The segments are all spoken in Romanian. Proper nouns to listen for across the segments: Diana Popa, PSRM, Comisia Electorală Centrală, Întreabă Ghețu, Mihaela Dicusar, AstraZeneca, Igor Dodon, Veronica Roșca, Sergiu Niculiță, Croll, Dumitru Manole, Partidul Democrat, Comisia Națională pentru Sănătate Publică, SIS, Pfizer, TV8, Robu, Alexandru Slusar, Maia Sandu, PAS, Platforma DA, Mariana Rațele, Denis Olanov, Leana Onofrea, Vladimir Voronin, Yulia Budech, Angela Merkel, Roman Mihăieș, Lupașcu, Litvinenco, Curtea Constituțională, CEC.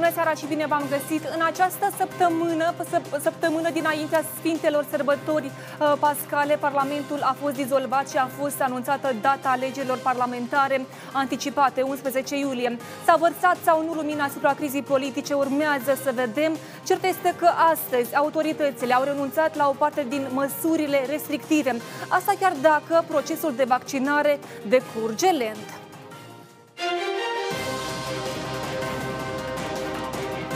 Bună seara și bine v-am găsit în această săptămână dinaintea Sfintelor Sărbători Pascale. Parlamentul a fost dizolvat și a fost anunțată data alegerilor parlamentare anticipate, 11 iulie. S-a vărsat sau nu lumina asupra crizii politice, urmează să vedem. Cert este că astăzi autoritățile au renunțat la o parte din măsurile restrictive. Asta chiar dacă procesul de vaccinare decurge lent.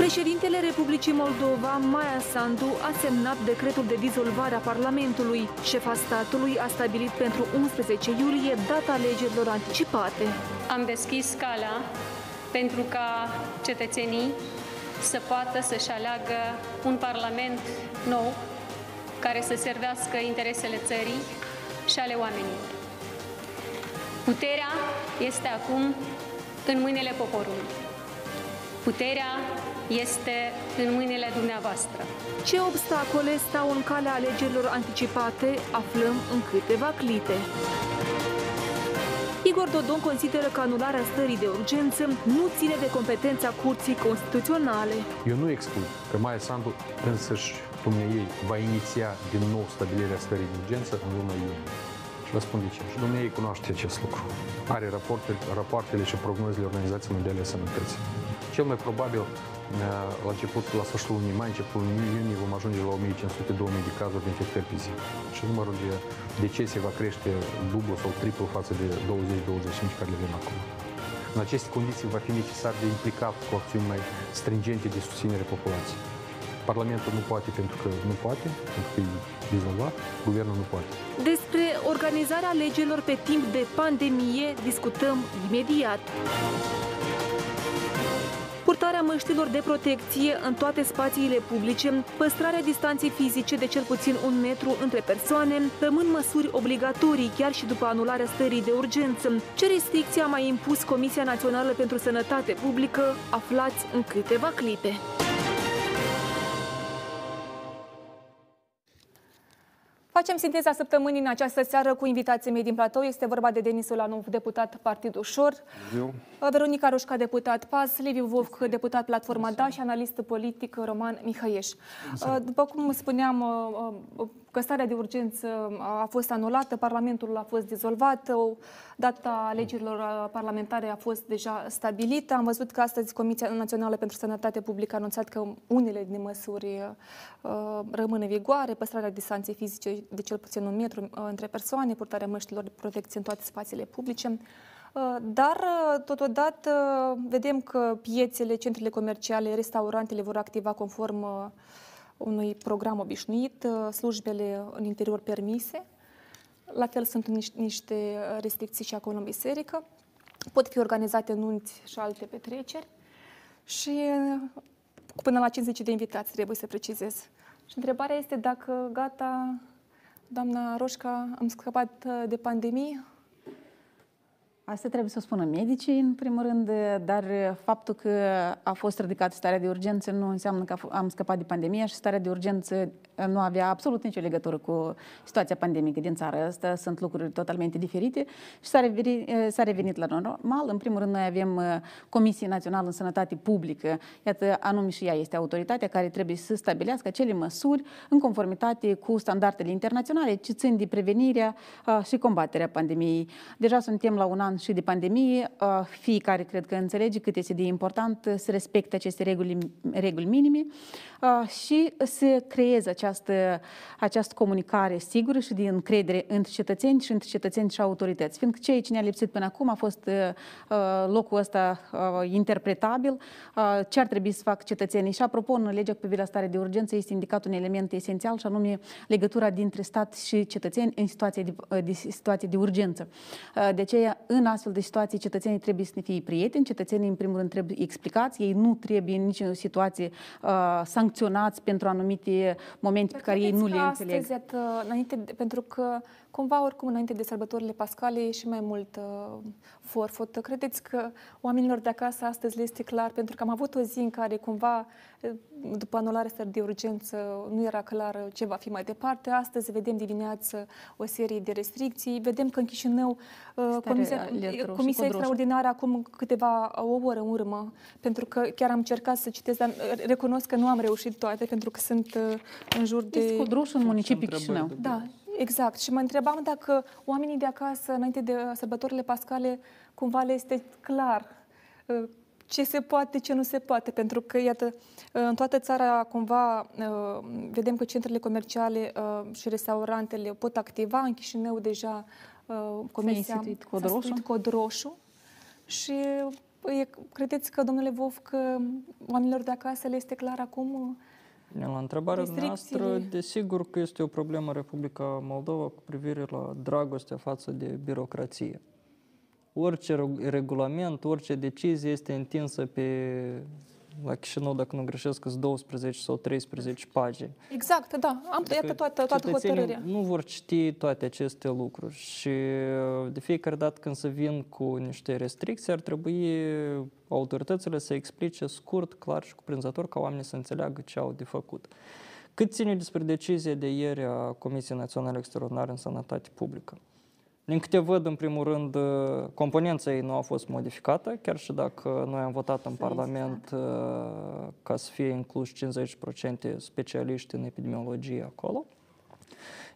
Președintele Republicii Moldova, Maia Sandu, a semnat decretul de dizolvare a Parlamentului. Șefa statului a stabilit pentru 11 iulie data alegerilor anticipate. Am deschis calea pentru ca cetățenii să poată să-și aleagă un parlament nou care să servească interesele țării și ale oamenilor. Puterea este acum în mâinile poporului. Puterea este în mâinile dumneavoastră. Ce obstacole stau în calea alegerilor anticipate, aflăm în câteva clipe. Igor Dodon consideră că anularea stării de urgență nu ține de competența Curții Constituționale. Eu nu exclud că Maia Sandu însăși dumneiei va iniția din nou stabilirea stării de urgență în luna iunie. Vă spun de ce. Și dumneiei cunoaște acest lucru. Are rapoartele și prognozele Organizației Mondiale a Sănătății. Cel mai probabil, la sfârșitul lunii mai, începutul lunii iunie, vom ajunge la 1500-2000 de cazuri de infectări pe zi. Și numărul de decese va crește dublu sau triplu față de 20-25 care le avem acum. În aceste condiții va fi necesar de implicat cu acțiuni mai stringente de susținere populației. Parlamentul nu poate pentru că nu poate, pentru că e dizolvat, guvernul nu poate. Despre organizarea alegerilor pe timp de pandemie discutăm imediat. Purtarea măștilor de protecție în toate spațiile publice, păstrarea distanței fizice de cel puțin 1 metru între persoane, rămân măsuri obligatorii chiar și după anularea stării de urgență. Ce restricție a mai impus Comisia Națională pentru Sănătate Publică, aflați în câteva clipe. Facem sinteza săptămânii în această seară cu invitații mei din platou. Este vorba de Denis Olanov, deputat Partidul Șor, Veronica Roșca, deputat PAS, Liviu Vovc, deputat Platforma DA și analist politic Roman Mihăieș. După cum spuneam, că starea de urgență a fost anulată, Parlamentul a fost dizolvat, data alegerilor parlamentare a fost deja stabilită. Am văzut că astăzi Comisia Națională pentru Sănătate Publică a anunțat că unele din măsuri rămân în vigoare, păstrarea distanței fizice de cel puțin 1 metru între persoane, purtarea măștilor de protecție în toate spațiile publice. Dar, totodată, vedem că piețele, centrele comerciale, restaurantele vor activa conform unui program obișnuit, slujbele în interior permise, la fel sunt niște restricții și acolo în biserică, pot fi organizate nunți și alte petreceri și până la 50 de invitați, trebuie să precizez. Și întrebarea este dacă, gata, doamna Roșca, am scăpat de pandemie? Asta trebuie să o spună medicii, în primul rând, dar faptul că a fost ridicată starea de urgență nu înseamnă că am scăpat de pandemie și starea de urgență nu avea absolut nicio legătură cu situația pandemică din țară. Asta sunt lucruri totalmente diferite și s-a revenit la normal. În primul rând, noi avem Comisia Națională în Sănătate Publică. Iată, anume și ea este autoritatea care trebuie să stabilească acele măsuri în conformitate cu standardele internaționale ce țin de prevenirea și combaterea pandemiei. Deja suntem la un an și de pandemie, fiecare cred că înțelege cât este de important să respecte aceste reguli minime și să creeze această comunicare sigură și de încredere între cetățeni și autorități. Fiindcă ce ne-a lipsit până acum a fost locul ăsta interpretabil, ce ar trebui să facă cetățenii. Și apropo, în legea cu privire la starea de urgență este indicat un element esențial și anume legătura dintre stat și cetățeni în situații de urgență. De aceea, în astfel de situații, cetățenii trebuie să ne fie prieteni, cetățenii, în primul rând, trebuie explicați, ei nu trebuie în nicio situație sancționați pentru anumite momente pe care ei nu le înțeleg. Astăzi, pentru că cumva oricum înainte de sărbătorile pascale e și mai mult forfot. Credeți că oamenilor de acasă astăzi le este clar? Pentru că am avut o zi în care cumva după anularea stării de urgență nu era clar ce va fi mai departe. Astăzi vedem dimineață o serie de restricții. Vedem că în Chișinău Comisia Extraordinară acum câteva o oră în urmă, pentru că chiar am încercat să citesc, dar recunosc că nu am reușit toate, pentru că sunt în jur de... Este cod roșu în municipiul Chișinău. Da, exact. Și mă întrebam dacă oamenii de acasă, înainte de sărbătorile pascale, cumva le este clar ce se poate, ce nu se poate, pentru că, iată, în toată țara, cumva, vedem că centrele comerciale și restaurantele pot activa. În Chișinău deja Comisia a instituit cod roșu și... Credeți că, domnule Vovc, că oamenilor de acasă le este clar acum? La întrebarea noastră, desigur că este o problemă în Republica Moldova cu privire la dragostea față de birocrație. Orice regulament, orice decizie este întinsă pe... La Chișinău, dacă nu greșesc, sunt 12 sau 13 pagini. Exact, da. Am tăiat toată hotărârea. Nu vor citi toate aceste lucruri și de fiecare dată când se vin cu niște restricții, ar trebui autoritățile să explice scurt, clar și cuprinzător ca oamenii să înțeleagă ce au de făcut. Cât ține despre decizia de ieri a Comisiei Naționale Extraordinare în Sănătate Publică? Din câte văd, în primul rând, componența ei nu a fost modificată, chiar și dacă noi am votat în Parlament ca să fie inclus 50% specialiști în epidemiologie acolo.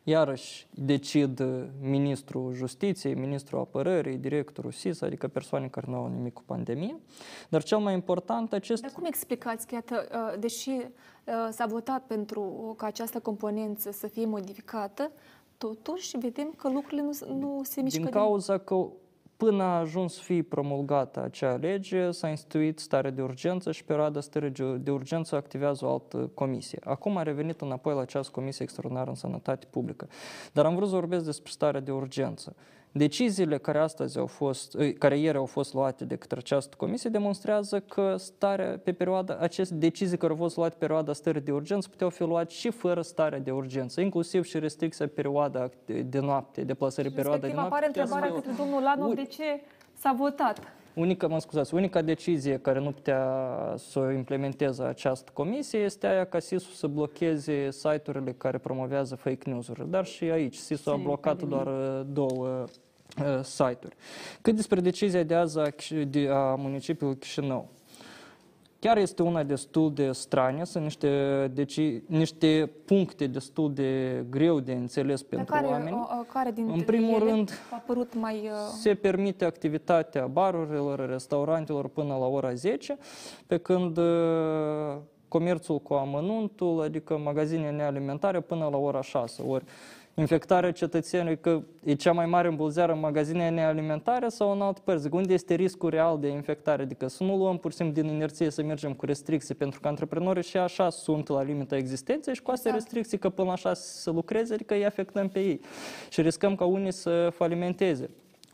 Iarăși decid ministrul Justiției, ministrul Apărării, directorul SIS, adică persoane care nu au nimic cu pandemie. Dar cel mai important acest... Dar cum explicați că, iată, deși s-a votat pentru ca această componență să fie modificată, totuși, vedem că lucrurile nu se mișcă. Din cauza că până a ajuns să fie promulgată acea lege, s-a instituit starea de urgență și perioada stării de urgență activează o altă comisie. Acum a revenit înapoi la această comisie extraordinară în sănătate publică. Dar am vrut să vorbesc despre starea de urgență. Deciziile care ieri au fost luate de către această comisie demonstrează că aceste decizii care au fost luate pe perioada stării de urgență puteau fi luate și fără starea de urgență, inclusiv și restricția perioada de noapte, deplasării perioada de noapte. Apare întrebarea către domnul Olanov de ce s-a votat. Unica decizie care nu putea să o implementeze această comisie este aia ca SIS-ul să blocheze site-urile care promovează fake news-uri. Dar și aici SIS-ul a blocat doar două site-uri. Cât despre decizia de azi a municipiului Chișinău. Chiar este una destul de stranie, sunt niște puncte destul de greu de înțeles pentru oameni. În primul rând, se permite activitatea barurilor, restaurantelor până la ora 10, pe când comerțul cu amănuntul, adică magazinele alimentare, până la ora 6. Ori infectarea cetățenilor, că e cea mai mare îmbulzeară în magazinele nealimentare sau în alte părți. Unde este riscul real de infectare? Adică să nu luăm pur și simplu din inerție să mergem cu restricții, pentru că antreprenorii și așa sunt la limita existenței și cu astea restricții că până așa să lucreze, adică îi afectăm pe ei și riscăm ca unii să falimenteze.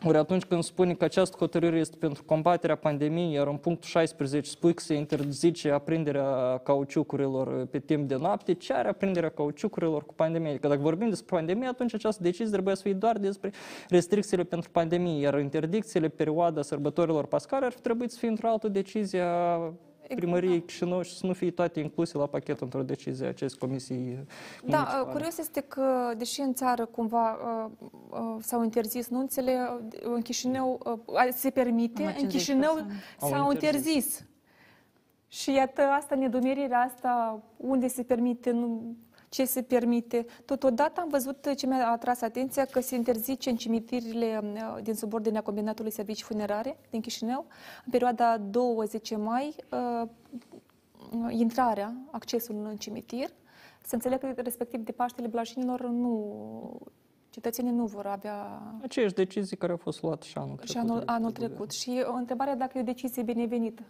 Ori atunci când spune că această hotărâre este pentru combaterea pandemiei, iar în punctul 16 spui că se interzice aprinderea cauciucurilor pe timp de noapte, ce are aprinderea cauciucurilor cu pandemie? Că dacă vorbim despre pandemie, atunci această decizie trebuie să fie doar despre restricțiile pentru pandemie, iar interdicțiile perioada sărbătorilor pascale ar fi trebuit să fie într-o altă decizie a primăriei Chișinău și să nu fie toate incluse la pachet într-o decizie a acestei comisii. Da, curios este că, deși în țară cumva s-au interzis nunțele, în Chișinău se permite, în Chișinău s-au interzis. Și iată, asta nedumerirea, asta unde se permite, ce se permite. Totodată am văzut ce mi-a atras atenția că se interzice în cimitirile din subordinea Combinatului Servicii Funerare din Chișinău, în perioada 20 mai, intrarea, accesul în cimitir. Să înțeleg că respectiv de Paștele Blajinilor cetățenii nu vor avea... Aceeași decizii care au fost luate și anul trecut. Și întrebarea dacă e o decizie binevenită.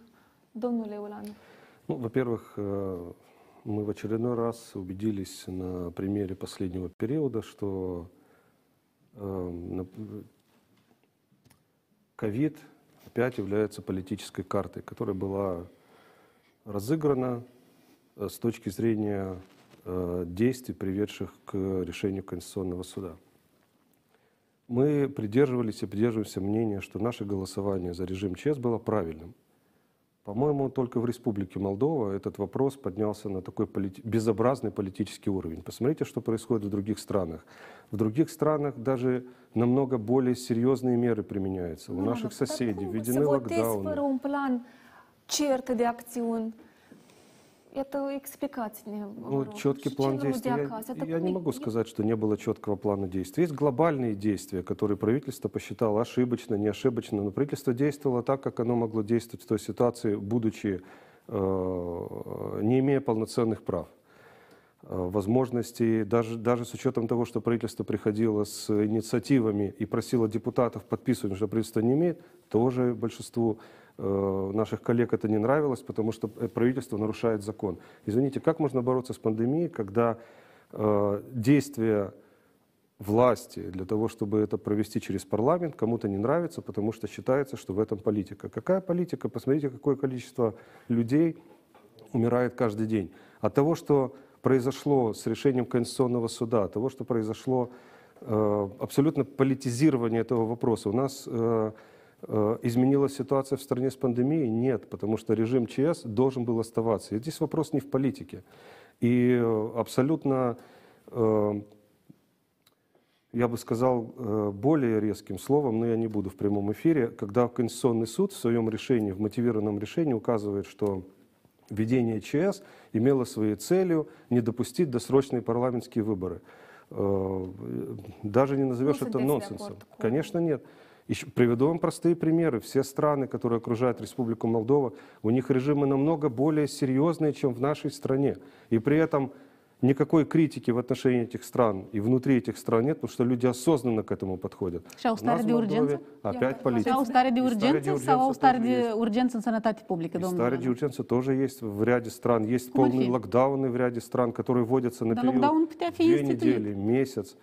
Domnule Olanov. Ну, во-первых, мы в очередной раз убедились на примере последнего периода, что ковид опять является политической картой, которая была разыграна с точки зрения действий, приведших к решению Конституционного суда. мы придерживались и придерживаемся мнения, что наше голосование за режим ЧС было правильным. По-моему, только в Республике Молдова этот вопрос поднялся на такой безобразный политический уровень. Посмотрите, что происходит в других странах. В других странах даже намного более серьезные меры применяются. У наших соседей введены локдауны. Черты для акцион. Это экспликативнее. Ну, четкий план действий. Я не могу сказать, что не было четкого плана действий. Есть глобальные действия, которые правительство посчитало ошибочно, не ошибочно. Но правительство действовало так, как оно могло действовать в той ситуации, будучи, не имея полноценных прав, возможностей. Даже с учетом того, что правительство приходило с инициативами и просило депутатов подписывать, что правительство не имеет, тоже большинству наших коллег это не нравилось, потому что правительство нарушает закон. Извините, как можно бороться с пандемией, когда действия власти для того, чтобы это провести через парламент, кому-то не нравится, потому что считается, что в этом политика. Какая политика? Посмотрите, какое количество людей умирает каждый день. От того, что произошло с решением Конституционного суда, от того, что произошло абсолютно политизирование этого вопроса. У нас... изменилась ситуация в стране с пандемией? Нет, потому что режим ЧС должен был оставаться. И здесь вопрос не в политике. И абсолютно, я бы сказал, более резким словом, но я не буду в прямом эфире, когда Конституционный суд в своем решении, в мотивированном решении указывает, что введение ЧС имело своей целью не допустить досрочные парламентские выборы. Даже не назовешь это нонсенсом. Конечно, нет. Еще приведу вам простые примеры. Все страны, которые окружают Республику Молдова, у них режимы намного более серьезные, чем в нашей стране. И при этом никакой критики в отношении этих стран и внутри этих стран нет, потому что люди осознанно к этому подходят. А у старой диургенță? Опять политика. А у старой диургенță в санатате публика? И старой диургенță тоже есть в ряде стран. Есть полные локдауны в ряде стран, которые вводятся на период 2 недели, месяц.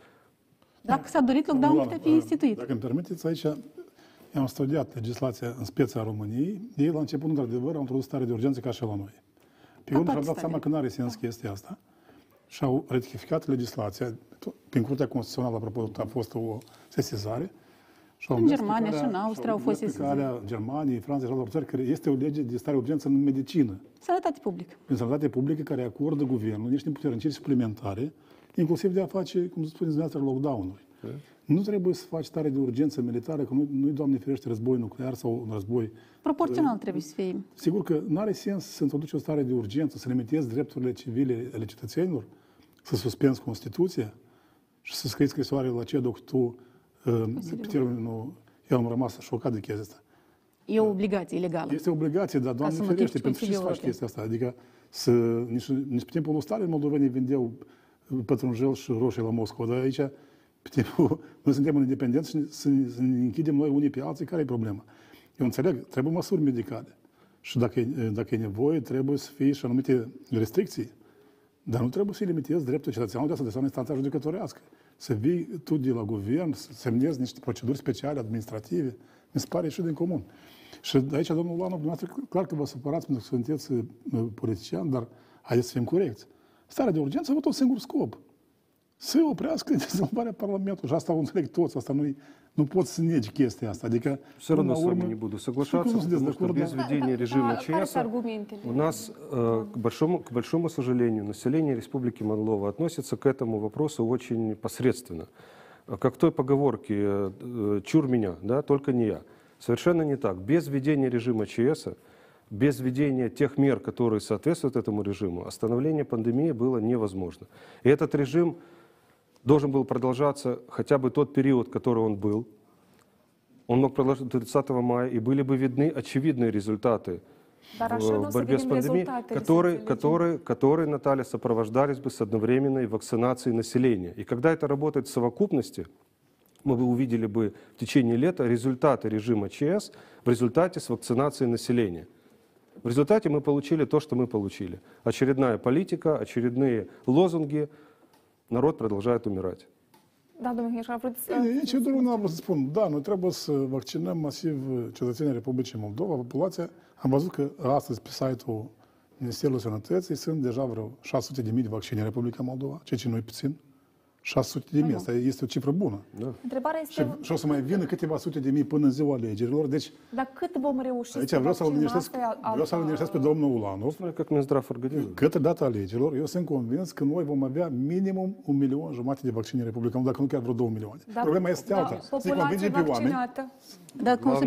Dacă s-a dorit lockdown, putea fi instituit. Dacă îmi permiteți, aici am studiat legislația în speța României. Ei, la început, într-adevăr, au introdus stare de urgență ca și la noi. Pe urmă și-au dat seama că nu are sens chestia asta. Și au rectificat legislația. Prin Curtea Constituțională, apropo, a fost o sesizare. În Germania și în Austria au fost sesizare. În Germania, Franța și alte țări, care este o lege de stare de urgență în medicină. Sănătate publică. În sănătate publică, care acordă guvernul niște puterniciri suplimentare, inclusiv de a face, cum spuneți dumneavoastră, lockdown-uri. Nu trebuie să faci stare de urgență militară, că nu-i, Doamne ferește, război nuclear sau un război... Proporțional trebuie să fie. Sigur că nu are sens să introduci o stare de urgență, să limitezi drepturile civile ale cetățenilor, să suspenzi Constituția și să scrii scrisoare la CEDO că tu... Pe termenul... Eu am rămas șocat de chestia asta. E o obligație legală. Este o obligație, dar, Doamne ferește, pentru ce să faci chestia asta? Adică să... Nici pe timpul lui Stalin moldovenii vindeau pătrunjel și roșii la Moscova, dar aici noi suntem independenți și să ne închidem noi unii pe alții, care e problema? Eu înțeleg, trebuie măsuri medicale și dacă e nevoie, trebuie să fie și anumite restricții, dar nu trebuie să-i limitezi dreptul cetățeanului de a se duce în instanța judecătorească, să vii tu de la guvern, să semnezi niște proceduri speciale, administrative, mi se pare și din comun. Și de aici, domnul Olanov, dumneavoastră, clar că vă supărați pentru că sunteți politician, dar haideți să fim corecți. Starea de urgență a avut un singur scop. Să oprească dezvoltarea Parlamentului. Și asta o înțeleg toți. Asta nu poți să negi chestia asta. Adică, все равно с вами не буду соглашаться, потому что без введения режима ЧС у нас, к большому сожалению, население Республики Молдова относится к этому вопросу очень посредственно. Как той поговорке «чур меня, да, только не я». Совершенно не так. Без введения режима ЧС, без введения тех мер, которые соответствуют этому режиму, остановление пандемии было невозможно. И этот режим должен был продолжаться хотя бы тот период, который он был. Он мог продолжаться до 30 мая, и были бы видны очевидные результаты в борьбе с пандемией, которые, Наталья, сопровождались бы с одновременной вакцинацией населения. И когда это работает в совокупности, мы бы увидели бы в течение лета результаты режима ЧС в результате с вакцинацией населения. В результате мы получили то, что мы получили. Очередная политика, очередные лозунги. Народ продолжает умирать. Да, думаю, я vreau să spun, da, noi trebuie să vaccinăm masiv cetățenii Republicii Moldova, populația. Am văzut că astăzi pe site-ul Ministerului Sănătății sunt deja vreo 600.000 de vaccini în Republica Moldova, ceea ce nu e puțin. 600 de mii. Asta este o cifră bună. Da. Întrebarea este... Și o să mai vină câteva sute de mii până în ziua alegerilor. Deci... Dar cât vom reuși? Aici vreau să-l liniștesc pe domnul Ulanov. Cât data alegerilor, eu sunt convins că noi vom avea minimum 1,5 milioane de vaccini în Republică, dacă nu chiar vreo 2 milioane. Dar problema este alta. Se convinge pe oameni. Dar cum să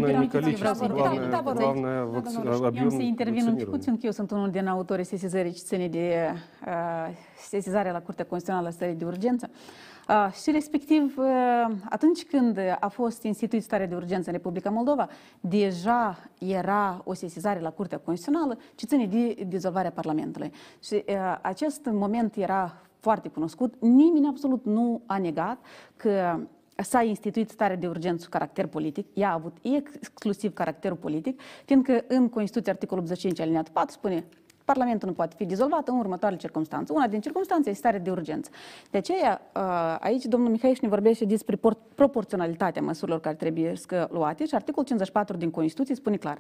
să intervin puțin, că eu sunt unul din autorii sesizării ce ține de sesizarea la Curtea Constituțională a stării de urgență. Și respectiv, atunci când a fost instituit starea de urgență în Republica Moldova, deja era o sesizare la Curtea Constituțională ce ține de dizolvarea Parlamentului. Și acest moment era foarte cunoscut. Nimeni absolut nu a negat că s-a instituit starea de urgență cu caracter politic, ea a avut exclusiv caracterul politic, fiindcă în Constituție articolul 85 alineat 4 spune: Parlamentul nu poate fi dizolvat în următoarele circunstanțe. Una din circunstanțe este starea de urgență. De aceea, aici domnul Mihăieș ne vorbește despre proporționalitatea măsurilor care trebuie luate și articolul 54 din Constituție spune clar: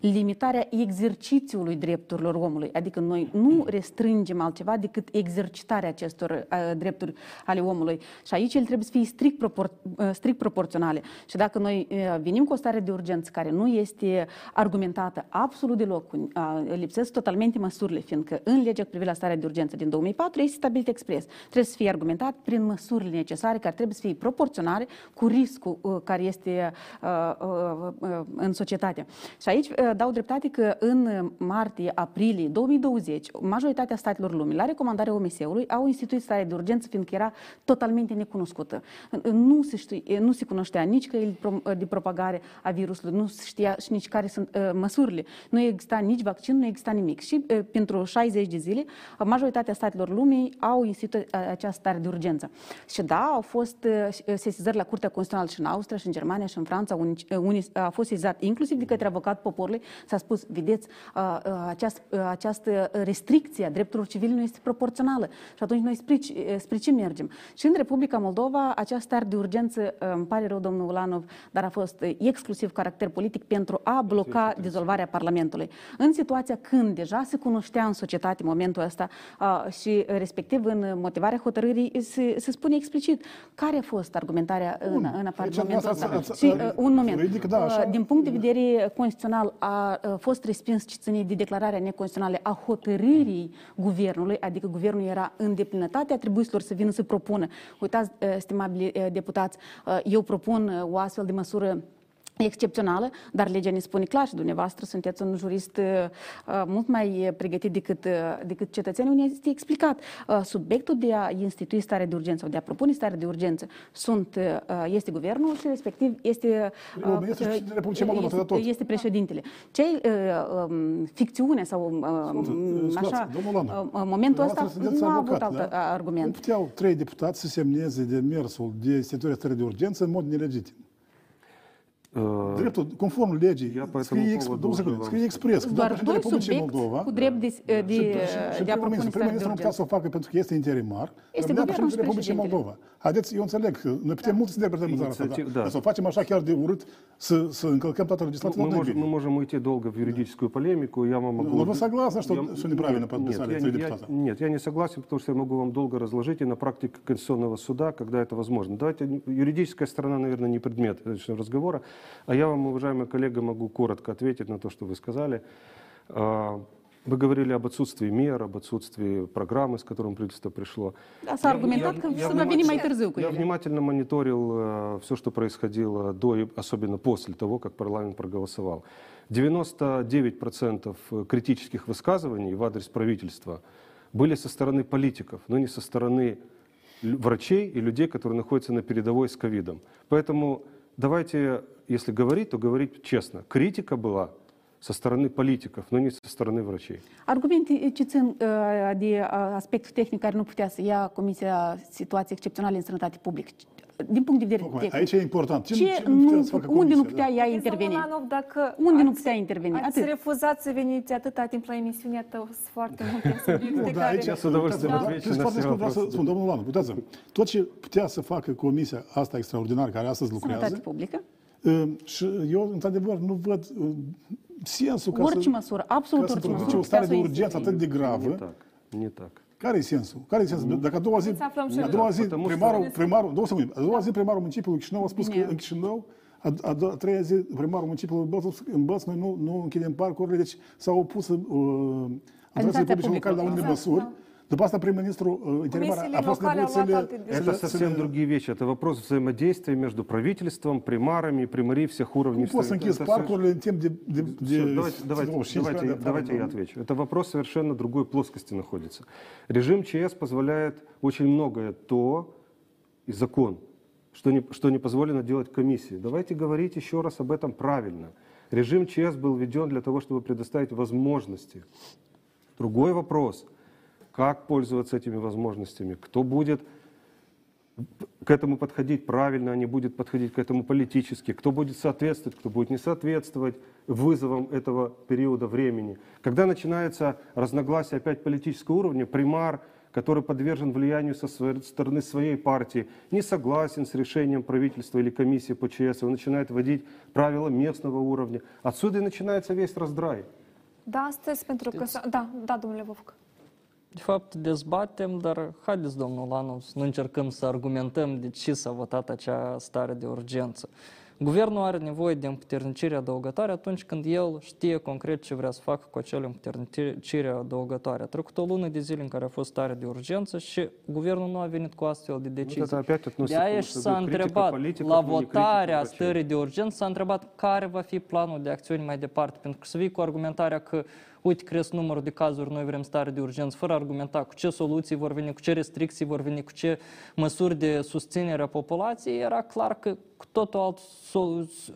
limitarea exercițiului drepturilor omului, adică noi nu restrângem altceva decât exercitarea acestor drepturi ale omului. Și aici el trebuie să fie strict proporționale. Și dacă noi venim cu o stare de urgență care nu este argumentată absolut deloc, lipsesc totalmente măsurile, fiindcă în legea privind la starea de urgență din 2004 este stabilit expres. Trebuie să fie argumentat prin măsurile necesare care trebuie să fie proporționale cu riscul care este în societate. Și aici dau dreptate că în martie-aprilie 2020 majoritatea statelor lumii, la recomandarea OMS-ului, au instituit starea de urgență fiindcă era totalmente necunoscută. Nu se cunoștea nici că e de propagare a virusului, nu se știa și nici care sunt măsurile. Nu exista nici vaccin, nu exista nimic. Și pentru 60 de zile, majoritatea statelor lumii au instituit această stare de urgență. Și da, au fost sesizări la Curtea Constituțională și în Austria, și în Germania, și în Franța. A fost sesizat inclusiv de către avocat poporului. S-a spus: vedeți, această restricție a drepturilor civile nu este proporțională. Și atunci noi spre ce mergem? Și în Republica Moldova, această stare de urgență, îmi pare rău, domnul Ulanov, dar a fost exclusiv caracter politic pentru a bloca dizolvarea Parlamentului. În situația când deja se cunoștea în societate momentul ăsta și respectiv în motivarea hotărârii se spune explicit care a fost argumentarea în momentul ăsta. Și un moment, din punct de vedere constituțional a fost respins ce ține de declararea neconstituțională a hotărârii guvernului, adică guvernul era în deplinătate atribuțiilor să vină să propună. Uitați, stimabili deputați, eu propun o astfel de măsură excepțională, dar legea ne spune clar și dumneavoastră sunteți un jurist mult mai pregătit decât cetățenii, ne este explicat. Subiectul de a institui stare de urgență sau de a propune stare de urgență este guvernul și respectiv este președintele. Ce ficțiune sau așa, momentul ăsta nu a avut alt argument. Nu puteau 3 deputați să semneze demersul de instituire stare de urgență în mod nelegitim. Dreptul, conform legii, scrie expres. Doar 2 subiecti cu drept de a propune stare de urgență. Primul ministru nu putea să o facă pentru că este interimar. Este guvernul și președintele. Haideți, eu înțeleg că noi putem mult să interpretăm în țara asta. Să o facem așa chiar de urât, să încălcăm toată legislația. Мы можем уйти долго в юридическую полемику. Но вы согласны, что неправильно подписали три депутата? Нет, я не согласен, потому что я могу вам долго разложить и на практике Конституционного суда, когда это возможно. Давайте, юридическая сторона, наверное, не предмет разговора. А я вам, уважаемый коллега, могу коротко ответить на то, что вы сказали. Вы говорили об отсутствии мер, об отсутствии программы, с которым правительство пришло. Я внимательно мониторил все, что происходило до и особенно после того, как парламент проголосовал. 99% критических высказываний в адрес правительства были со стороны политиков, но не со стороны врачей и людей, которые находятся на передовой с ковидом. Поэтому давайте, если говорить, то говорить честно. Критика была со стороны политиков, но не со стороны врачей. Аргументы, ce țin de aspectul tehnic care nu putea să ia Comisia Situații Excepționale în Sănătate Publică. Din punct de vedere tehnic. Aici e important. Unde nu putea ea interveni? Unde nu putea interveni? Ați refuzat să veniți atâta timp la emisiunea tău. Sunt foarte multe subiecte care... Aici sunt foarte scurt, vreau să spun, domnul Ulanov, uitați-vă, tot ce putea să facă Comisia asta extraordinară care astăzi lucrează... Sănătate Publică. Și eu, într-adevăr, nu văd sensul ca să... Orice măsură, absolut orice măsură. O stare de urgență atât de gravă. Nu-i tac. Care e sensul? Care e sensul? Dacă a doua zi primarul municipiului Chișinău a spus că în Chișinău, a treia zi primarul municipiului în Bălți, noi nu închidem parcurile, deci s-au opus administrației publice locale la unele măsuri. După asta премьер-министру Интервара опубликовали... Это совсем другие вещи. Это вопрос взаимодействия между правительством, примарами, примари всех уровней. Давайте я отвечу. Это вопрос совершенно другой плоскости находится. Режим ЧС позволяет очень многое то, и закон, что не позволено делать комиссии. Давайте говорить еще раз об этом правильно. Режим ЧС был введен для того, чтобы предоставить возможности. Другой вопрос... Как пользоваться этими возможностями? Кто будет к этому подходить правильно, а не будет подходить к этому политически? Кто будет соответствовать, кто будет не соответствовать вызовам этого периода времени? Когда начинается разногласие опять политического уровня, примар, который подвержен влиянию со стороны своей партии, не согласен с решением правительства или комиссии по ЧС, он начинает вводить правила местного уровня. Отсюда и начинается весь раздрай. Да, domnule Vovc. De fapt, dezbatem, dar haideți, domnul Olanov, să nu încercăm să argumentăm de ce s-a votat acea stare de urgență. Guvernul are nevoie de împuternicire adăugătoare atunci când el știe concret ce vrea să facă cu acele împuternicire adăugătoare. A trecut o lună de zile în care a fost stare de urgență și guvernul nu a venit cu astfel de decizii. De aia și s-a întrebat, la votarea stării de urgență, s-a întrebat care va fi planul de acțiuni mai departe. Pentru că să vii cu argumentarea că uite, cresc numărul de cazuri, noi vrem stare de urgență, fără argumenta cu ce soluții vor veni, cu ce restricții vor veni, cu ce măsuri de susținere a populației, era clar că cu totul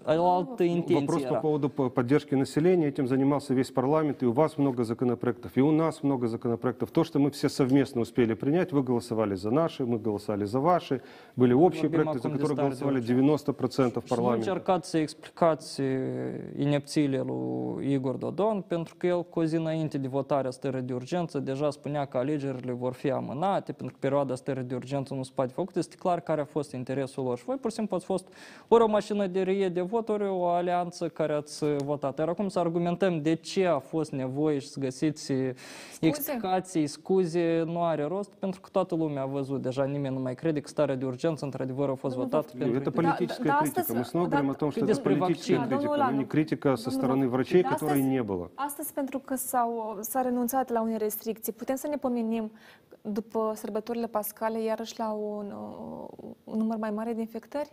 altă intenție Вопрос по поводу поддержки населения, этим занимался весь парламент, и у вас много законопроектов, и у нас много законопроектов. То, что мы все совместно успели принять, вы голосовали за наши, мы голосовали за ваши, были общие проекты, за которые голосовали 90% парламента. Și nu încercați să explicați inepțiile lui Igor Dodon, pentru că el cu o zi înainte de votarea stării de urgență deja spunea că alegerile vor fi amânate pentru că perioada stării de urgență nu se poate făcută. Este clar care a fost interesul lor. Și voi pur și simplu ați fost ori o mașină de rie de voturi, ori o alianță care ați votat. Iar acum să argumentăm de ce a fost nevoie și să găsiți explicații, scuze, nu are rost, pentru că toată lumea a văzut deja, nimeni nu mai crede că starea de urgență într-adevăr a fost votată pentru... Este politică critică. Мы снова говорим о том, что это политическая критика, но не критика со стороны врачей, которой не было. Astăzi, pentru că s-a renunțat la unele restricții, putem să ne pomenim după sărbătorile pascale iarăși la un număr mai mare de infectări?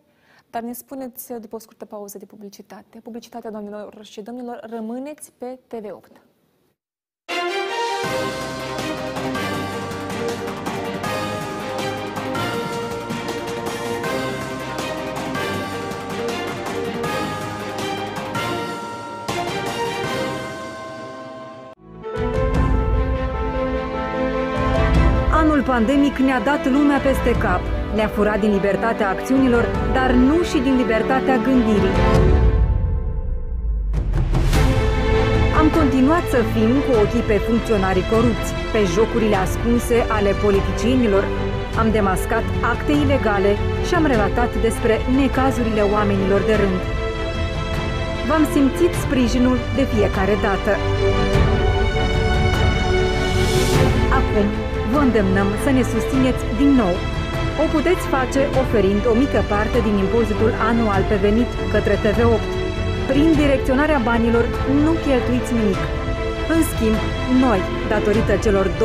Dar ne spuneți după o scurtă pauză de publicitate. Publicitatea, doamnelor și domnilor, rămâneți pe TV8. Anul pandemic ne-a dat lumea peste cap. Ne-a furat din libertatea acțiunilor, dar nu și din libertatea gândirii. Am continuat să fim cu ochii pe funcționarii corupți, pe jocurile ascunse ale politicienilor, am demascat acte ilegale și am relatat despre necazurile oamenilor de rând. V-am simțit sprijinul de fiecare dată. Acum vă îndemnăm să ne susțineți din nou. O puteți face oferind o mică parte din impozitul anual pe venit către TV8. Prin direcționarea banilor nu cheltuiți nimic. În schimb, noi, datorită celor 2%,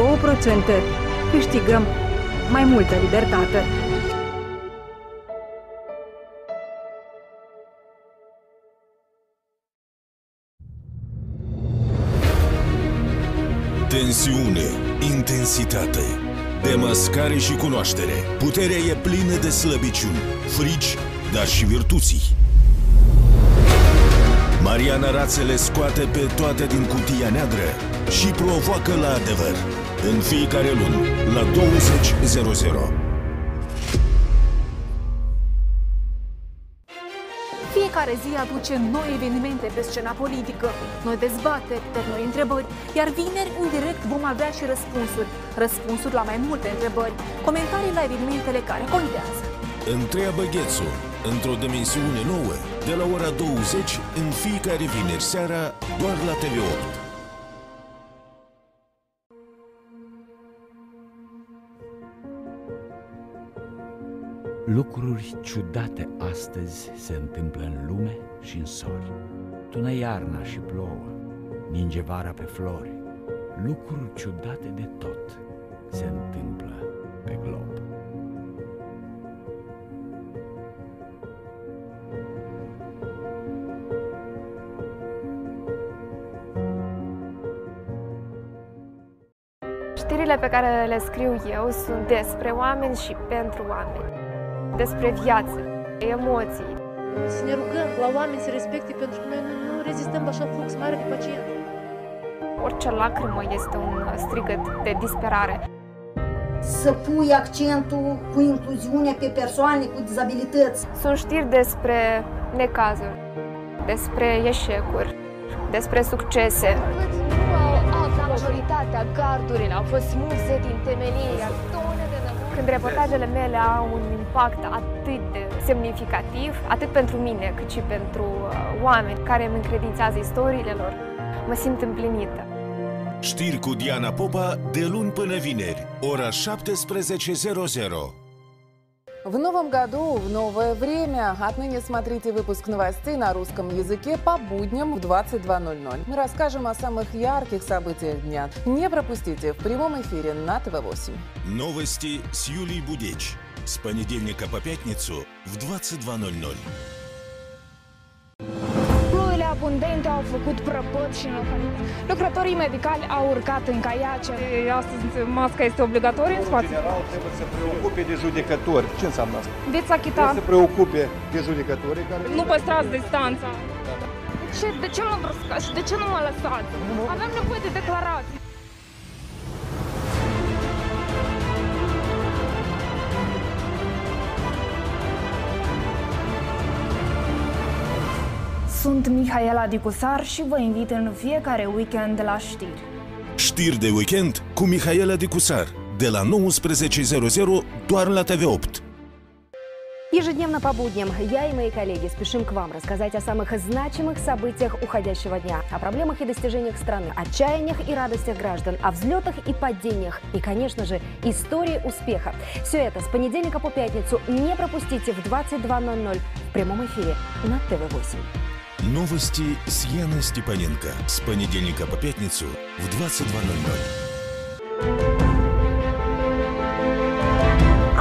câștigăm mai multă libertate. Tensiune, intensitate, demascare și cunoaștere. Puterea e plină de slăbiciuni, frici, dar și virtuții. Mariana Rațele scoate pe toate din cutia neagră și provoacă la adevăr. În fiecare lună, la 20:00. Fiecare zi aduce noi evenimente pe scena politică, noi dezbateri, dar noi întrebări, iar vineri, în direct, vom avea și răspunsuri. Răspunsuri la mai multe întrebări, comentarii la evenimentele care contează. Întreabă Ghețu, într-o dimensiune nouă, de la ora 20, în fiecare vineri seara, doar la TV8. Lucruri ciudate astăzi se întâmplă în lume și în sori. Tună iarna și plouă, ninge vara pe flori. Lucruri ciudate de tot se întâmplă pe glob. Știrile pe care le scriu eu sunt despre oameni și pentru oameni, despre viață, emoții. Să ne rugăm la oameni să respecte, pentru că noi nu rezistăm la așa flux mare de pacienți. Orice lacrimă este un strigăt de disperare. Să pui accentul cu incluziune pe persoane cu dizabilități. Sunt știri despre necazuri, despre eșecuri, despre succese. Majoritatea gardurilor au fost smulse din temelie. Când reportajele mele au un impact atât de semnificativ, atât pentru mine, cât și pentru oameni care îmi încredințează istoriile lor, mă simt împlinită. Știri cu Diana Popa, de luni până vineri, ora 17:00. В новом году, в новое время. Отныне смотрите выпуск новостей на русском языке по будням в 22:00. Мы расскажем о самых ярких событиях дня. Не пропустите в прямом эфире на ТВ8. Новости с Юлией Будеч. С понедельника по пятницу в 22:00. Ploile abundente au făcut prăpăd și lucrătorii medicali au urcat în caiace. Astăzi masca este obligatorie în spațiu. General trebuie să preocupe de judecători. Ce înseamnă asta? Veți achita. Trebuie să preocupe de judecătorii care... Nu păstrați distanța. De ce mă bruscați și de ce nu mă lăsați? Avem nevoie de declarații. Sunt Mihaela Dicusar și vă invit în fiecare weekend la știri. Știri de weekend cu Mihaela Dicusar, de la 19:00 doar la TV8. Ежедневно по будням я и мои коллеги спешим к вам рассказать о самых значимых событиях уходящего дня, о проблемах и достижениях страны, о чаяниях и радостях граждан, о взлетах и падениях и, конечно же, истории успеха. Все это с понедельника по пятницу не пропустите в 22:00 в прямом эфире на ТВ8. Новости с Яной Степаненко с понедельника по пятницу в 22:00.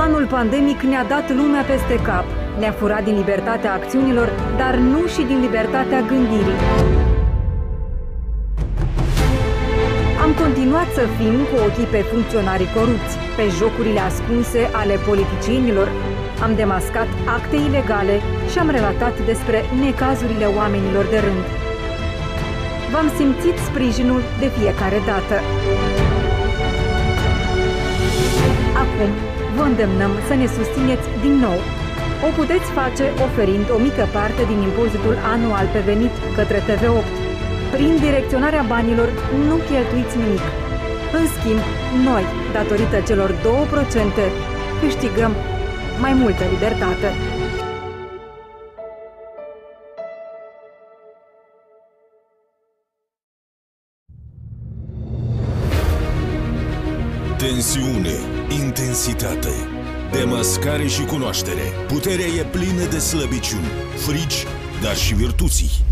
Anul pandemic ne-a dat lumea peste cap, ne-a furat din libertatea acțiunilor, dar nu și din libertatea gândirii. Am continuat să fim cu ochii pe funcționarii corupți, pe jocurile ascunse ale politicienilor, am demascat acte ilegale și am relatat despre necazurile oamenilor de rând. V-am simțit sprijinul de fiecare dată. Acum, vă îndemnăm să ne susțineți din nou. O puteți face oferind o mică parte din impozitul anual pe venit către TV8. Prin direcționarea banilor nu cheltuiți nimic. În schimb, noi, datorită celor 2%, câștigăm mai multă libertate. Tensiune, intensitate, demascare și cunoaștere. Puterea e plină de slăbiciuni, frici, dar și virtuții.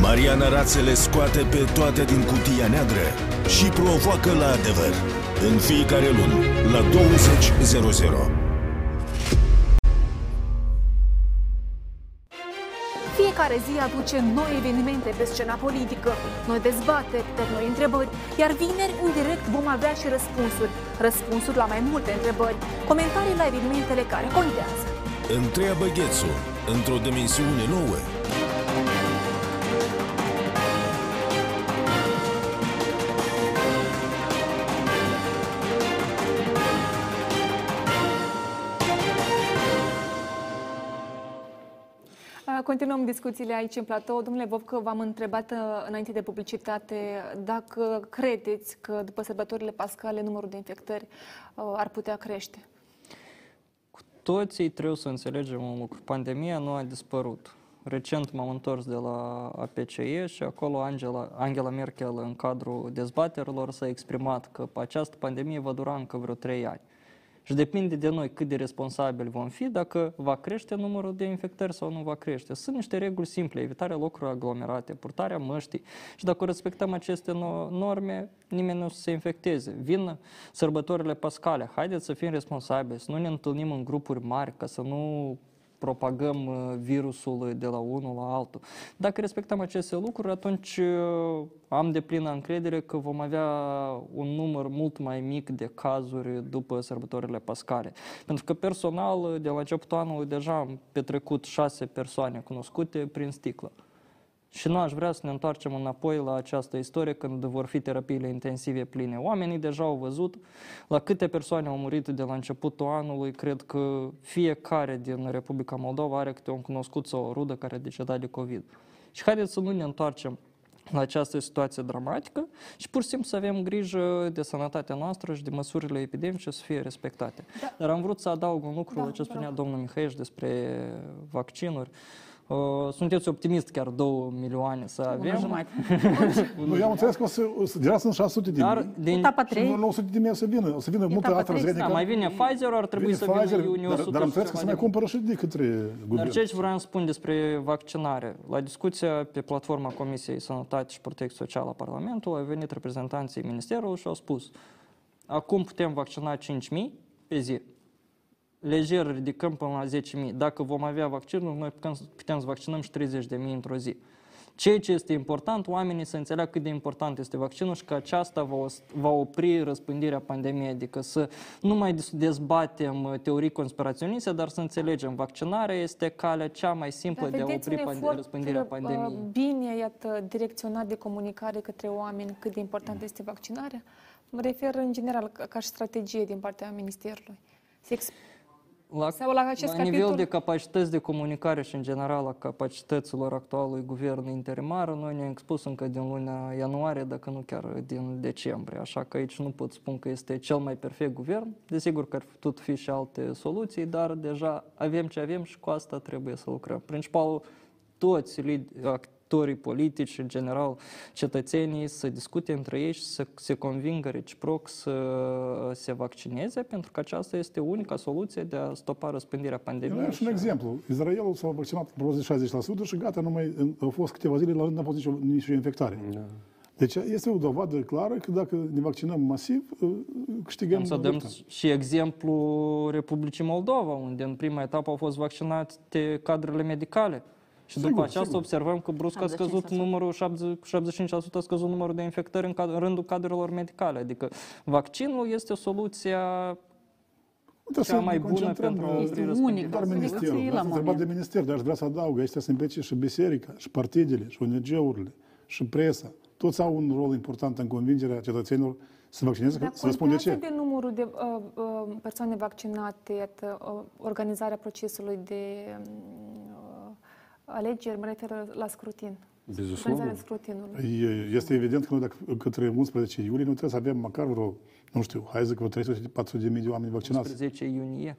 Mariana Rațele scoate pe toate din cutia neagră și provoacă la adevăr. În fiecare lună, la 20:00. Fiecare zi aduce noi evenimente pe scena politică, noi dezbateri, dar noi întrebări, iar vineri în direct vom avea și răspunsuri. Răspunsuri la mai multe întrebări, comentarii la evenimentele care contează. Întreabă Ghețu, într-o dimensiune nouă. Continuăm discuțiile aici în platou. Domnule Vovc, v-am întrebat înainte de publicitate dacă credeți că după sărbătorile pascale numărul de infectări ar putea crește. Cu toții trebuie să înțelegem un lucru. Pandemia nu a dispărut. Recent m-am întors de la APCE și acolo Angela Merkel, în cadrul dezbaterilor, s-a exprimat că această pandemie va dura încă vreo 3 ani. Și depinde de noi cât de responsabili vom fi dacă va crește numărul de infectări sau nu va crește. Sunt niște reguli simple, evitarea locurilor aglomerate, purtarea măștii și dacă respectăm aceste norme, nimeni nu se infecteze. Vin sărbătorile pascale, haideți să fim responsabili, să nu ne întâlnim în grupuri mari, ca să nu propagăm virusul de la unul la altul. Dacă respectăm aceste lucruri, atunci am deplină încredere că vom avea un număr mult mai mic de cazuri după sărbătorile pascale. Pentru că personal, de la începutul anului, deja am petrecut 6 persoane cunoscute prin sticlă. Și nu aș vrea să ne întoarcem înapoi la această istorie când vor fi terapiile intensive pline. Oamenii deja au văzut la câte persoane au murit de la începutul anului. Cred că fiecare din Republica Moldova are câte un cunoscut sau o rudă care a decedat de COVID. Și haideți să nu ne întoarcem la această situație dramatică și pur și simplu să avem grijă de sănătatea noastră și de măsurile epidemice să fie respectate. Da. Dar am vrut să adaug un lucru la ce spunea domnul Mihăieș despre vaccinuri. Sunteți optimist, chiar 2 milioane să avem. Eu am înțeles că deja sunt 600 de mii. Etapa 3. 900 de mii să vină. O să vină multă AstraZeneca. Da, mai vine Pfizer, ar trebui să vină iunie 100. Dar am înțeles că se mai cumpără și de către guvern. Dar ce vreau să spun despre vaccinare? La discuția pe platforma Comisiei Sănătate și Protecție Socială a Parlamentului au venit reprezentanții Ministerului și au spus: acum putem vaccina 5.000 pe zi. Lejer ridicăm până la 10.000. Dacă vom avea vaccinul, noi putem să vaccinăm și 30.000 într-o zi. Ceea ce este important, oamenii să înțeleagă cât de important este vaccinul și că aceasta va opri răspândirea pandemiei. Adică să nu mai dezbatem teorii conspiraționiste, dar să înțelegem. Vaccinarea este calea cea mai simplă de a opri răspândirea pandemiei. Bine, iată, direcționat de comunicare către oameni cât de importantă este vaccinarea. Mă refer în general ca și strategie din partea Ministerului. La nivel de capacități de comunicare și, în general, a capacităților actualului guvern interimar, noi ne-am expus încă din luna ianuarie, dacă nu chiar din decembrie. Așa că aici nu pot spune că este cel mai perfect guvern. Desigur că ar putut fi și alte soluții, dar deja avem ce avem și cu asta trebuie să lucrăm. Principalul, toți actorii politici, în general, cetățenii, să discute între ei și să se convingă reciproc să se vaccineze, pentru că aceasta este unica soluție de a stopa răspândirea pandemiei. Eu și un exemplu. Israelul s-a vaccinat 60% și gata, numai au fost câteva zile, la rând n-a fost nicio infectare. Da. Deci este o dovadă clară că dacă ne vaccinăm masiv, câștigăm. Să dăm și exemplu Republicii Moldova, unde în prima etapă au fost vaccinate cadrele medicale. Și după aceasta observăm că brusc a scăzut numărul, 75% a scăzut numărul de infectări în rândul cadrelor medicale. Adică vaccinul este soluția cea mai bună pentru a opri răspândirea. Ați întrebat de minister, dar aș vrea să adaug, aici se implice și biserica, și partidele, și ONG-urile, și presa. Toți au un rol important în convingerea cetățenilor să vaccineze, să răspundă ce. Dar de numărul de persoane vaccinate, organizarea procesului de alegeri, mă refer la scrutin. Este evident că noi, dacă către 11 iulie, nu trebuie să avem măcar vreo, nu știu, hai să zic vreo 300-400.000 de oameni vaccinați. 11 iulie.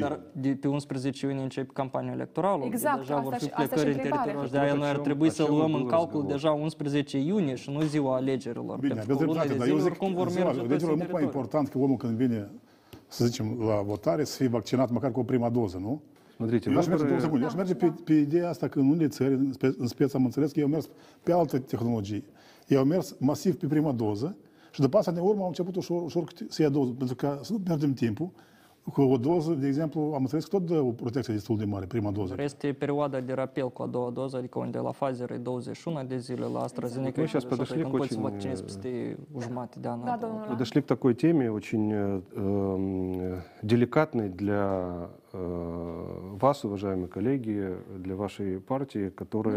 Dar pe 11 iunie începe campania electorală. Exact. Deja vor fi plecări în teritoriu. De aia noi ar trebui să luăm în calcul deja 11 iunie și nu ziua alegerilor. Bine, aveți dreptate, dar eu zic că e mult mai important că omul când vine, să zicem, la votare, să fie vaccinat măcar cu o prima doză, nu? Eu aș merge pe ideea asta că în unele țări, în speță am înțeles că ei au mers pe alte tehnologii. Ei au mers masiv pe prima doză și după asta, de urmă, au început ușor să ia doză. Pentru că să nu pierdem timpul, cu o doză, de exemplu, am înțeles că tot dă o protecție destul de mare, prima doză. Este perioada de rapel cu a doua doză, adică unde la Pfizer e 21 de zile, la AstraZeneca și nu poți să vaccinezi peste jumătate de an. Подошли к такой теме, очень деликатной для вас, уважаемые коллеги, для вашей партии, которая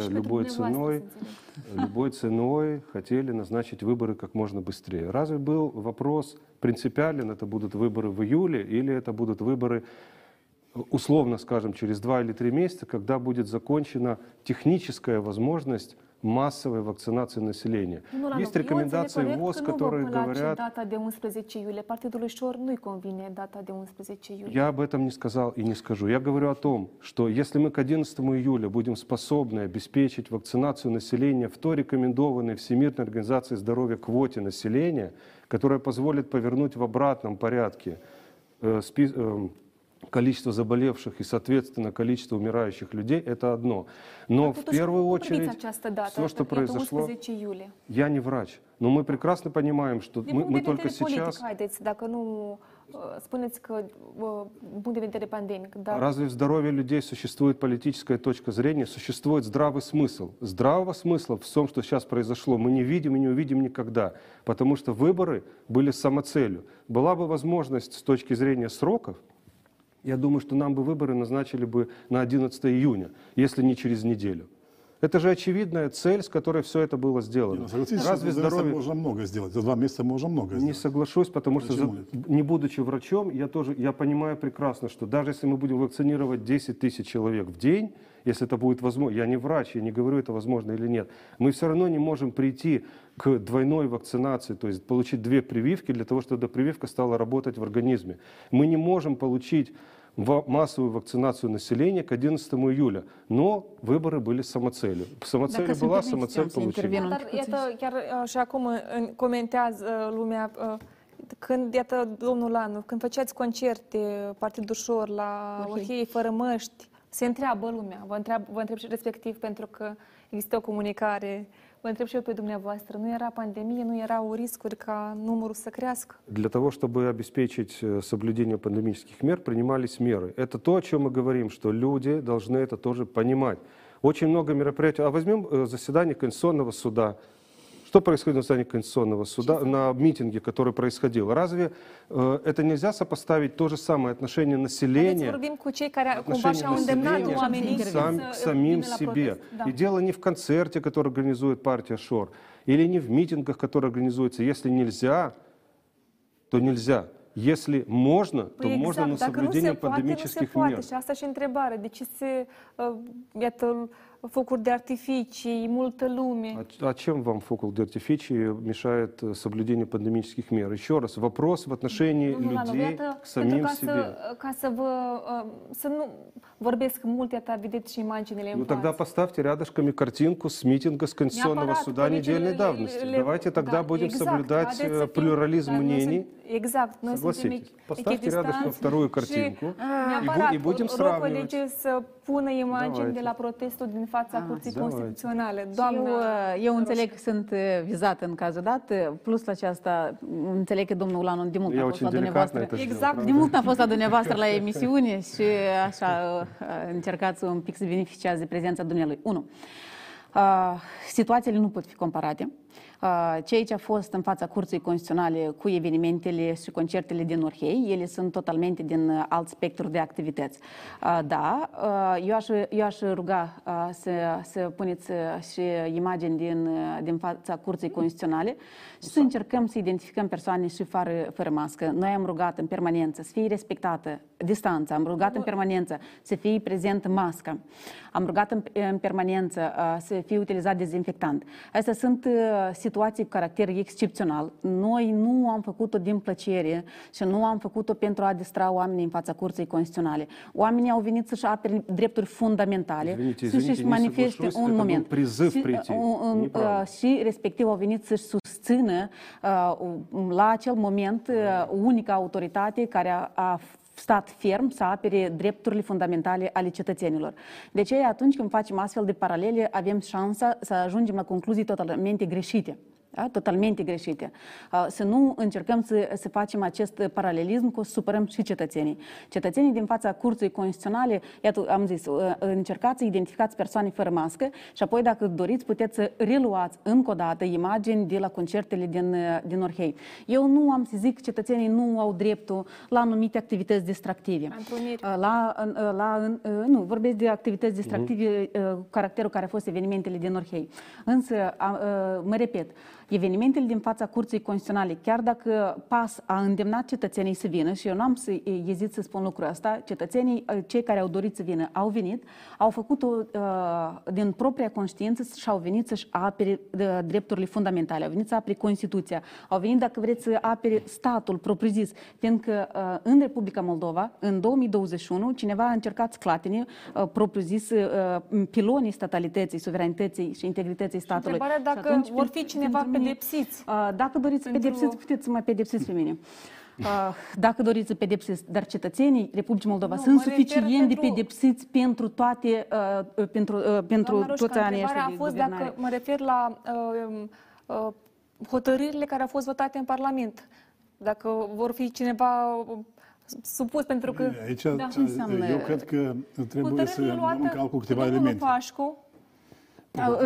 любой ценой хотели назначить выборы как можно быстрее. Разве был вопрос принципиален, это будут выборы в июле или это будут выборы условно скажем, через 2 или 3 месяца, когда будет закончена техническая возможность массовой вакцинации населения. Есть рекомендации ВОЗ, которые говорят... Partidului Șor nu-i convine data de 11 июля. Я об этом не сказал и не скажу. Я говорю о том, что если мы к 11 июля будем способны обеспечить вакцинацию населения в той рекомендованной Всемирной организацией здоровья квоте населения, которая позволит повернуть в обратном порядке количество заболевших и, соответственно, количество умирающих людей, это одно. Но в первую очередь, все, что произошло, я не врач, но мы прекрасно понимаем, что мы только сейчас... Разве в здоровье людей существует политическая точка зрения? Существует здравый смысл. Здравого смысла в том, что сейчас произошло, мы не видим и не увидим никогда, потому что выборы были самоцелью. Была бы возможность с точки зрения сроков, я думаю, что нам бы выборы назначили бы на 11 июня, если не через неделю. Это же очевидная цель, с которой все это было сделано. Не, согласитесь, разве что здоровье... можно много сделать. За 2 месяца можно много сделать. Не соглашусь, потому что, не будучи врачом, я понимаю прекрасно, что даже если мы будем вакцинировать 10 тысяч человек в день, если это будет возможно, я не врач, я не говорю, это возможно или нет, мы все равно не можем прийти к двойной вакцинации, то есть получить 2 прививки для того, чтобы эта прививка стала работать в организме. Мы не можем получить массовую вакцинацию населения к 11 июля. Но выборы были самоцелью. Самоцель была, самоцель получила. Dar iată, chiar și acum comentează lumea, iată, domnul Lanu, când făceați concerte, Partidul Șor, la Orhei fără măști, se întreabă lumea, vă întreb și respectiv, pentru că există o comunicare. Vă întreb și eu pe dumneavoastră, nu era pandemie, nu erau riscuri ca numărul să crească? Для того, чтобы обеспечить соблюдение пандемических мер, принимались меры. Это то, о чем мы говорим, что люди должны это тоже понимать. Очень много мероприятий. А возьмем заседание Конституционного суда. Что происходит на заседании Конституционного суда, на митинге, который происходил? Разве это нельзя сопоставить то же самое отношение населения, к самим себе? И дело не в концерте, который организует партия Шор, или не в митингах, которые организуются. Если нельзя, то нельзя. Если можно, то можно на соблюдение пандемических мер. Și asta și întrebarea. De ce se iată focuri de artificii, multă lume? А чем вам фокус de artificii мешает соблюдению пандемических мер? Еще раз, вопрос в отношении людей к самим себе. Ca să nu vorbesc mult, iată, vedeți și imaginile în față. Ну тогда поставьте рядышками картинку с митинга с Конституционного суда недельной давности. Давайте тогда будем соблюдать плюрализм мнений. Exact. Согласитесь. Поставьте рядышком вторую картинку и будем сравнивать. Eu înțeleg că sunt vizată în cazul dat, plus la aceasta înțeleg că domnul Ulanov de mult a fost la dumneavoastră. Exact. De mult a fost la dumneavoastră la emisiune și așa încercați un pic să beneficiați de prezența dumnealui. 1. Situațiile nu pot fi comparate. Ceea ce a fost în fața Curții Constituționale cu evenimentele și concertele din Orhei, ele sunt totalmente din alt spectru de activități. Da, eu aș ruga să puneți și imagini din fața Curții Constituționale și să încercăm să identificăm persoane și fără mască. Noi am rugat în permanență să fie respectată distanța, am rugat în permanență să fie prezentă masca, am rugat în permanență să fie utilizat dezinfectant. Astea sunt situații cu caracter excepțional. Noi nu am făcut-o din plăcere și nu am făcut-o pentru a distra oamenii în fața Curții Constituționale. Oamenii au venit să-și apere drepturi fundamentale, să-și manifeste un moment. Și respectiv au venit să-și susțină la acel moment unica autoritate care a stat ferm să apere drepturile fundamentale ale cetățenilor. De aceea, atunci când facem astfel de paralele, avem șansa să ajungem la concluzii totalmente greșite. Da? Totalmente greșite. Să nu încercăm să facem acest paralelism, că o supărăm și cetățenii. Cetățenii din fața Curții Constituționale, iată, am zis, încercați să identificați persoane fără mască și apoi, dacă doriți, puteți să reluați încă o dată imagini de la concertele din Orhei. Eu nu am să zic că cetățenii nu au dreptul la anumite activități distractive. Nu, vorbesc de activități distractive, caracterul care a fost evenimentele din Orhei. Însă, mă repet, evenimentele din fața Curții Constituționale, chiar dacă PAS a îndemnat cetățenii să vină, și eu n-am să ezit să spun lucrul ăsta, cetățenii, cei care au dorit să vină, au venit, au făcut-o din propria conștiință și au venit să-și apere drepturile fundamentale, au venit să apere Constituția, au venit, dacă vreți, să apere statul propriu-zis, fiindcă în Republica Moldova, în 2021, cineva a încercat sclatine, propriu-zis, pilonii statalității, suveranității și integrității statului. Și întrebarea dacă atunci, vor fi cineva pedepsiți. Dacă doriți să pedepsiți, puteți să mă pedepsiți pe mine. Dacă doriți să pedepsiți, dar cetățenii Republicii Moldova sunt suficient de pedepsiți pentru toate, pentru toți anii ăștia de guvernare. Dacă mă refer la hotărârile care au fost votate în Parlament, dacă vor fi cineva supus, pentru că... Aici, da, înseamnă... Eu cred că trebuie să luăm în calcul câteva elemente. Lupașcu,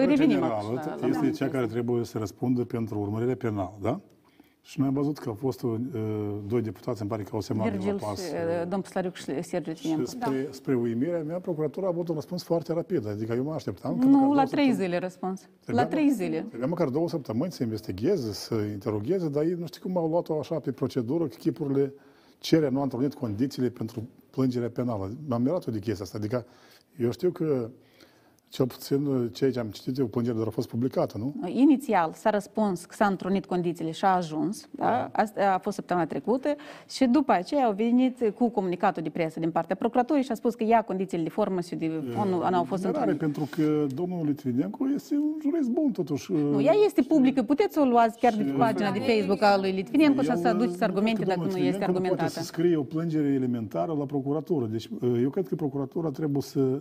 generală este cea care trebuie să răspundă pentru urmărire penală, da? Și noi am văzut că au fost doi deputați, îmi pare că au semnat de la PAS. Domnul Slariuc și Sergiu Tinian. Spre uimirea mea, procuratura a avut un răspuns foarte rapid. Adică eu mă așteptam... Nu, la 3 zile răspuns. La 3 zile. Trebuia măcar 2 săptămâni să investigheze, să interogheze, dar ei nu știu cum au luat-o așa pe procedură, că chipurile cerea nu a întrunit condițiile pentru plângerea penală. M-am mirat-o de chestia asta. Adică eu știu că cel puțin ceea ce am citit eu, plângerea doar a fost publicată, nu? Inițial s-a răspuns că s-a întrunit condițiile și a ajuns. Da? Asta a fost săptămâna trecută și după aceea au venit cu comunicatul de presă din partea procuraturii și a spus că ia condițiile de formă și de fond nu au fost întrunite. Pentru că domnul Litvinenco este un jurist bun, totuși. Nu, ea este publică. Puteți să o luați chiar de pe pagina de Facebook a lui Litvinenco și să aduceți argumente dacă nu este argumentată. Poate să scrie o plângere elementară la procuratură. Deci eu cred că procuratura trebuie să...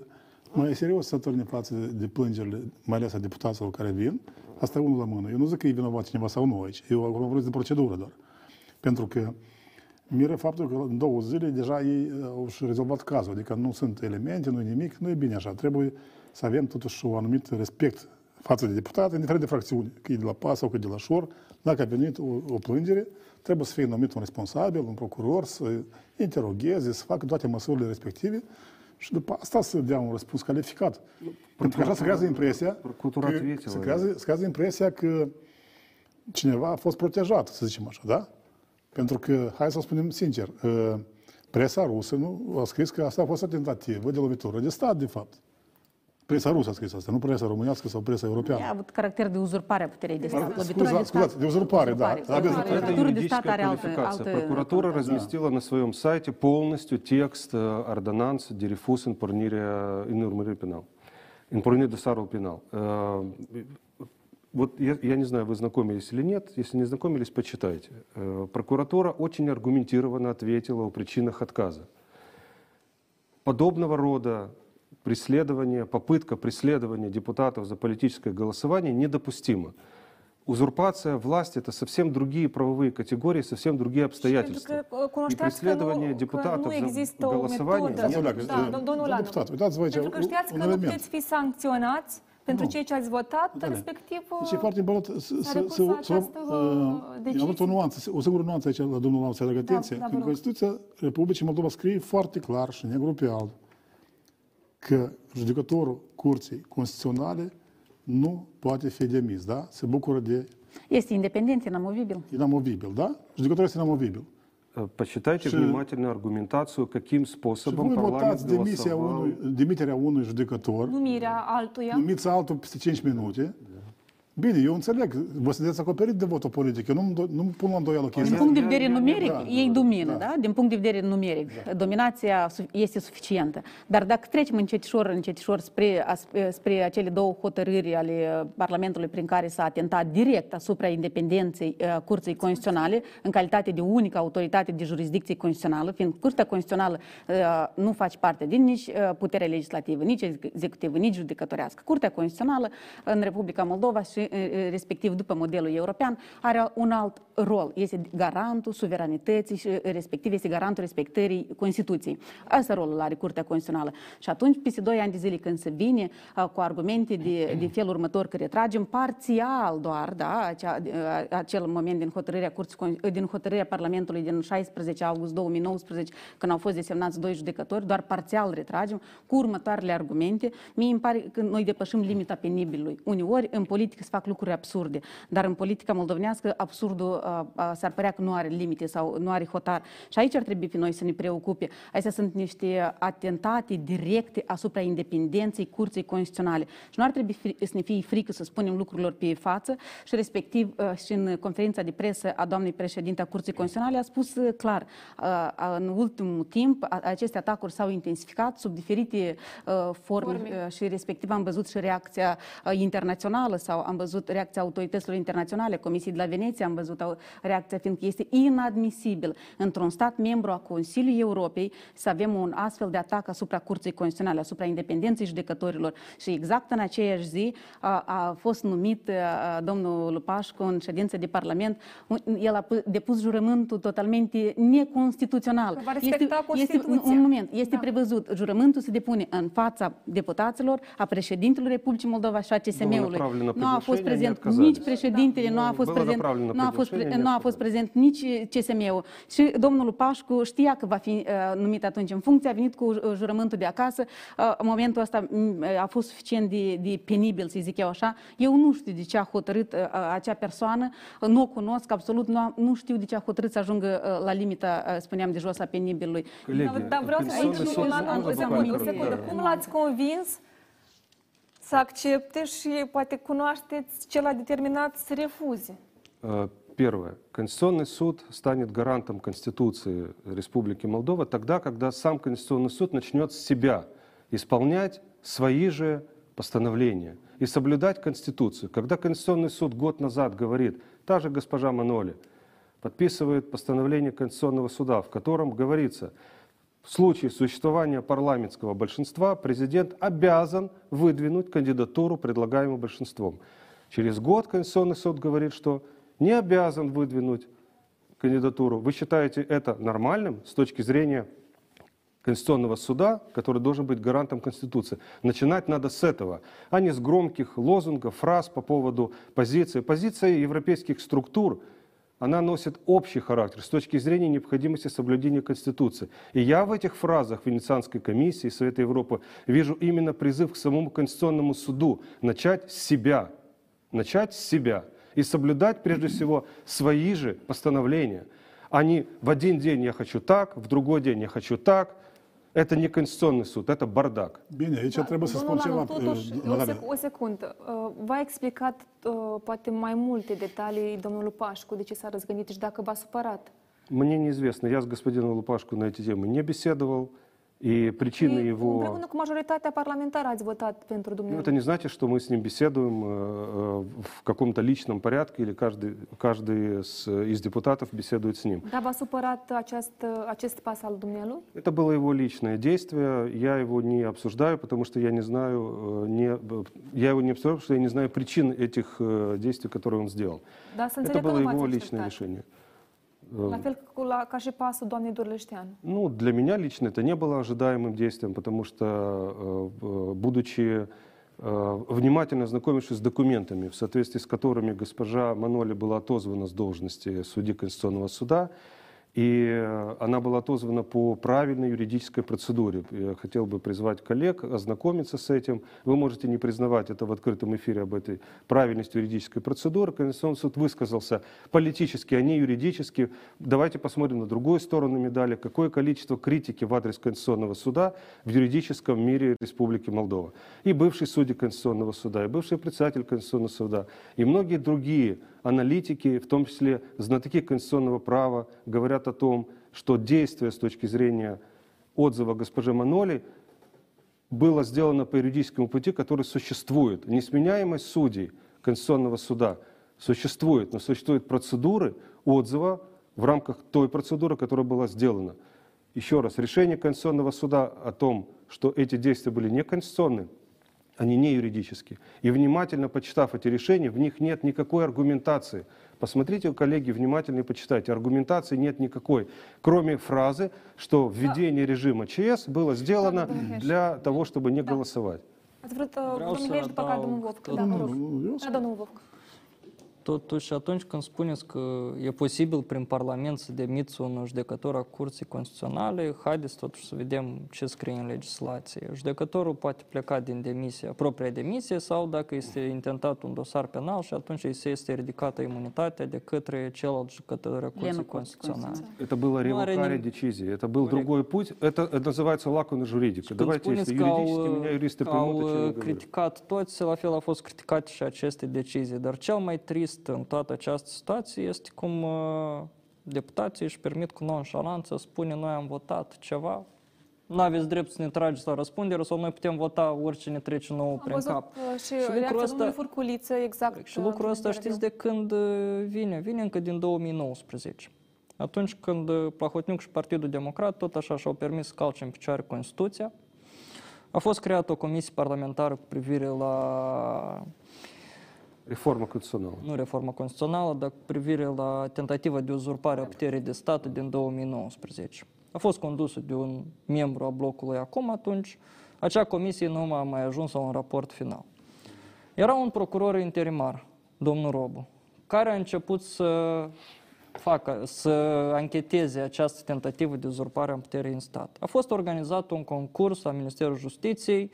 mai serios să torne față de plângerile, mai ales a deputaților care vin. Asta e unul la mână. Eu nu zic că e vinovat cineva sau nu aici. Eu acum vorbesc de procedură doar. Pentru că miră faptul că în 2 zile deja ei au și rezolvat cazul. Adică nu sunt elemente, nu e nimic, nu e bine așa. Trebuie să avem totuși un anumit respect față de deputate, indiferent de fracțiune, că e de la PAS sau că e de la Șor. Dacă a venit o plângere, trebuie să fie numit un responsabil, un procuror, să interogheze, să facă toate măsurile respective. Și după asta să dea un răspuns calificat. Pentru că așa se creează impresia că cineva a fost protejat, să zicem așa, da? Pentru că, hai să o spunem sincer, presa rusă a scris că asta a fost o tentativă de lovitură de stat, de fapt. Presa rusă a scris asta, nu presa românească sau presa europeană. A avut caracter de uzurpare a puterii de stat. Scuzați, de uzurpare, da. Procuratura de stat are altă... Procuratura разместила на своем сайте полностью текст ордонанса de refuz în urmărire penală. În pornirea dosarului penal. Вот я не знаю, вы знакомились или нет. Если не знакомились, почитайте. Прокуратура очень аргументированно ответила о причинах отказа. Подобного рода преследование, попытка преследования депутатов за политическое голосование недопустима. Узурпация власти — это совсем другие правовые категории, совсем другие обстоятельства. И преследование депутатов за голосование... Pentru că știați că nu puteți fi sancționați pentru cei ce ați votat, respectiv... Deci e foarte important să... O singură nuanță aici la domnul Lanț, dacă atenție. În Constituția Republicii Moldova scrie foarte clar și negru pe alb că judecătorul Curții Constituționale nu poate fi demis, da? Se bucură de... Este independent, inamovibil. Inamovibil, da? Judecătorul este inamovibil. Почитайте внимательно аргументацию, каким способом парламент голосовал. Demiterea unui judecător. Numirea altuia. Numiți altul peste 5 minute. Bine, eu înțeleg, vă sunteți acoperit de votul politic, eu nu pun la îndoială chestia. Din punct de vedere numeric, ei domină, da? Din punct de vedere numeric, dominația este suficientă. Dar dacă trecem încetișor spre acele 2 hotărâri ale Parlamentului prin care s-a atentat direct asupra independenței Curții Constituționale, în calitate de unică autoritate de jurisdicție constituțională, fiind Curtea Constituțională nu face parte din nici puterea legislativă, nici executivă, nici judecătorească. Curtea Constituțională în Republica Moldova și respectiv după modelul european, are un alt rol. Este garantul suveranității și respectiv este garantul respectării Constituției. Asta rolul are Curtea Constituțională. Și atunci, peste 2 ani de zile, când se vine cu argumente de felul următor, că retragem parțial doar, da, acel moment din hotărârea Parlamentului din 16 august 2019, când au fost desemnați 2 judecători, doar parțial retragem cu următoarele argumente. Mie îmi pare că noi depășim limita penibilului. Uneori, în politică, se fac lucruri absurde. Dar în politica moldovenească absurdul s-ar părea că nu are limite sau nu are hotar. Și aici ar trebui pe noi să ne preocupe. Astea sunt niște atentate directe asupra independenței Curții Constituționale. Și nu ar trebui să ne fie frică să spunem lucrurilor pe față și respectiv și în conferința de presă a doamnei președinte a Curții Constituționale a spus clar, în ultimul timp aceste atacuri s-au intensificat sub diferite forme și respectiv am văzut și reacția internațională sau am văzut reacția autorităților internaționale, Comisiei de la Veneția, am văzut reacția, fiindcă este inadmisibil într-un stat membru a Consiliului Europei să avem un astfel de atac asupra Curții Constituționale, asupra independenței judecătorilor. Și exact în aceeași zi a fost numit domnul Lupașcu în ședință de Parlament. El a depus jurământul totalmente neconstituțional. Este prevăzut. Jurământul se depune în fața deputaților, a președintelui Republicii Moldova și a CSM-ului. Nu a fost prezent nici președintele, nu a fost prezent nici CSM-ul. Și domnul Lupașcu știa că va fi numit atunci în funcție, a venit cu jurământul de acasă. În momentul ăsta a fost suficient de penibil, să zic eu așa. Eu nu știu de ce a hotărât acea persoană, nu o cunosc absolut, nu știu de ce a hotărât să ajungă la limita, spuneam, de jos a penibilului. Dar vreau să spun, cum l-ați convins să accepte și poate cunoașteți ce l-a determinat să refuze? Первое. Конституционный суд станет гарантом Конституции Республики Молдова тогда, когда сам Конституционный суд начнет с себя исполнять свои же постановления и соблюдать Конституцию. Когда Конституционный суд год назад говорит, та же госпожа Маноле подписывает постановление Конституционного суда, в котором говорится, в случае существования парламентского большинства президент обязан выдвинуть кандидатуру, предлагаемую большинством. Через год Конституционный суд говорит, что не обязан выдвинуть кандидатуру. Вы считаете это нормальным с точки зрения Конституционного суда, который должен быть гарантом Конституции? Начинать надо с этого, а не с громких лозунгов, фраз по поводу позиции. Позиция европейских структур, она носит общий характер с точки зрения необходимости соблюдения Конституции. И я в этих фразах Венецианской комиссии, Совета Европы, вижу именно призыв к самому Конституционному суду начать с себя. Начать с себя. И соблюдать, прежде всего, свои же постановления. А не в один день я хочу так, в другой день я хочу так. Это не Конституционный суд, это бардак. Bine, aici trebuie să spun ceva. O secundă. V-a explicat poate mai multe detalii domnul Lupașcu, de ce s-a răzgândit și dacă v-a supărat. Мне неизвестно. Я с господином Лупашку на эти темы не беседовал. И причины его... Это не значит, что мы с ним беседуем в каком-то личном порядке, или каждый из депутатов беседует с ним. Это было его личное действие. Я его не обсуждаю, потому что я не знаю, потому что я не знаю причин этих действий, которые он сделал. Это было его личное решение. La fel ca și pasul doamnei Durleștean. Ну, для меня лично это не было ожидаемым действием, потому что, будучи внимательно ознакомившись с документами, в соответствии с которыми госпожа Маноле была отозвана с должности судьи Конституционного суда, и она была отозвана по правильной юридической процедуре. Я хотел бы призвать коллег ознакомиться с этим. Вы можете не признавать это в открытом эфире об этой правильности юридической процедуры. Конституционный суд высказался политически, а не юридически. Давайте посмотрим на другую сторону медали. Какое количество критики в адрес Конституционного суда в юридическом мире Республики Молдова. И бывший судья Конституционного суда, и бывший председатель Конституционного суда, и многие другие аналитики, в том числе знатоки конституционного права, говорят о том, что действие с точки зрения отзыва госпожи Маноли было сделано по юридическому пути, который существует. Несменяемость судей Конституционного суда существует, но существуют процедуры отзыва в рамках той процедуры, которая была сделана. Еще раз, решение Конституционного суда о том, что эти действия были неконституционны, они не юридические. И внимательно почитав эти решения, в них нет никакой аргументации. Посмотрите, коллеги, внимательно и почитайте. Аргументации нет никакой, кроме фразы, что введение режима ЧС было сделано для того, чтобы не голосовать. Totuși, atunci când spuneți că e posibil prin Parlament să demiți un judecător a Curții Constituționale, haideți totuși să vedem ce scrie în legislație. Judecătorul poate pleca din demisia, propria demisie, sau dacă este intentat un dosar penal și atunci este ridicată imunitatea de către celălalt judecător a Curții Constituționale. Это была ревокация decizii. Это был другой путь. Это называется лакуна juridică. Давайте, если юридически меня юристы поймут, о чем я говорю. Criticat toți, la fel a fost criticate și aceste decizii, dar cel mai trist în toată această situație este cum deputații își permit cu nonșalanță să spune noi am votat ceva, nu aveți drept să ne trageți la răspundere sau noi putem vota orice ne trece nouă prin cap. Și lucrul ăsta, Furculiță, exact, și lucrul ăsta știți de când vine? Vine încă din 2019. Atunci când Plahotniuc și Partidul Democrat tot așa și-au permis să calce în picioare Constituția, a fost creată o comisie parlamentară cu privire la reforma constituțională. Nu reforma constituțională, dar cu privire la tentativa de uzurpare a puterii de stat din 2019. A fost condusă de un membru a blocului acum atunci. Acea comisie nu a mai ajuns la un raport final. Era un procuror interimar, domnul Robu, care a început să ancheteze această tentativă de uzurpare a puterii în stat. A fost organizat un concurs la Ministerul Justiției,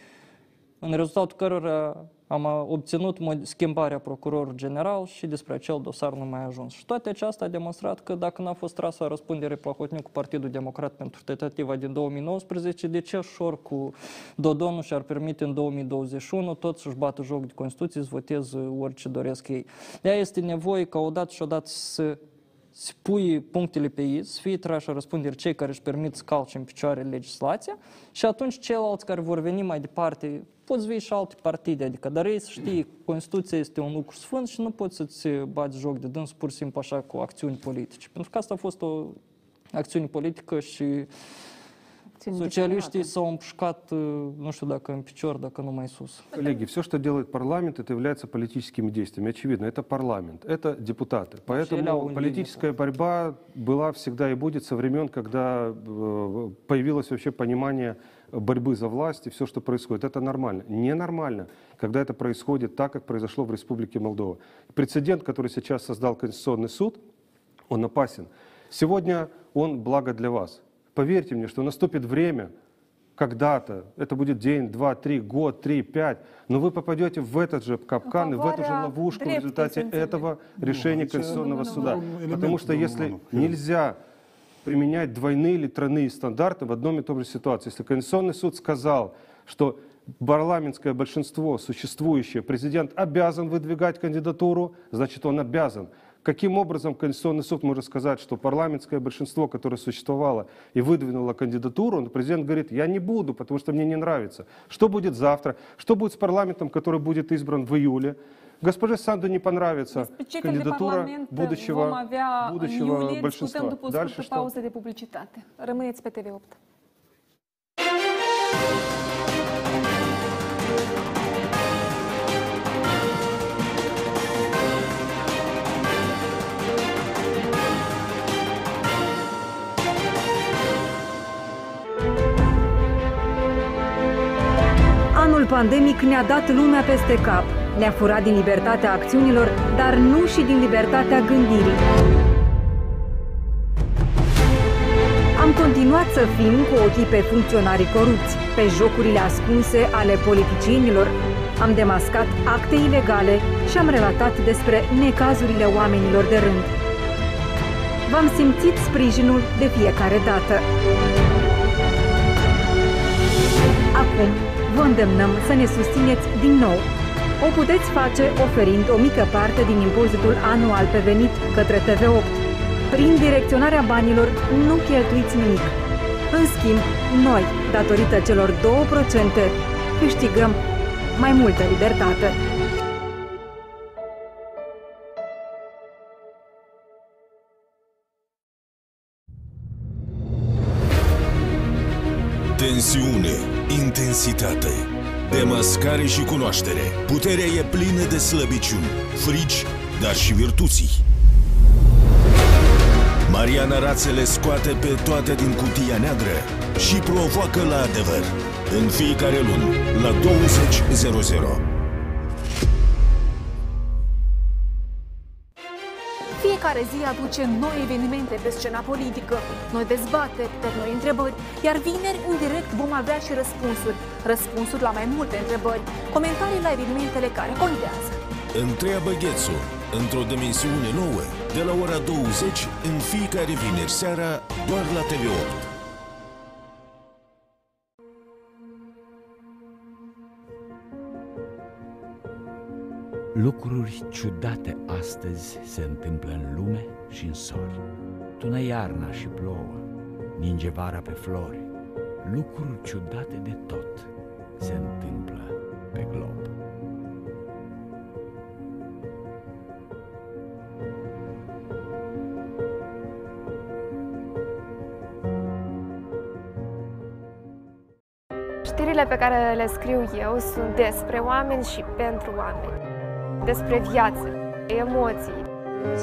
în rezultatul cărora am obținut schimbarea procurorului general și despre acel dosar nu mai ajuns. Și toate aceasta a demonstrat că dacă n-a fost trasă la răspundere Plahotniuc cu Partidul Democrat pentru tentativa din 2019, de ce Șor cu Dodonul și-ar permite în 2021 tot să-și bată joc de Constituție, să voteze orice doresc ei. De-aia este nevoie ca odată și odată să spui punctele pe ei, să fie trași la răspundere cei care își permit să calce în picioare legislația și atunci ceilalți care vor veni mai departe, poți vii și alte partide, adică, dar ei să știi, Constituția este un lucru sfânt și nu poți să-ți bați joc de dâns pur și simplu așa cu acțiuni politice. Pentru că asta a fost o acțiune politică și socialiștii s-au împușcat, nu știu dacă în picior, dacă nu mai sus. Коллеги, все, что делает парламент, это является политическими действиями. Очевидно, это парламент, это депутаты. Поэтому политическая борьба была всегда и будет со времен, когда появилось вообще понимание борьбы за власть и все, что происходит. Это нормально. Ненормально, когда это происходит так, как произошло в Республике Молдова. Прецедент, который сейчас создал Конституционный суд, он опасен. Сегодня он благо для вас. Поверьте мне, что наступит время, когда-то, это будет день, два, три, год, три, пять, но вы попадете в этот же капкан и в эту же ловушку в результате этого решения Конституционного суда. Потому что если нельзя применять двойные или тройные стандарты в одном и том же ситуации, если Конституционный суд сказал, что парламентское большинство существующее, президент обязан выдвигать кандидатуру, значит он обязан. Каким образом Конституционный суд может сказать, что парламентское большинство, которое существовало и выдвинуло кандидатуру, но президент говорит, я не буду, потому что мне не нравится. Что будет завтра? Что будет с парламентом, который будет избран в июле? Госпоже Санду не понравится кандидатура будущего большинства. Дальше что? Rămâneți pe TV8. Anul pandemic ne-a dat lumea peste cap, ne-a furat din libertatea acțiunilor, dar nu și din libertatea gândirii. Am continuat să fim cu ochii pe funcționarii corupți, pe jocurile ascunse ale politicienilor, am demascat acte ilegale și am relatat despre necazurile oamenilor de rând. V-am simțit sprijinul de fiecare dată. Acum, vă îndemnăm să ne susțineți din nou. O puteți face oferind o mică parte din impozitul anual pe venit către TV8. Prin direcționarea banilor nu cheltuiți nimic. În schimb, noi, datorită celor 2%, câștigăm mai multă libertate. Tensiune, intensitate, demascare și cunoaștere. Puterea e plină de slăbiciuni, frici, dar și virtuții. Mariana Rațele scoate pe toate din cutia neagră și provoacă la adevăr. În fiecare luni, la 20:00. Fiecare zi aduce noi evenimente pe scena politică, noi dezbateri, noi întrebări, iar vineri în direct vom avea și răspunsuri. Răspunsuri la mai multe întrebări, comentarii la evenimentele care contează. Întreabă Ghețu, într-o dimensiune nouă, de la ora 20, în fiecare vineri seara, doar la TV8. Lucruri ciudate astăzi se întâmplă în lume și în sori. Tună iarna și plouă, ninge vara pe flori. Lucruri ciudate de tot se întâmplă pe glob. Știrile pe care le scriu eu sunt despre oameni și pentru oameni. Despre viață, emoții.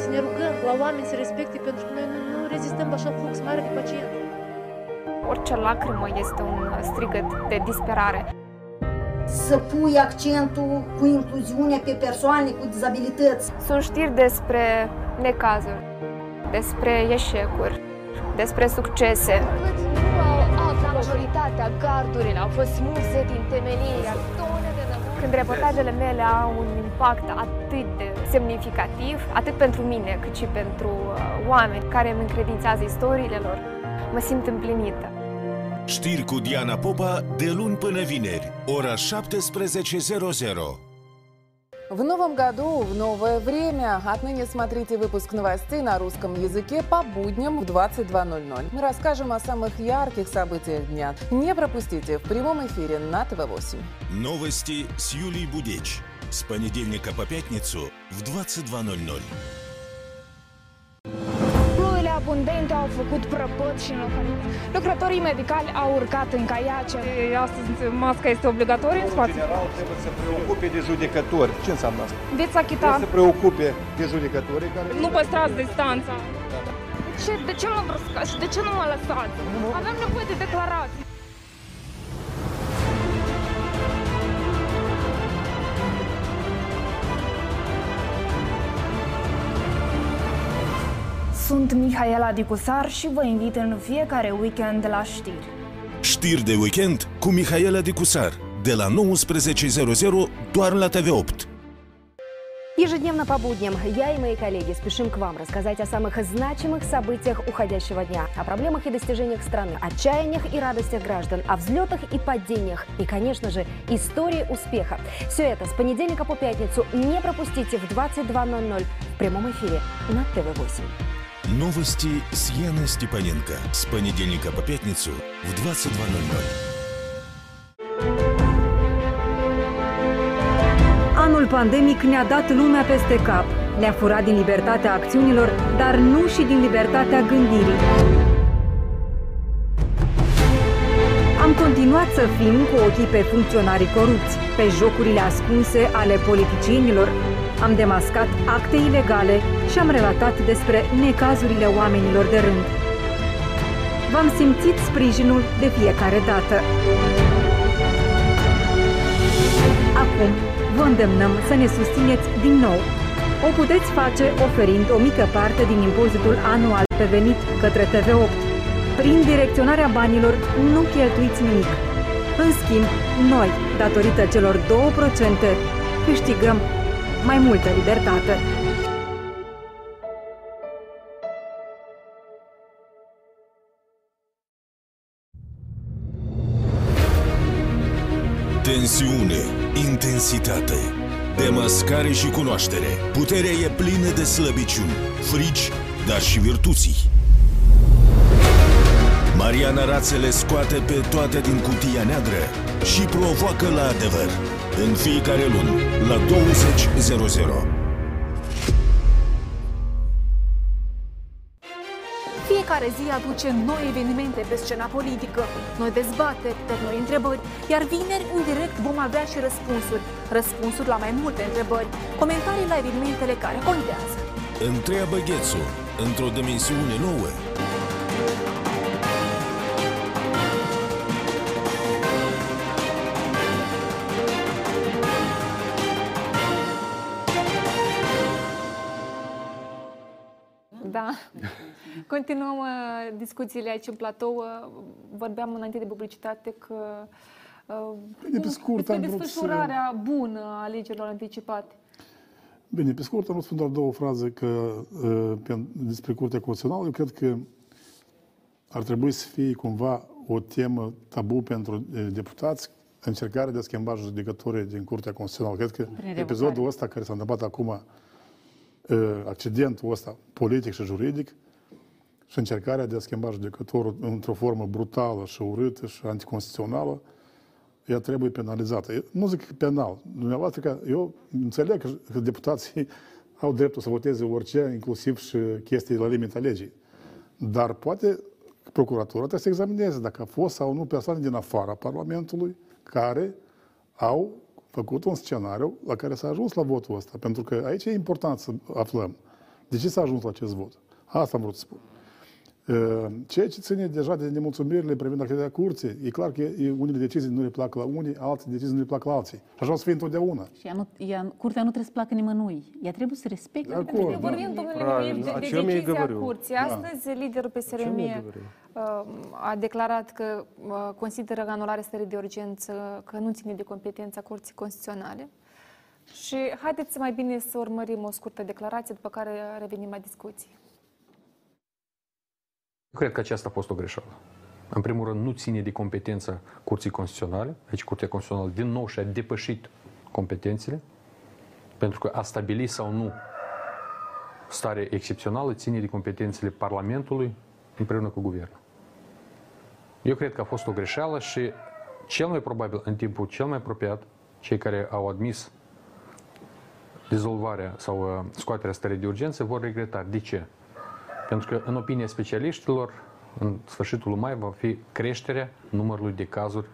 Să ne rugăm la oameni să respecte, pentru că noi nu rezistăm la așa flux mare de pacient. Orice lacrimă este un strigăt de disperare. Să pui accentul cu incluziunea pe persoane cu dizabilități. Sunt știri despre necazuri, despre eșecuri, despre succese. Majoritatea gardurilor au fost smulse din temelie. Când reportajele mele au un impact atât de semnificativ, atât pentru mine, cât și pentru oameni care îmi încredințează istoriile lor, mă simt împlinită. Știri cu Diana Popa, de luni până vineri, ora 17:00. В новом году, в новое время. Отныне смотрите выпуск новостей на русском языке по будням в 22:00. Мы расскажем о самых ярких событиях дня. Не пропустите в прямом эфире на ТВ8. Новости с Юлией Будеч. С понедельника по пятницу в 22:00. Abundente au făcut prăpăt și lucrătorii medicali au urcat în caiace. Astăzi masca este obligatorie în spațiu. General trebuie să preocupe de judecători. Ce înseamnă asta? Veți achita. Trebuie să preocupe de judecători care... Nu păstrați distanța. De ce mă bruscați? De ce nu mă lăsați? Avem nevoie de declarații. Sunt Mihaela Dicusar și vă invit în fiecare weekend la știri. Știri de weekend cu Mihaela Dicusar, de la 19:00, doar la TV8. Ежедневно по будням я и мои коллеги спешим к вам рассказать о самых значимых событиях уходящего дня, о проблемах и достижениях страны, о чаяниях и радостях граждан, о взлетах и падениях и, конечно же, истории успеха. Все это с понедельника по пятницу не пропустите в 22:00 в прямом эфире на ТВ8. Новости с Яной Степаненко с понедельника по пятницу в 22:00. Anul pandemic ne-a dat lumea peste cap, ne-a furat din libertatea acțiunilor, dar nu și din libertatea gândirii. Am continuat să fim cu ochii pe funcționarii corupți, pe jocurile ascunse ale politicienilor, am demascat acte ilegale și am relatat despre necazurile oamenilor de rând. V-am simțit sprijinul de fiecare dată. Acum, vă îndemnăm să ne susțineți din nou. O puteți face oferind o mică parte din impozitul anual pe venit către TV8. Prin direcționarea banilor nu cheltuiți nimic. În schimb, noi, datorită celor 2%, câștigăm mai multă libertate. Tensiune, intensitate, demascare și cunoaștere. Puterea e plină de slăbiciuni, frici, dar și virtuții. Mariana Rațele scoate pe toate din cutia neagră și provoacă la adevăr. În fiecare luni, la 20:00. Fiecare zi aduce noi evenimente pe scena politică, noi dezbateri, noi întrebări, iar vineri în direct vom avea și răspunsuri. Răspunsuri la mai multe întrebări, comentarii la evenimentele care contează. Întreabă Ghețu, într-o dimensiune nouă. Da. Continuăm discuțiile aici în platou. Vorbeam înainte de publicitate că despre desfășurarea bună a alegerilor anticipate. Bine, pe scurt, am vrut să spun doar două fraze că, despre Curtea Constituțională. Eu cred că ar trebui să fie cumva o temă tabu pentru deputați, încercarea de a schimba judecătorii din Curtea Constituțională. Cred că episodul ăsta care s-a întâmplat acum, accidentul ăsta politic și juridic, și încercarea de a schimba judecătorul într-o formă brutală și urâtă și anticonstituțională, ea trebuie penalizată. Nu zic penal. Dumneavoastră că eu înțeleg că deputații au dreptul să voteze orice, inclusiv și chestii la limita legii. Dar poate procuratura trebuie să examineze dacă a fost sau nu persoane din afara Parlamentului care au făcut un scenariu la care s-a ajuns la votul ăsta. Pentru că aici e important să aflăm de ce s-a ajuns la acest vot. Asta am vrut să spun. Ceea ce ține deja de nemulțumirile privind activitatea curții, e clar că unele decizii nu le plac la unii, alte decizii nu le plac la alții. Și așa o să fie întotdeauna. Și curtea nu trebuie să placă nimănui. Ea trebuie să respecte. Pentru că vorbim, domnule, de decizia curții. Astăzi, liderul PSRM a declarat că consideră anularea stării de urgență că nu ține de competența Curții Constituționale. Și haideți mai bine să urmărim o scurtă declarație, după care revenim la discuții. Cred că aceasta a fost o greșeală. În primul rând, nu ține de competența Curții Constituționale. Aici Curtea Constituțională din nou și-a depășit competențele, pentru că a stabili sau nu stare excepțională ține de competențele Parlamentului împreună cu Guvernul. Eu cred că a fost o greșeală și cel mai probabil, în timpul cel mai apropiat, cei care au admis dizolvarea sau scoaterea stării de urgență vor regreta. De ce? Pentru că, în opinia specialiștilor, în sfârșitul lui mai va fi creșterea numărului de cazuri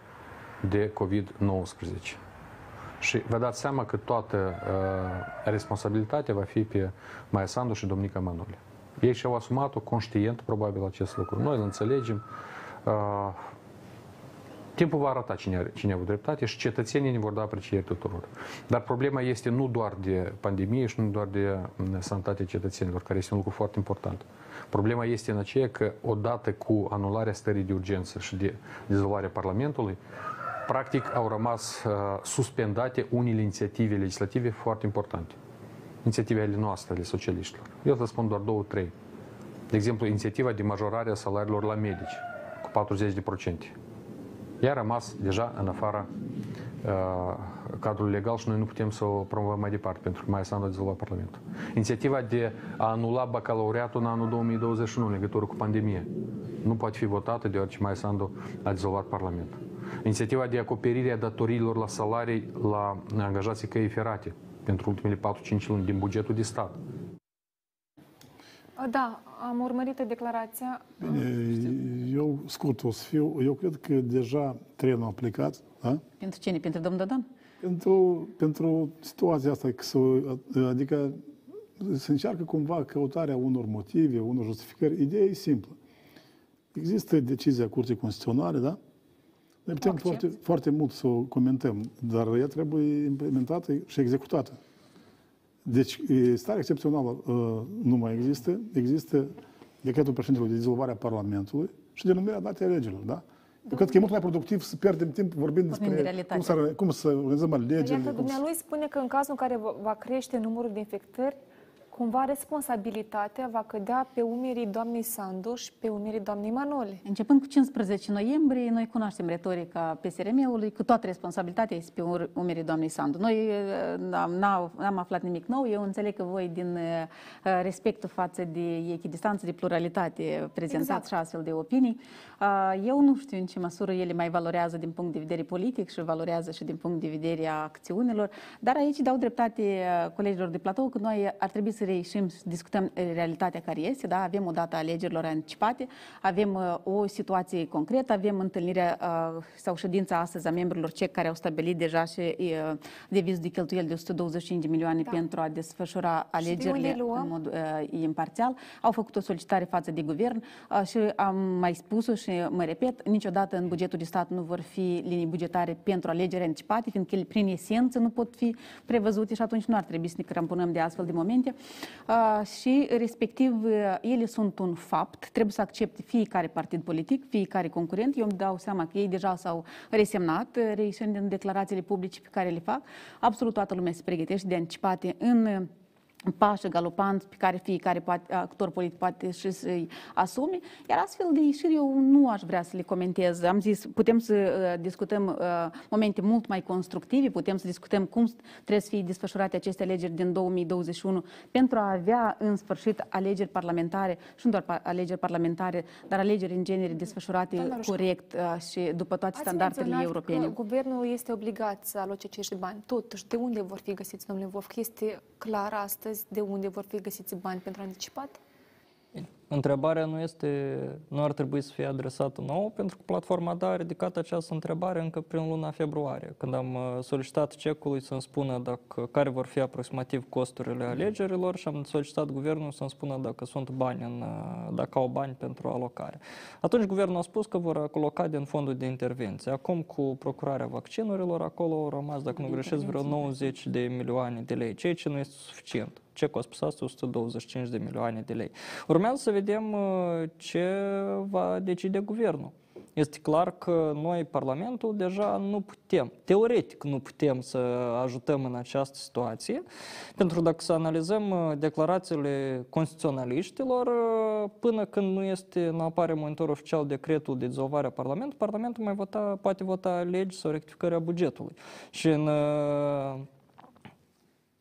de COVID-19. Și vă dați seama că toată responsabilitatea va fi pe Maia Sandu și Dumitru Manole. Ei și-au asumat-o conștient, probabil, acest lucru. Noi îl înțelegem. Timpul va arăta cine a avut dreptate și cetățenii ne vor da aprecieri tuturor. Dar problema este nu doar de pandemie și nu doar de sănătatea cetățenilor, care este un lucru foarte important. Problema este în aceea că, odată cu anularea stării de urgență și de dizolvarea Parlamentului, practic au rămas suspendate unele inițiative legislative foarte importante. Inițiativele noastre, ale socialiștilor. Eu să spun doar 2-3. De exemplu, inițiativa de majorare a salariilor la medici cu 40%. Ea a rămas deja în afara cadrului legal și noi nu putem să o promovăm mai departe, pentru că mai s-a dezvoltat Parlamentul. Inițiativa de a anula bacalaureatul în anul 2021 în legătură cu pandemie nu poate fi votată, deoarece Maia Sandu a dizolvat Parlamentul. Inițiativa de acoperire a datoriilor la salarii la angajații căi ferate pentru ultimele 4-5 luni din bugetul de stat. Da, am urmărit declarația. Bine, eu scurt o să fiu. Eu cred că deja trenul a aplicat. Da? Pentru cine? Pentru domnul Dodon? Pentru situația asta. Adică se încearcă cumva căutarea unor motive, unor justificări. Ideea e simplă. Există decizia Curții Constituționale, da? Ne putem foarte mult să o comentăm, dar ea trebuie implementată și executată. Deci, starea excepțională nu mai există. Există decretul președintelui de dizolvare a Parlamentului și de numirea datei alegerilor, da? Eu cred că e mult mai productiv să pierdem timp vorbind despre cum să organizăm alegerile. Iată, dumnealui spune că în cazul în care va crește numărul de infectări, cumva responsabilitatea va cădea pe umerii doamnei Sandu și pe umerii doamnei Manole. Începând cu 15 noiembrie, noi cunoaștem retorica PSRM-ului, că toată responsabilitatea este pe umerii doamnei Sandu. Noi n-am aflat nimic nou, eu înțeleg că voi, din respectul față de echidistanță, de pluralitate, prezentați exact și astfel de opinii. Eu nu știu în ce măsură ele mai valorează din punct de vedere politic și valorează și din punct de vedere a acțiunilor, dar aici dau dreptate colegilor de platou că noi ar trebui să reieșim și discutăm realitatea care este, da? Avem o dată alegerilor anticipate, avem o situație concretă, avem întâlnirea sau ședința astăzi a membrilor CEC care au stabilit deja și devizul de cheltuieli de 125 de milioane pentru a desfășura alegerile în mod imparțial. Au făcut o solicitare față de guvern și am mai spus-o și mă repet, niciodată în bugetul de stat nu vor fi linii bugetare pentru alegeri anticipate, fiindcă ele prin esență nu pot fi prevăzute și atunci nu ar trebui să ne crampunăm de astfel de momente. și respectiv ele sunt un fapt, trebuie să accepte fiecare partid politic, fiecare concurent. Eu îmi dau seama că ei deja s-au resemnat, reieșind din declarațiile publice pe care le fac. Absolut toată lumea se pregătește de anticipate în pași galopanți pe care fiecare actor politic poate și să-i asume. Iar astfel de ieșiri eu nu aș vrea să le comentez. Am zis, putem să discutăm momente mult mai constructive, putem să discutăm cum trebuie să fie desfășurate aceste alegeri din 2021 pentru a avea în sfârșit alegeri parlamentare și nu doar alegeri parlamentare, dar alegeri în genere desfășurate corect și după toate standardele europene. Că guvernul este obligat să aloce acești bani. Totuși, de unde vor fi găsiți, domnule Vovc? Este clar asta? De unde vor fi găsiți bani pentru anticipat? Întrebarea nu ar trebui să fie adresată nouă, pentru că Platforma DA a ridicat această întrebare încă prin luna februarie, când am solicitat CEC-ului să-mi spună care vor fi aproximativ costurile alegerilor și am solicitat guvernul să-mi spună dacă au bani pentru alocare. Atunci guvernul a spus că vor aloca din fondul de intervenție. Acum, cu procurarea vaccinurilor, acolo au rămas, dacă nu greșesc, vreo 90 de milioane de lei, ceea ce nu este suficient. CEC a spus asta, 125 de milioane de lei. Urmează să vedem ce va decide guvernul. Este clar că noi, Parlamentul, deja nu putem, teoretic nu putem să ajutăm în această situație, pentru că dacă să analizăm declarațiile constituționaliștilor, până când nu apare în monitor oficial decretul de dizolvare a Parlamentului, Parlamentul mai poate vota legi sau rectificarea bugetului. Și în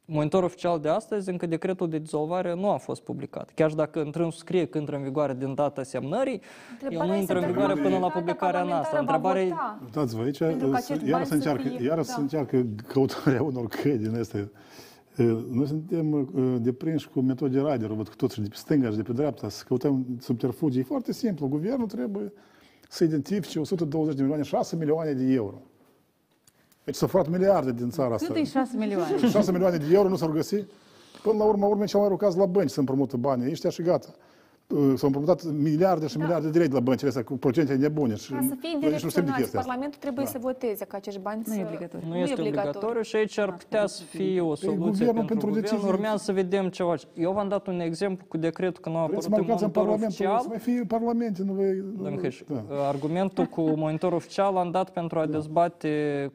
monitor oficial de astăzi, încă decretul de dizolvare nu a fost publicat. Chiar dacă într-însul scrie că intră în vigoare din data semnării, el nu intră în vigoare până la publicarea noastră. Întrebarea... Uitați-vă aici, iară să încearcă căutarea unor căi din astea. Noi suntem deprinși cu metode radio, văd că toți de pe stânga și de pe dreapta, să căutăm subterfugii. E foarte simplu. Guvernul trebuie să identifice 120 de milioane, 6 milioane de euro. Deci s-au furat miliarde din țara asta. Câte-i 6 milioane? 6 milioane de euro nu s-au găsit. Până la urmă, cel mai rucați la bănci să împrumută banii ăștia și gata. S-au împrumutat miliarde și miliarde de lei la băncile astea, cu procente nebune. Ca să fie direcționați, Parlamentul trebuie să voteze că acești bani nu e obligatoriu. Nu este obligatoriu și aici ar putea să fie o soluție pentru guvern. Urmează să vedem ceva. Eu v-am dat un exemplu cu decretul că nu a apărut în monitor oficial. Să mai fie parlamente, nu vei... Argumentul cu monitor oficial l-am dat pentru a dezbate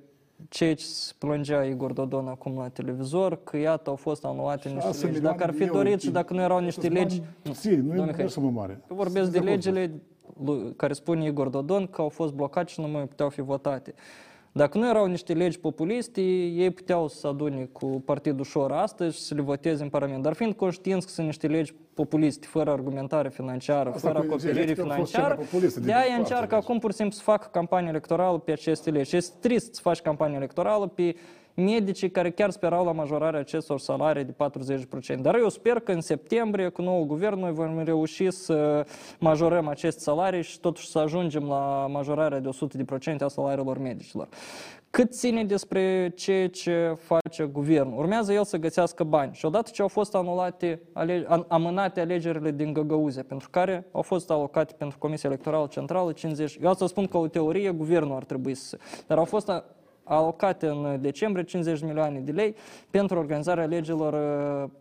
ceea ce se plângea Igor Dodon acum la televizor, că iată au fost anulate niște legi. Dacă ar fi dorit și dacă nu erau niște legi... Vorbesc de legile care spune Igor Dodon că au fost blocate și nu mai puteau fi votate. Dacă nu erau niște legi populiste, ei puteau să se adune cu Partidul Șor astăzi și să le voteze în Parlament. Dar fiind conștienți că sunt niște legi populiste, fără argumentare financiară, fără acoperire financiară, de-aia încearcă acum pur și simplu să facă campanie electorală pe aceste legi. Și este trist să faci campanie electorală pe medicii care chiar sperau la majorarea acestor salarii de 40%. Dar eu sper că în septembrie, cu noul guvern, noi vom reuși să majorăm aceste salarii și totuși să ajungem la majorarea de 100% a salariilor medicilor. Cât ține despre ceea ce face guvernul? Urmează el să găsească bani. Și odată ce au fost amânate alegerile din Găgăuzia, pentru care au fost alocate pentru Comisia Electorală Centrală 50... Eu asta spun că o teorie, guvernul ar trebui să... Dar au fost alocate în decembrie 50 milioane de lei pentru organizarea alegerilor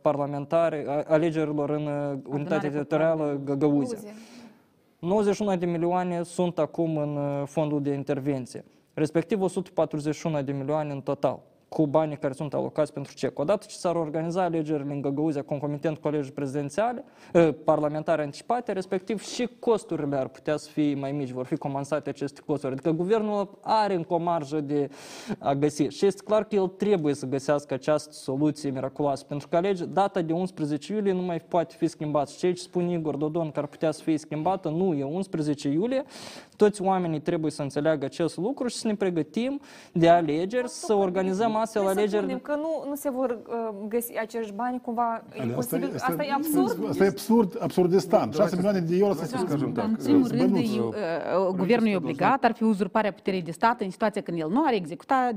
parlamentare, alegerilor în unitatea teritorială Găgăuzia. 91 de milioane sunt acum în fondul de intervenție, respectiv 141 de milioane în total, cu banii care sunt alocați pentru CEC. Odată ce s-ar organiza alegerile în Găgăuzia, concomitent cu alegeri prezidențiale, parlamentare anticipate, respectiv și costurile ar putea să fie mai mici, vor fi compensate aceste costuri. Adică guvernul are încă o marjă de a găsi. Și este clar că el trebuie să găsească această soluție miraculoasă, pentru că data de 11 iulie nu mai poate fi schimbată. Și ceea ce spune Igor Dodon că ar putea să fie schimbată, nu e 11 iulie. Toți oamenii trebuie să înțeleagă acest lucru și să ne pregătim de alegeri, să organizăm astfel alegeri. Că nu se vor găsi acești bani, cumva imposibil. Asta e absurd. Asta e absurd, absurdistan. 6 milioane de euro să se scăjăm. În primul rând, guvernul e obligat, ar fi uzurparea puterii de stat în situația când el nu ar executa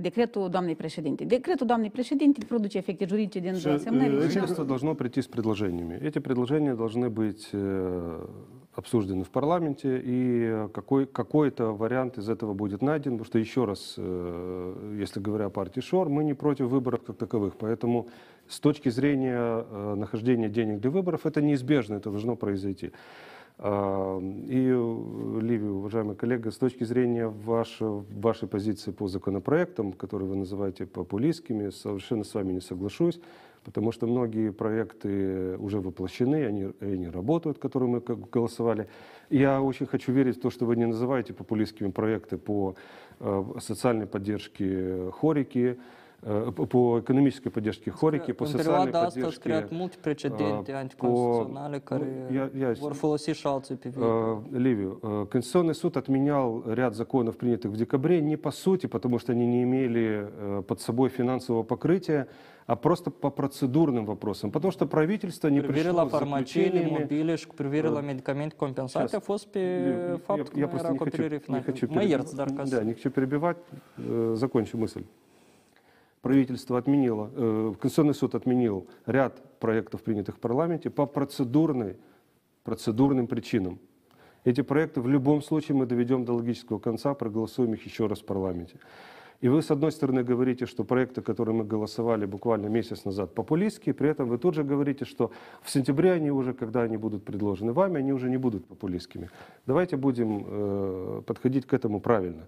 decretul doamnei președinte. Decretul doamnei președinte produce efecte juridice din două semnării. Правительство должно прийти с предложениями. Эти предложения должны быть обсуждены в парламенте, и какой-то вариант из этого будет найден, потому что, еще раз, если говоря о партии ШОР, мы не против выборов как таковых, поэтому С точки зрения нахождения денег для выборов, это неизбежно, это должно произойти. И, Ливию, уважаемый коллега, с точки зрения вашей позиции по законопроектам, которые вы называете популистскими, совершенно с вами не соглашусь, потому что многие проекты уже воплощены, они работают, которые мы голосовали. Я очень хочу верить в то, что вы не называете популистскими проекты по социальной поддержке хорики, по economică podiești horici, po socialne podiești. Asta creat multe precedente anticonstituționale care vor folosi și alții pe viitor. Liviu, Конституционный суд отменял ряд законов, принятых в декабре, не по сути, потому что они не имели под собой финансового покрытия, а просто по процедурным вопросам, потому что правительство не пришло с заключениями. Проверила медикаменты, компенсации, фос по факту. Я просто не хочу перебивать, закончу мысль. Правительство отменило, Конституционный суд отменил ряд проектов, принятых в парламенте, по процедурным причинам. Эти проекты в любом случае мы доведем до логического конца, проголосуем их еще раз в парламенте. И вы, с одной стороны, говорите, что проекты, которые мы голосовали буквально месяц назад, популистские, при этом вы тут же говорите, что в сентябре они уже, когда они будут предложены вами, они уже не будут популистскими. Давайте будем подходить к этому правильно.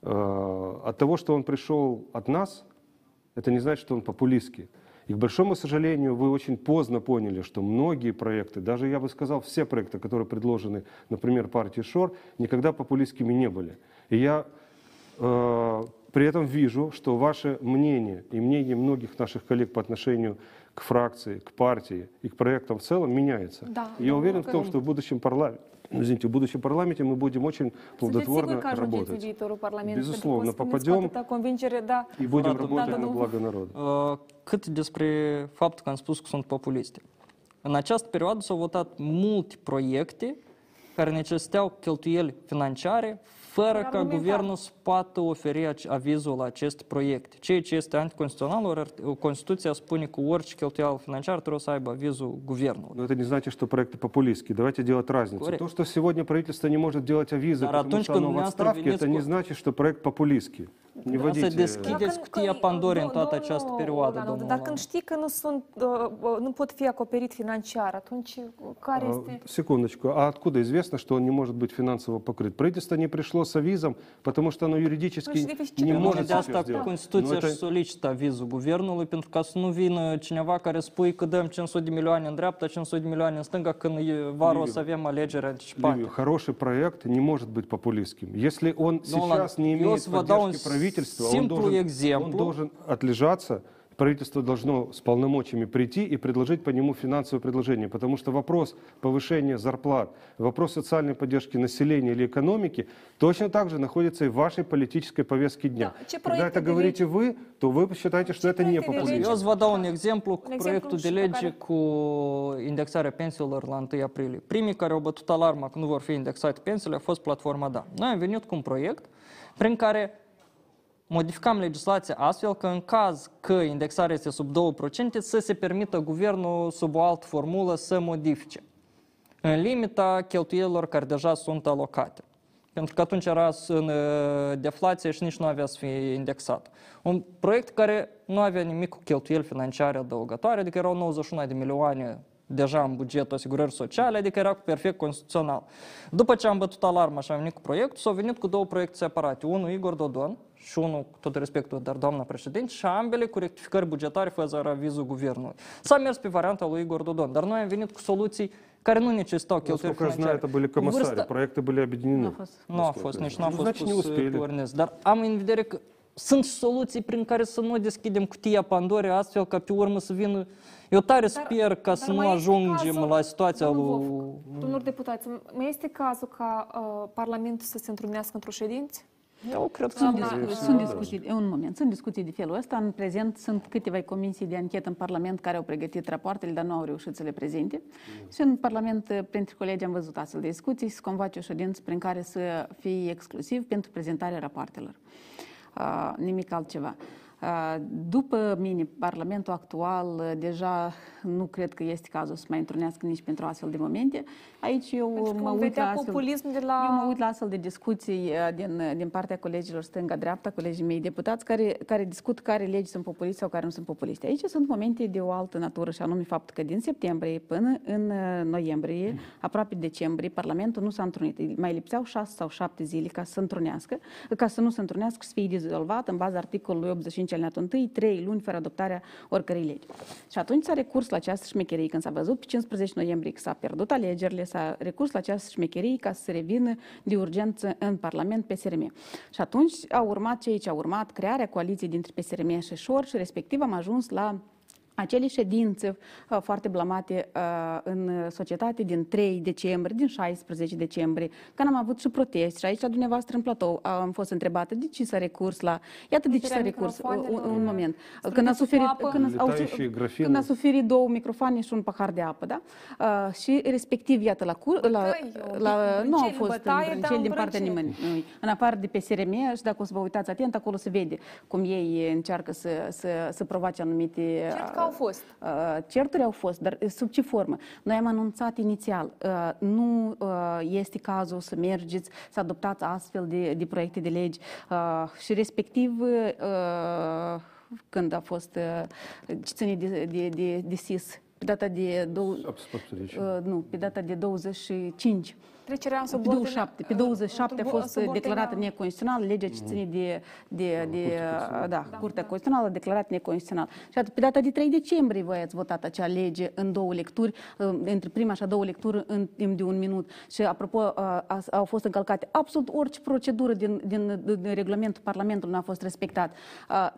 От того, что он пришел от нас, это не значит, что он популистский. И, к большому сожалению, вы очень поздно поняли, что многие проекты, даже, я бы сказал, все проекты, которые предложены, например, партии Шор, никогда популистскими не были. И я при этом вижу, что ваше мнение и мнение многих наших коллег по отношению к фракции, к партии и к проектам в целом меняется. Да, я уверен в том, что в будущем парламенте, извините, в будущем парламенте мы будем очень плодотворно работать. Безусловно, попадем и будем работать на благо народа. Cât despre faptul că am spus că sunt populiste. În această perioadă s-au votat multe proiecte care necesitau cheltuieli financiare fără ca guvernul să poată oferi avizul la aceste proiecte. Ceea ce este anticonstituțional, Constituția spune că orice cheltuială financiară trebuie să aibă avizul guvernului. Но это не значит, что проекты популистские. Давайте делать разницу. То, что сегодня правительство не может делать авизы, потому что оно в отставке, это не значит, что проект популистский. Să deschideți cutia Pandorei în toată această perioadă, domnule. Dar când știi că nu pot fi acoperit financiar, atunci care este... Secundăcică. A откуда известно, что он не может быть финансово покрыт? Правительство не пришло с авизом, потому что оно юридически не может de asta Constituția își solicită avizul guvernului, pentru ca să nu vină cineva care spui că dăm 500 de milioane în dreapta, 500 de milioane în stânga, când vară o să avem alegeri anticipate. Liviu, хороший проект не может быть популистским. Если он сейчас не имеет поддержки правительства, он должен отлежаться, правительство должно с полномочиями прийти и предложить по нему финансовое предложение, потому что вопрос повышения зарплат, вопрос социальной поддержки населения или экономики точно так же находится и в вашей политической повестке дня. Когда это говорите вы, то вы считаете, что это не популизм. Я задал пример к проекту Деледжи cu indexarea pensiilor la 1 aprilie. Primii care au bătut alarma că nu vor fi indexate pensiile a fost Platforma DA. Noi am venit cu un proiect prin care modificăm legislația astfel că în caz că indexarea este sub 2%, să se permită guvernul sub o altă formulă să modifice, în limita cheltuielilor care deja sunt alocate. Pentru că atunci era în deflație și nici nu avea să fie indexat. Un proiect care nu avea nimic cu cheltuieli financiare adăugătoare, adică erau 91 de milioane deja în bugetul asigurării sociale, adică era perfect constituțional. După ce am bătut alarma și am venit cu proiectul, s-au venit cu două proiecte separate. Unul Igor Dodon și unul, cu tot respectul, dar doamna președinte, și ambele cu rectificări bugetare fără avizul guvernului. S-a mers pe varianta lui Igor Dodon, dar noi am venit cu soluții care nu necesitau cheltuieli financiare. Nu a fost, nici nu a fost pus pe ornez. Dar am în vedere că sunt soluții prin care să nu deschidem cutia Pandorei astfel ca pe urmă să vină. Eu tare sper ca să nu ajungem la situația lui... Domnul deputați, mai este cazul ca Parlamentul să se întrunească într-o ședință? Eu cred că sunt discuții de felul ăsta. În prezent sunt câteva comisii de anchetă în Parlament care au pregătit rapoartele, dar nu au reușit să le prezinte. Și în Parlament, printre colegi, am văzut astfel de discuții, să convoace o ședință prin care să fie exclusiv pentru prezentarea rapoartelor. Nimic altceva. După mine, Parlamentul actual deja nu cred că este cazul să mai întrunească nici pentru astfel de momente. Aici eu mă uit la astfel de discuții din partea colegilor stânga-dreapta, colegii mei deputați, care discut care legi sunt populiste sau care nu sunt populiste. Aici sunt momente de o altă natură și anume faptul că din septembrie până în noiembrie, aproape decembrie, Parlamentul nu s-a întrunit. Mai lipseau 6 sau 7 zile ca să întrunească, ca să nu se întrunească și să fie dizolvat în baza articolului 85 al NATO 1, 3 luni fără adoptarea oricărei legi. Și atunci s-a recurs la această șmecherie, când s-a văzut pe 15 noiembrie că s-a pierdut alegerile, s-a recurs la această șmecherie ca să se revină de urgență în Parlament PSRM. Și atunci au urmat ceea ce a urmat, crearea coaliției dintre PSRM și Șor și respectiv am ajuns la acele ședințe foarte blamate în societate din 3 decembrie, din 16 decembrie, când am avut și proteste. Și aici, la dumneavoastră, în platou, am fost întrebată de ce s-a recurs la... Iată de ce s-a recurs, un moment. Când a suferit 2 microfoane și un pahar de apă, da? Și respectiv, iată, nu au fost cel din partea nimănui. În afară de PSRM, și dacă o să vă uitați atent, acolo se vede cum ei încearcă să provoace anumite... Au fost. Certuri au fost, dar sub ce formă? Noi am anunțat inițial, nu este cazul să mergeți, să adoptați astfel de proiecte de legi și respectiv... când a fost ține de SIS, pe data de 25. Trecerea sub 27. Pe 27 a fost declarată neconstituțională, legea ce ține de Curtea Constituțională a declarat neconstituțională. Și pe data de 3 decembrie voi ați votat acea lege în 2 lecturi, între prima și a doua lectură în timp de 1 minut. Și apropo, au fost încălcate absolut orice procedură din regulamentul Parlamentului, nu a fost respectat.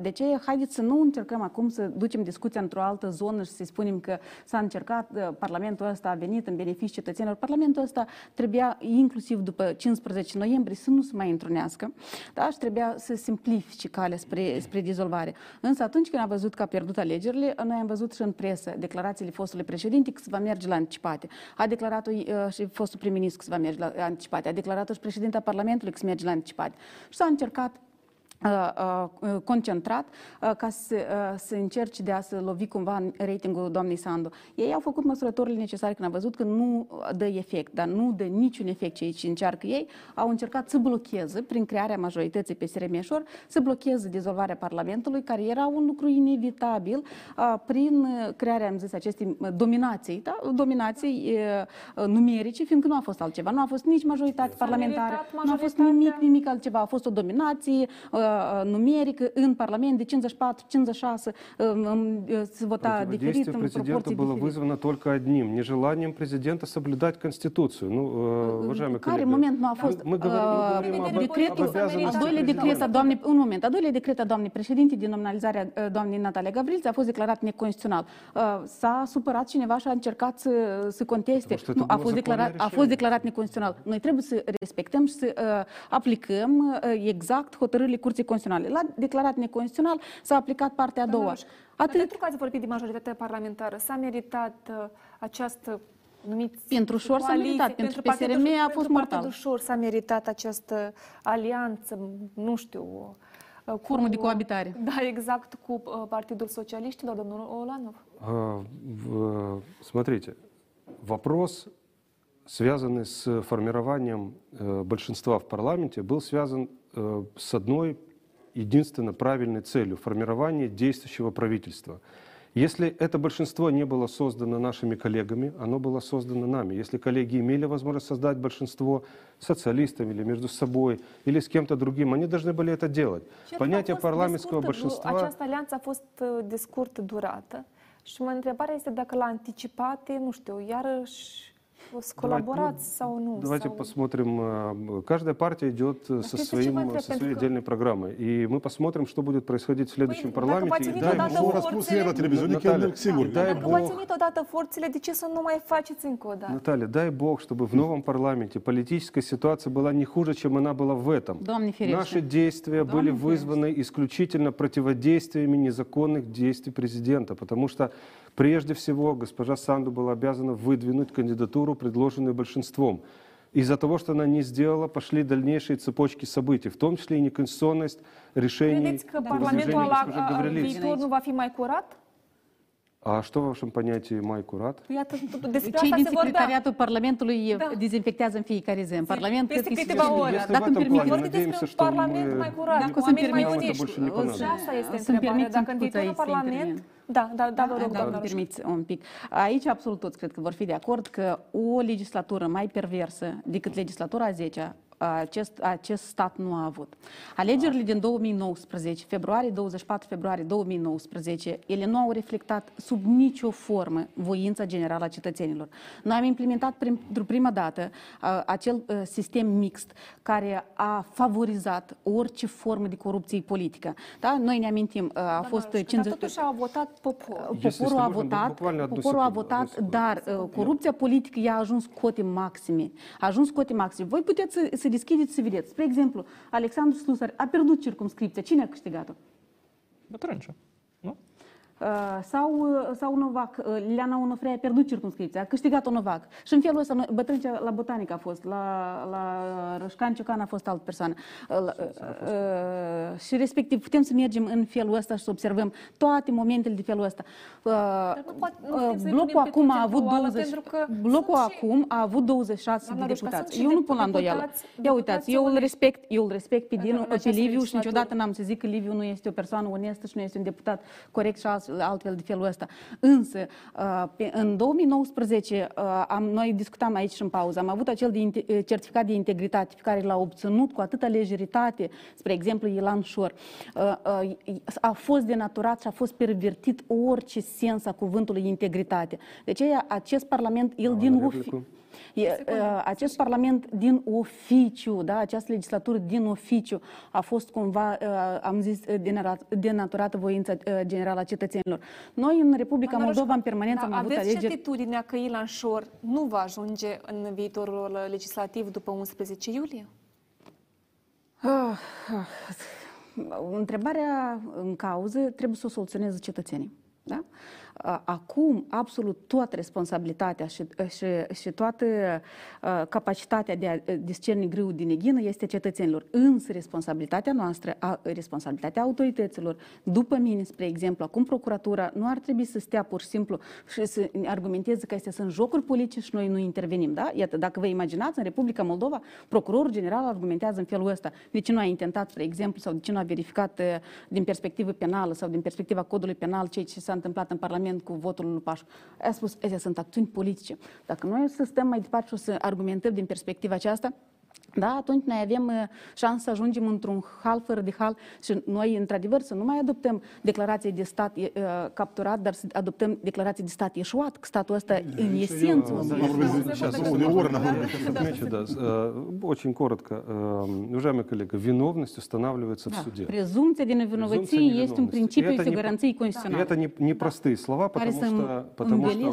De ce? Haideți să nu încercăm acum să ducem discuția într-o altă zonă și să-i spunem că s-a încercat, Parlamentul ăsta a venit în beneficiu cetățenilor. Parlamentul ăsta trebuia, inclusiv după 15 noiembrie, să nu se mai întrunească, da? Și trebuia să simplifice calea spre dizolvare. Însă atunci când am văzut că a pierdut alegerile, noi am văzut și în presă declarațiile fostului președinte că se va merge la anticipate. A declarat-o și fostul prim-ministru că se va merge la anticipate. A declarat-o și președinta Parlamentului că se merge la anticipate. Și s-a încercat concentrat ca să încerce de a se lovi cumva în ratingul doamnei Sandu. Ei au făcut măsurătorile necesare când au văzut că nu dă efect, dar nu dă niciun efect ce aici încearcă ei. Au încercat să blocheze, prin crearea majorității PSRM-Șor, să blocheze dizolvarea Parlamentului, care era un lucru inevitabil prin crearea, am zis, acestei dominații, da? Dominații numerice, fiindcă nu a fost altceva. Nu a fost nici majoritate parlamentară, nu a fost nimic altceva. A fost o dominație numerică în Parlament de 54-56 se vota diferit în proporții diferite. Care moment nu a fost? A doilea decret a doamnei președinte din nominalizarea doamnei Natalia Gavrilț a fost declarat neconstituțional. S-a supărat cineva și a încercat să conteste. A fost declarat neconstituțional. Noi trebuie să respectăm și să aplicăm exact hotărârile Curții Constituționale. L-a declarat neconstituțional, s-a aplicat partea a doua. Pentru că ați vorbit de majoritatea parlamentară, s-a meritat această pentru Șor s-a meritat, pentru PSRM a fost mortal. Pentru Șor s-a meritat această alianță, nu știu... Formă de coabitare. Da, exact, cu Partidul Socialiștilor, domnul Olanov. Смотрите, вопрос, связанный с формированием большинства в парламенте, был связан с одной единственно правильной целью – формирование действующего правительства. Если это большинство не было создано нашими коллегами, оно было создано нами. Если коллеги имели возможность создать большинство социалистами или между собой, или с кем-то другим, они должны были это делать. Понятие парламентского большинства… Această alianță a fost de scurtă durată și întrebarea este dacă la anticipate, nu știu, iarăși… Давайте посмотрим. Каждая партия идет со своей отдельной программой. И мы посмотрим, что будет происходить в следующем парламенте. И дай Бог, Наталья, дай Бог, чтобы в новом парламенте политическая ситуация была не хуже, чем она была в этом. Наши действия были вызваны исключительно противодействиями незаконных действий президента. Потому что прежде всего госпожа Санду была обязана выдвинуть кандидатуру, предложенную большинством. Из-за того, что она не сделала, пошли дальнейшие цепочки событий, в том числе и неконституционность решений. Viitor nu va fi mai curat? A, ce v-aș împăniați mai curat? Cei din Secretariatul Parlamentului dezinfectează în fiecare zi. În Parlament, cât este câteva ore. Dacă îmi permit, vorbim despre un Parlament mai curat. Dacă o să-mi permit, să-mi permit în puța aici să intervenim. Da, vă rog, doamna Roșca. Un pic. Aici absolut toți cred că vor fi de acord că o legislatură mai perversă decât legislatura a 10-a acest stat nu a avut. Alegerile din 2019, 24 februarie 2019, ele nu au reflectat sub nicio formă voința generală a cetățenilor. Noi am implementat pentru prima dată acel sistem mixt care a favorizat orice formă de corupție politică. Da? Noi ne amintim, a fost 50... Dar totuși a votat poporul. Poporul a votat, dar corupția politică i-a ajuns cote maxime. A ajuns cote maxime. Voi puteți să deschideți, să vedeți. Spre exemplu, Alexandru Slusar a pierdut circumscripția. Cine a câștigat-o? Bătrâncea, nu? Sau Novac. Leana Onofrea a pierdut circumscripția. A câștigat-o Novac. Și în felul ăsta, Bătrâncea la Botanic a fost, la Rășcan Ciocan a fost altă persoană. Și respectiv, putem să mergem în felul ăsta și să observăm toate momentele de felul ăsta. Blocul acum a avut 26 de deputați. Eu nu pun la îndoială. Ia uitați, eu îl respect pe Liviu și niciodată n-am să zic că Liviu nu este o persoană onestă și nu este un deputat corect și altfel de felul ăsta. Însă, în 2019, noi discutam aici și în pauză, am avut acel certificat de integritate pe care l-a obținut cu atâta lejeritate, spre exemplu, Ilan Șor. A fost denaturat și a fost pervertit orice sens a cuvântului integritate. Deci, acest Parlament, acest Parlament din oficiu, da, această legislatură din oficiu a fost cumva, am zis, denaturată voința generală a cetățenilor. Noi în Republica Moldova în permanență am avut alegeri. Aveți certitudinea că Ilan Șor nu va ajunge în viitorul legislativ după 11 iulie? Întrebarea în cauză trebuie să o soluționeze cetățenii. Da? Acum, absolut toată responsabilitatea și toată capacitatea de a discerni grâul din neghină este cetățenilor. Însă responsabilitatea noastră, responsabilitatea autorităților, după mine, spre exemplu, acum procuratura nu ar trebui să stea pur și simplu și să argumenteze că astea sunt jocuri politice și noi nu intervenim. Da? Iată, dacă vă imaginați, în Republica Moldova, procurorul general argumentează în felul ăsta. De ce nu a intentat, spre exemplu, sau de ce nu a verificat din perspectivă penală sau din perspectiva codului penal ceea ce s-a întâmplat în Parlament cu votul lui Lupașcu. A spus, astea sunt acțiuni politice. Dacă noi să stăm mai departe și să argumentăm din perspectiva aceasta, da, atunci noi avem șansa să ajungem într-un hal fără de hal și noi, într-adevăr, să nu mai adoptăm declarații de stat capturat, dar să adoptăm declarații de stat ieșuat, că statul ăsta în esență... Очень коротко. Уважаемые коллеги, виновность устанавливается в суде. Презумпция невиновности есть в принципе и гарантии конституциональной. Это непростые слова, потому что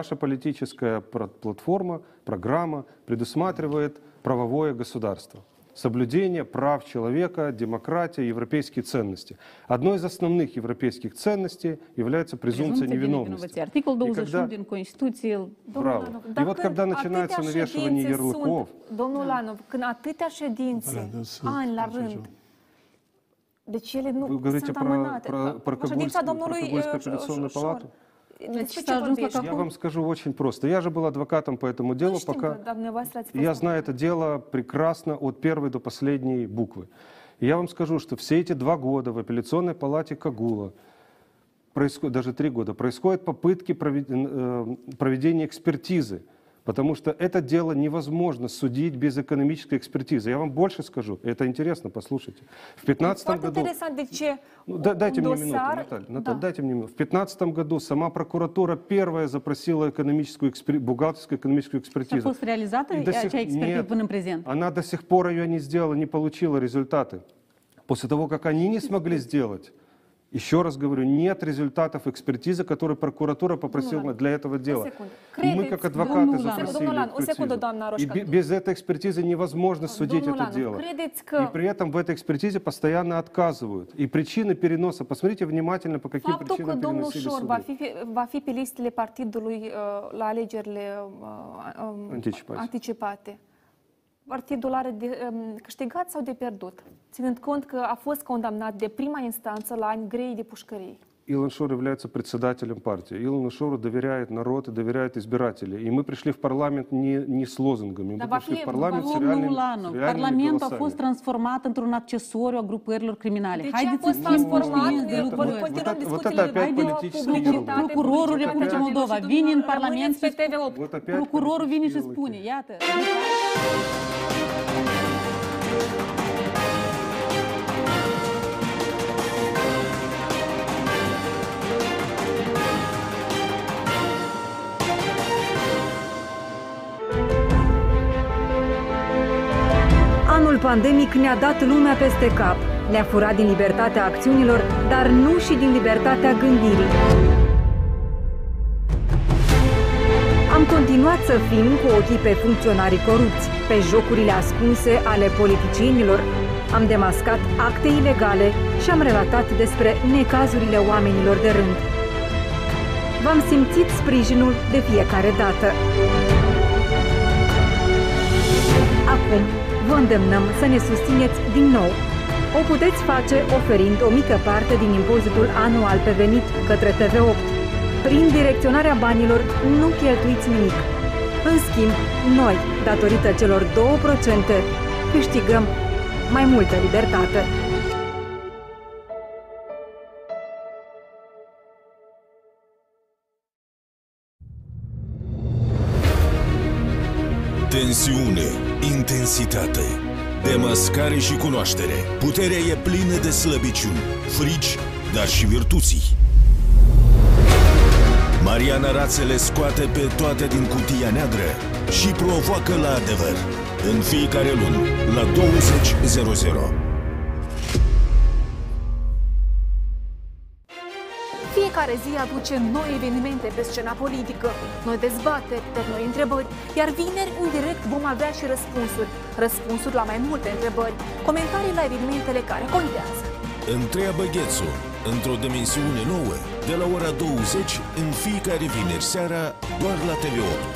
ваша политическая платформа, программа предусматривает правовое государство, соблюдение прав человека, демократия, европейские ценности. Одной из основных европейских ценностей является презумпция невиновности. Артикул 21 Конституции. Право. И вот когда начинается навешивание ярлыков... Domnul Olanov, când atâtea ședințe, ani la rând, deci ele nu sunt amânate. Ședința domnului Șor. Я вам скажу очень просто. Я же был адвокатом по этому делу, пока я знаю это дело прекрасно от первой до последней буквы. И я вам скажу, что все эти 2 года в апелляционной палате Кагула, даже 3 года, происходят попытки проведения экспертизы, потому что это дело невозможно судить без экономической экспертизы. Я вам больше скажу, это интересно, послушайте. В 2015 году... Дайте мне минуту, Наталья, дайте мне минуту. В 2015 году сама прокуратура первая запросила бухгалтерскую экономическую экспертизу. Что, реализатор? Нет, она до сих пор ее не сделала, не получила результаты. После того, как они не смогли сделать... Еще раз говорю, нет результатов экспертизы, которые прокуратура попросила для этого дела. Мы как адвокаты запросили. И без этой экспертизы невозможно судить это дело. И при этом в этой экспертизе постоянно отказывают. И причины переноса, посмотрите внимательно, по каким причинам переносили суды. Partidul are de câștigat sau de pierdut, ținând cont că a fost condamnat de prima instanță la ani grei de pușcărie. Ilan Шор является председателем партии. Илону Шору доверяет народ, доверяет избиратели. И мы пришли в парламент не с лозунгами, мы пришли в парламент с реальными голосами. Парламент a fost transformat într-un accesoriu a grupărilor criminale. Haideți să transformat. Procurorul Republicii Moldova vine în parlament pe TV8. Procurorul vine și spune, iată. Anul pandemic ne-a dat lumea peste cap. Ne-a furat din libertatea acțiunilor, dar nu și din libertatea gândirii. Am continuat să fim cu ochii pe funcționarii corupți, pe jocurile ascunse ale politicienilor. Am demascat acte ilegale și am relatat despre necazurile oamenilor de rând. V-am simțit sprijinul de fiecare dată. Acum vă îndemnăm să ne susțineți din nou. O puteți face oferind o mică parte din impozitul anual pe venit către TV8. Prin direcționarea banilor nu cheltuiți nimic. În schimb, noi, datorită celor 2%, câștigăm mai multă libertate. Tensiune, intensitate, demascare și cunoaștere. Puterea e plină de slăbiciuni, frici, dar și virtuții. Mariana Rațele scoate pe toate din cutia neagră și provoacă la adevăr. În fiecare lună, la 20:00. Fiecare zi aduce noi evenimente pe scena politică, noi dezbateri, pe noi întrebări, iar vineri, în direct, vom avea și răspunsuri. Răspunsuri la mai multe întrebări, comentarii la evenimentele care contează. Întreabă Ghețu, într-o dimensiune nouă, de la ora 20, în fiecare vineri seara, doar la TV8.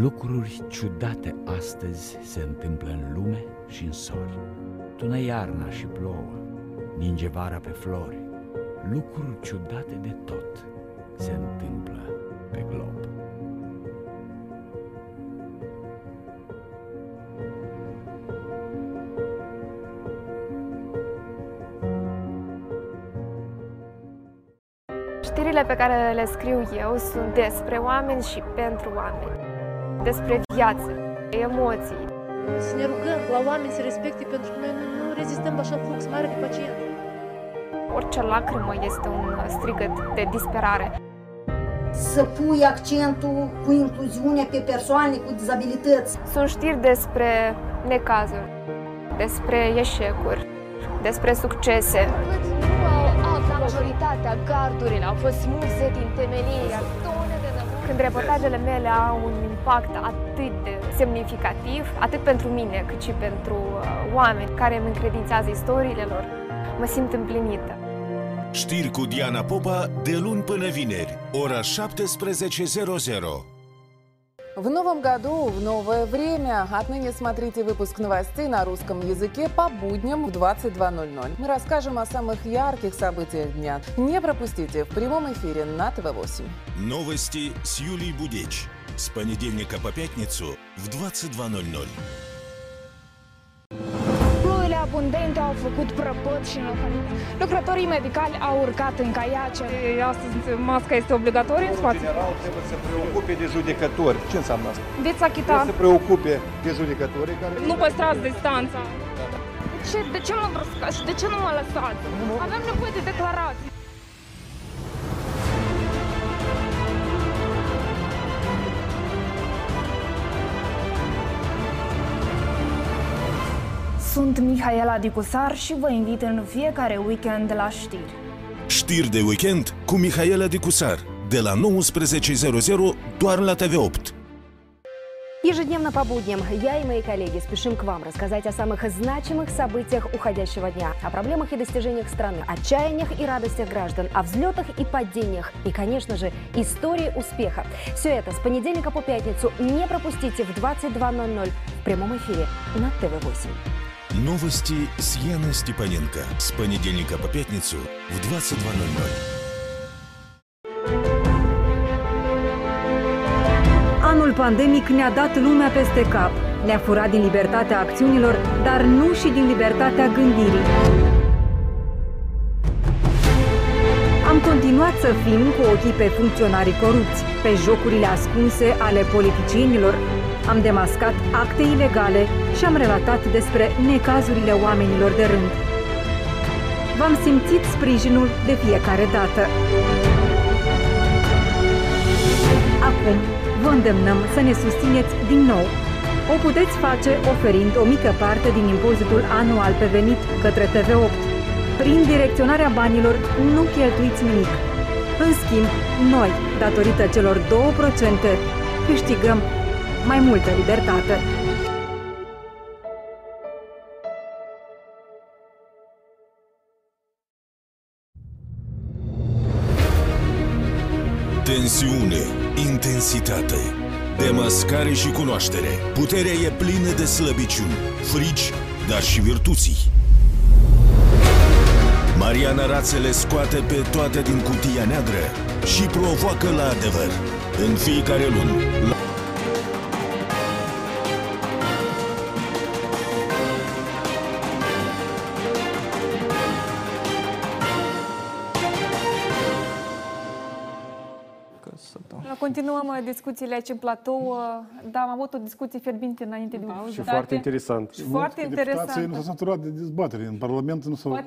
Lucruri ciudate astăzi se întâmplă în lume și în sori. Tună iarna și plouă, ninge vara pe flori. Lucruri ciudate de tot se întâmplă pe glob. Știrile pe care le scriu eu sunt despre oameni și pentru oameni. Despre viață, emoții. Să ne rugăm la oameni să respecte, pentru că noi nu rezistăm la așa flux mare de pacient. Orice lacrimă este un strigăt de disperare. Să pui accentul cu incluziunea pe persoane cu dizabilități. Sunt știri despre necazuri, despre eșecuri, despre succese. Majoritatea gardurilor au fost smulse din temelie. Când reportajele mele au un impact atât de semnificativ, atât pentru mine, cât și pentru oameni care îmi încredințează istoriile lor, mă simt împlinită. Știri cu Diana Popa, de luni până vineri, ora 17:00. В новом году, в новое время. Отныне смотрите выпуск новостей на русском языке по будням в 22:00. Мы расскажем о самых ярких событиях дня. Не пропустите в прямом эфире на ТВ8. Новости с Юлией Будеч. С понедельника по пятницу в 22:00. Abundente au făcut prăpăt și lucrătorii medicali au urcat în caiace. Astăzi masca este obligatorie în spațiu. General trebuie să preocupe de judecători. Ce înseamnă asta? Veți achita. Trebuie să preocupe de judecători care... Nu păstrați distanța. De ce mă bruscați? De ce nu mă lăsați? Avem nevoie de declarații. Sunt Mihaela Dicusar și vă invit în fiecare weekend la știri. Știri de weekend cu Mihaela Dicusar, de la 19:00, doar la TV8. Ежедневно по будням я и мои коллеги спешим к вам рассказать о самых значимых событиях уходящего дня, о проблемах и достижениях страны, о чаяниях и радостях граждан, о взлетах и падениях и, конечно же, истории успеха. Все это с понедельника по пятницу не пропустите в 22:00 в прямом эфире на ТВ8. Новости с Яной Степаненко с понедельника по пятницу в 22:00. Anul pandemic ne-a dat lumea peste cap, ne-a furat din libertatea acțiunilor, dar nu și din libertatea gândirii. Am continuat să fim cu ochii pe funcționarii corupți, pe jocurile ascunse ale politicienilor, am demascat acte ilegale și am relatat despre necazurile oamenilor de rând. V-am simțit sprijinul de fiecare dată. Acum vă îndemnăm să ne susțineți din nou. O puteți face oferind o mică parte din impozitul anual pe venit către TV8. Prin direcționarea banilor nu cheltuiți nimic. În schimb, noi, datorită celor 2%, câștigăm mai multă libertate. Tensiune, intensitate, demascare și cunoaștere. Puterea e plină de slăbiciuni, frici, dar și virtuții. Mariana Rațele scoate pe toate din cutia neagră și provoacă la adevăr. În fiecare lună. Continuăm discuțiile aici în platou, dar am avut o discuție fierbinte înainte de pauză. Și foarte interesant. Și foarte interesant. Deputații nu s-au săturat de dezbatere în Parlament, nu s-au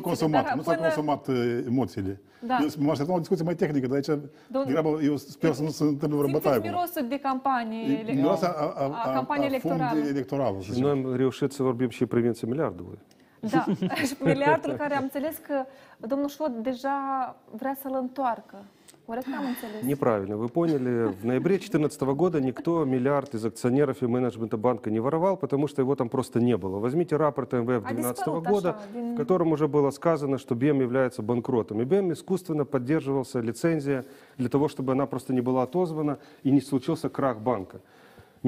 consumat emoțiile. Da. Eu mă așteptam o discuție mai tehnică, dar aici eu sper să nu se întâmple vreo bătaie. Simțiți mirosul de campanie electorală. Și noi am reușit să vorbim și privința miliardului. Da, și miliardul care am înțeles că domnul Șor deja вrea să-l întoarcă. Неправильно. Вы поняли, в ноябре 2014 года никто миллиард из акционеров и менеджмента банка не воровал, потому что его там просто не было. Возьмите рапорт МВФ 2012 года, в котором уже было сказано, что БЕМ является банкротом. И БЕМ искусственно поддерживался лицензия для того, чтобы она просто не была отозвана и не случился крах банка.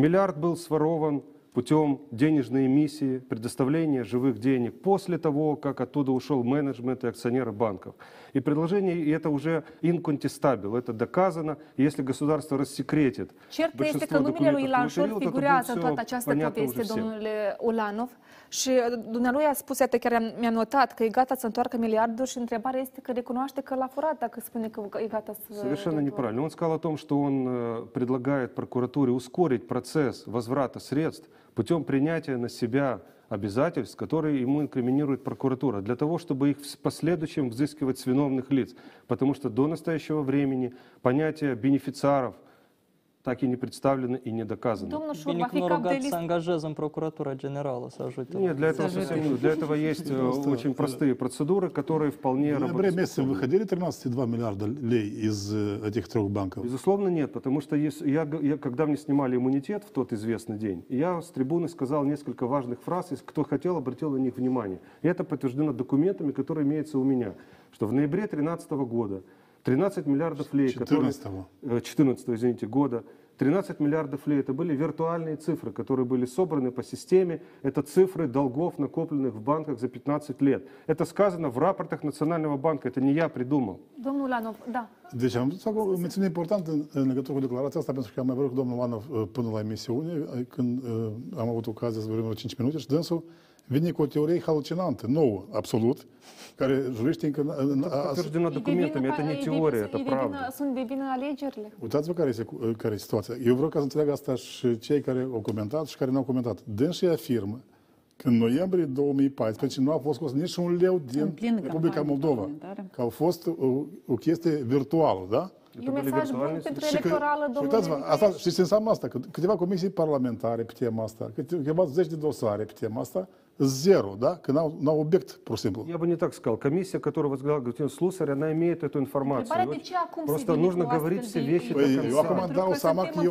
Миллиард был сворован путем денежной эмиссии, предоставления живых денег после того, как оттуда ушел менеджмент и акционеры банков. И предложение, и это уже incontestabil, это доказано. Если государство рассекретит большинство документов, это будет все понятно. Și dumnealui a spus, iată, chiar mi-a notat că e gata să întoarcă miliardul și întrebarea este că recunoaște că l-a furat, dacă spune că e gata să... Совершенно неправильно. Он сказал о том, что он предлагает прокуратуре ускорить процесс возврата средств путем принятия на себя обязательств, которые ему инкриминирует прокуратура, для того, чтобы их в последующем взыскивать с виновных лиц. Потому что до настоящего времени понятие бенефициаров так и не представлено и не доказано. Бенек не ругаться ангажезом прокуратура генерала. Нет, для этого совсем, для этого есть очень простые процедуры, которые вполне работают. В ноябре месяце выходили 13,2 миллиарда лей из этих трех банков? Безусловно, нет, потому что когда мне снимали иммунитет в тот известный день, я с трибуны сказал несколько важных фраз, и кто хотел, обратил на них внимание. И это подтверждено документами, которые имеются у меня, что в ноябре 2013 года 13 миллиардов лей, 13 миллиардов лей, это были виртуальные цифры, которые были собраны по системе, это цифры долгов, накопленных в банках за 15 лет. Это сказано в рапортах Национального банка, это не я придумал. Domnul Olanov, da. Deci am menționat important în legătură cu declarația asta, pentru că am mai vorbit cu domnul Olanov până la emisiune, când am avut ocazia să vorbim vreo 5 minute și dânsul vine cu o teorie halucinantă, nouă, absolut, care jurește încă... Подтверждено документами, это не теория, это правда. Sunt de vină alegerile. Uitați-vă care e situația. Eu vreau ca să înțeleagă asta și cei care au comentat și care n-au comentat. Dânșii afirmă În noiembrie 2014 nu a fost scos niciun leu din Republica Moldova. Că a fost o chestie virtuală, da? E un mesaj bun pentru electorală, domnule. Uitați-vă, știți ce înseamnă asta? Câteva comisii parlamentare pe tema asta, câteva zeci de dosare pe tema asta, zero, да, к на объект, pur și simplu. Я бы не так сказал. Комиссия, которая возглавлял господин Слусарь, она имеет эту информацию. Просто нужно говорить все вещи до конца. Eu acum dau seama că e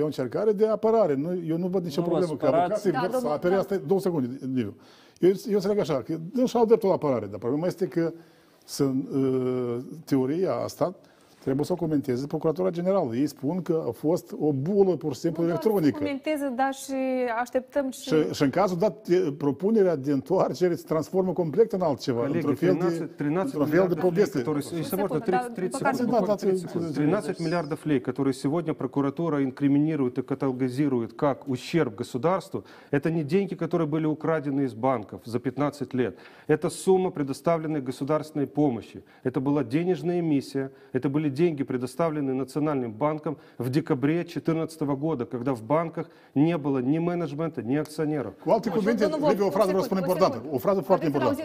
o încercare de apărare. Eu nu văd nicio problemă. Că avocații vor să apere asta. Două secunde, Liviu. Eu înțeleg așa, că nu și-au dreptul la apărare. Dar problema este că teoria asta trebuie să o comenteze Procuratura Generală. Ei spun că a fost o bulă pur și simplu electronică. Comenteze, dar și așteptăm și... Și în cazul dat, propunerea de întoarcere se transformă complet în altceva. Într-un fel de poveste. 13 миллиардов лей, которые сегодня прокуратура инкриминирует и каталогизирует как ущерб государству, это не деньги, которые были украдены из банков за 15 лет. Это сумма предоставленной государственной помощи. Это была денежная эмиссия, это были деньги, предоставленные Национальным банком в декабре 2014 года, когда в банках не было ни менеджмента, ни акционеров. Cu alte cuvinte, o frază foarte importantă. O frază foarte importantă.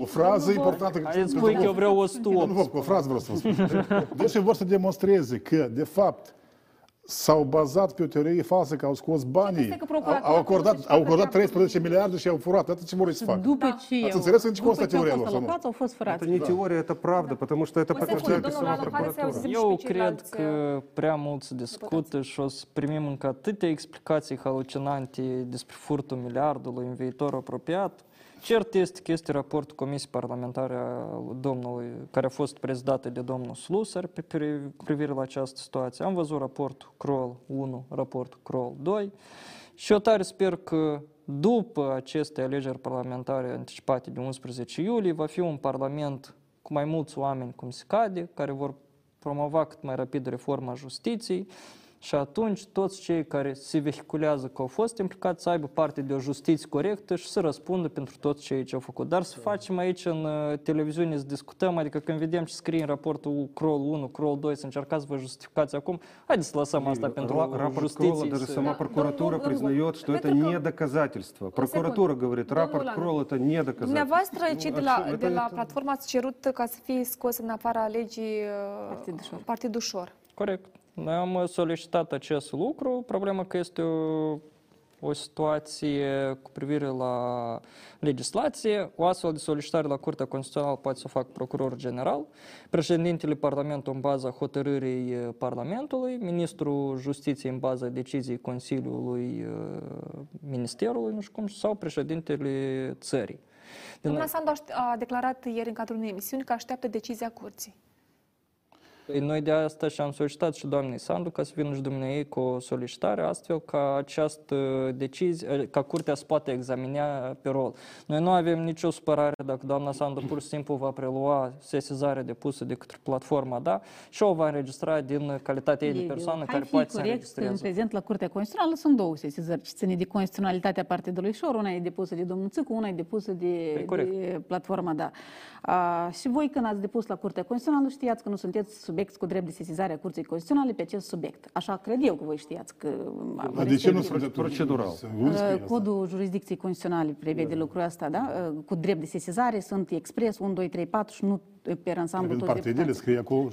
O frază importantă. Îți spui că eu vreau 108. O frază vreau să spun. Deci vor să demonstreze că, de fapt, s-au bazat pe o teorie falsă că au scos banii, au acordat 13 miliarde și au furat. Atât ce vor să facă. Ați înțeles în ce constă teoria lor sau nu? Asta nu e teorie, este pravda, pentru că este păcălătoare suma procuratură. Eu cred că prea mult se discută și o să primim încă atâtea explicații halucinante despre furtul miliardului în viitor apropiat. Cert este că este raportul Comisiei Parlamentare a domnului, care a fost prezidată de domnul Slusar pe privire la această situație. Am văzut raportul Croll 1, raportul Croll 2 și eu tare sper că după aceste alegeri parlamentare anticipate de 11 iulie va fi un parlament cu mai mulți oameni cum se cade, care vor promova cât mai rapid reforma justiției. Și atunci toți cei care se vehiculează că au fost implicați să aibă parte de o justiție corectă și să răspundă pentru tot ceea ce au făcut. Dar să facem aici în televiziune, să discutăm, adică când vedem ce scrie în raportul Croll 1, Croll 2, să încercați să vă justificați acum, haideți să lăsăm asta pentru justiție. Даже сама прокуратура признает, что это не доказательство. Прокуратура говорит, рапорт Croll это не доказательство. Dumneavoastră, cei de la platformă ați cerut ca să fie scos în afara legii Partidul Șor. Corect. Noi am solicitat acest lucru, problema că este o situație cu privire la legislație. O astfel de solicitare la Curtea Constituțională poate să o facă procuror general, președintele Parlamentului în baza hotărârii Parlamentului, ministrul Justiției în baza deciziei Consiliului Ministerului, nu știu cum, sau președintele țării. Doamna Sandu a declarat ieri în cadrul unei emisiuni că așteaptă decizia Curții. Noi de asta și-am solicitat și doamnei Sandu ca să vină și dumneavoastră cu o solicitare, astfel ca această decizie, ca Curtea să poată examina pe rol. Noi nu avem nicio supărare dacă doamna Sandu pur și simplu va prelua sesizarea depusă de către platforma DA și o va înregistra din calitatea ei de persoană care poate să înregistreze. În prezent la Curtea Constituțională sunt două sesizări ce ține de constituționalitatea Partidului Șor, una e depusă de domnul Țicu, una e depusă de platforma DA. Și voi când ați depus la Curtea Constituțională știați că nu sunteți subiect cu drept de sesizare a Curții Constituționale pe acest subiect. Așa cred eu că voi știați că... De ce nu sunt procedural? Codul jurisdicției constituționale prevede lucrul ăsta, da? Cu drept de sesizare sunt expres 1, 2, 3, 4 și nu pe ansamblu toți deputații. Scrie acolo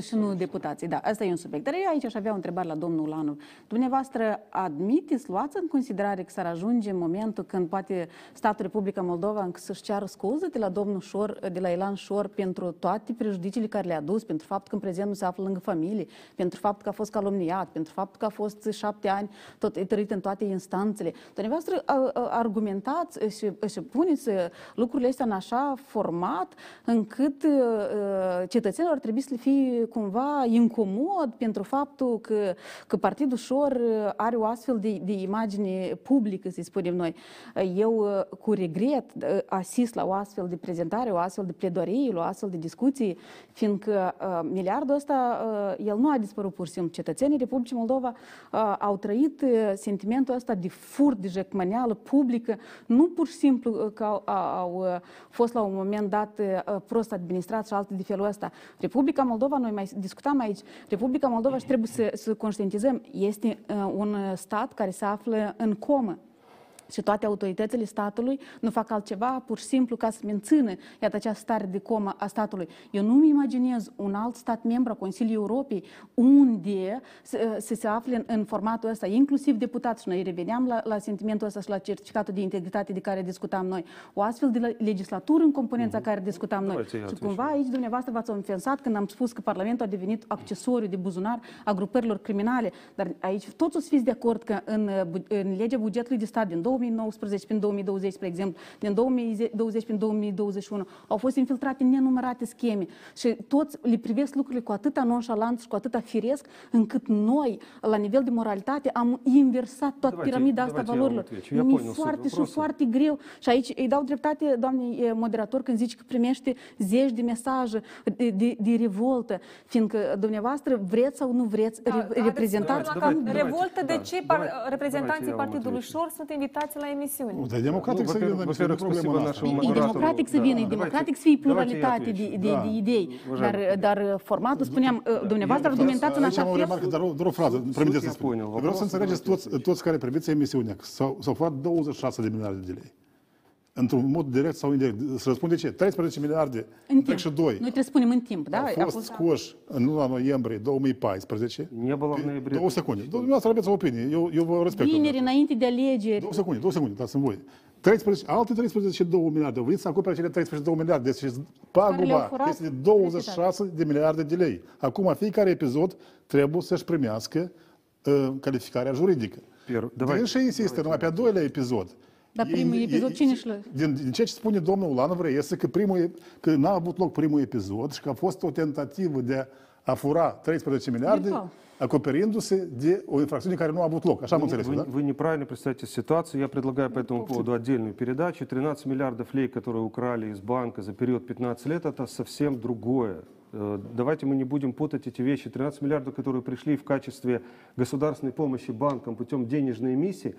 și nu deputații, da. Asta e un subiect. Dar eu aici aș avea o întrebare la domnul Olanov. Dumneavoastră admiteți, luați în considerare că s-ar ajunge momentul când poate statul Republica Moldova să-și ceară scuze de la domnul Șor, de la Ilan Șor pentru toate prejudiciile care le-a dus, pentru faptul că în prezent nu se află lângă familie, pentru faptul că a fost calomniat, pentru faptul că a fost 7 ani tot tărit în toate instanțele. Dumneavoastră argumentați și puneți lucrurile astea în așa format încât cetățenilor trebuie să fie cumva incomod pentru faptul că Partidul Șor are o astfel de imagine publică, să-i spunem noi. Eu cu regret asist la o astfel de prezentare, o astfel de pledoarie, la o astfel de discuții, fiindcă miliardul ăsta, el nu a dispărut pur și simplu. Cetățenii Republicii Moldova au trăit sentimentul ăsta de furt, de jecmăneală publică, nu pur și simplu că au fost la un moment dat prost administrat și alte de felul ăsta. Republica Moldova, noi mai discutam aici, Republica Moldova și trebuie să conștientizăm, este un stat care se află în comă. Și toate autoritățile statului nu fac altceva pur și simplu ca să mențină, iată, această stare de comă a statului. Eu nu-mi imaginez un alt stat membru a Consiliului Europei unde să se afle în formatul ăsta, inclusiv deputați. Și noi reveneam la sentimentul ăsta și la certificatul de integritate de care discutam noi. O astfel de legislatură în componența care discutam noi. Și cumva aici dumneavoastră v-ați ofensat când am spus că Parlamentul a devenit accesoriu de buzunar a grupărilor criminale. Dar aici toți o să fiți de acord că în legea bugetului de stat din 2019 prin 2020, spre exemplu, din 2020 prin 2021, au fost infiltrate nenumărate scheme și toți le privesc lucrurile cu atâta nonșalanță și cu atâta firesc, încât noi, la nivel de moralitate, am inversat toată piramida asta valorilor. Mi-e foarte și foarte greu. Și aici îi dau dreptate, doamnei moderator, când zici că primește zeci de mesaje de revoltă, fiindcă dumneavoastră vreți sau nu vreți reprezentați. Revoltă de ce reprezentanții Partidului Șor sunt invitați la emisiune. Da, democratic să vină, democratic să vină, democratic să fie pluralitate de idei. Dar formatul, spuneam, dumneavoastră argumentați în așa fel. Dar o frază, permiteți să spun. Vreau să înțelegeți toți care priviți emisiunea, s-au furat 26 de miliarde de lei. Într-un mod direct sau indirect. Să răspund de ce? 13 miliarde, trec și 2. Noi trebuie să spunem în timp, da? A fost scoși în luna noiembrie 2014. Două secunde. Dumneavoastră aveți o opinie, eu vă respect. Vineri, înainte de alegeri. Două secunde, dați-mi voi. Alte 13,2 miliarde au venit să acopere cele 13,2 miliarde. Deci paguma este de 26 de miliarde de lei. Acum, fiecare episod trebuie să-și primească calificarea juridică. Deci insistă numai pe a doilea episod. Dar primul episod cine și-l... Din ceea ce spune domnul Ulanov reiese că n-a avut loc primul episod și că a fost o tentativă de a fura 13 miliarde acoperindu-se de o infracțiune care nu a avut loc. Așa am înțeles, da? Вы неправильно представляете ситуацию. Я предлагаю по этому поводу отдельную передачу. 13 миллиардов лей, которые украли из банка за период 15 лет, это совсем другое. Давайте мы не будем путать эти вещи. 13 миллиардов, которые пришли в качестве государственной помощи банкам путем денежной эмиссии,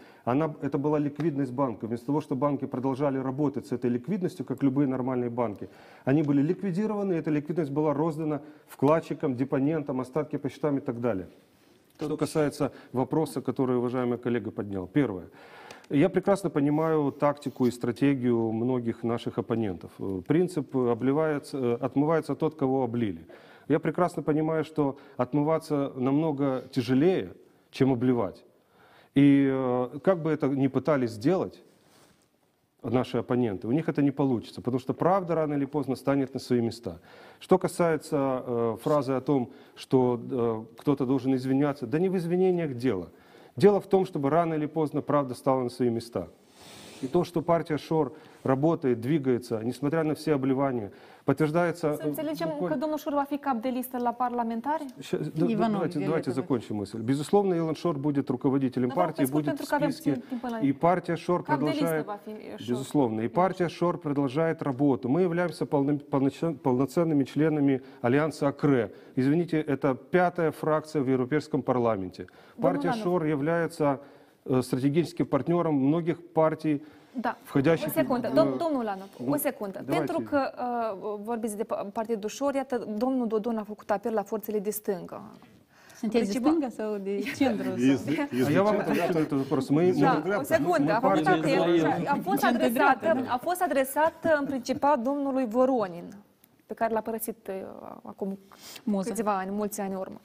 это была ликвидность банка. Вместо того, что банки продолжали работать с этой ликвидностью, как любые нормальные банки, они были ликвидированы, и эта ликвидность была роздана вкладчикам, депонентам, остатки по счетам и так далее. Что касается вопроса, который уважаемый коллега поднял. Первое. Я прекрасно понимаю тактику и стратегию многих наших оппонентов. Принцип отмывается тот, кого облили. Я прекрасно понимаю, что отмываться намного тяжелее, чем обливать. И как бы это ни пытались сделать наши оппоненты, у них это не получится, потому что правда рано или поздно станет на свои места. Что касается фразы о том, что кто-то должен извиняться, да не в извинениях дело. Дело в том, чтобы рано или поздно правда стала на свои места. И то, что партия Шор работает, двигается, несмотря на все обливания, подтверждается... Думаю, Шор va fi cap de listă la parlamentare? Давайте закончим мысль. Безусловно, Илон Шор будет руководителем партии, будет в списке. И партия Шор продолжает... Безусловно. И партия Шор продолжает работу. Мы являемся полноценными членами Альянса АКРЭ. Извините, это 5-я фракция в Европейском парламенте. Партия Шор является стратегическим партнером многих партий. Da, o secundă. Domnul Ulanov, o secundă. Pentru că vorbiți de Partidul Șor, iată, domnul Dodon a făcut apel la forțele de stângă. Sunteți de stângă sau de centru? Eu v-am adresat altul vopros. O secundă, a făcut apel. A fost adresat în principal domnului Voronin, pe care l-a părăsit acum câțiva ani, mulți ani în urmă.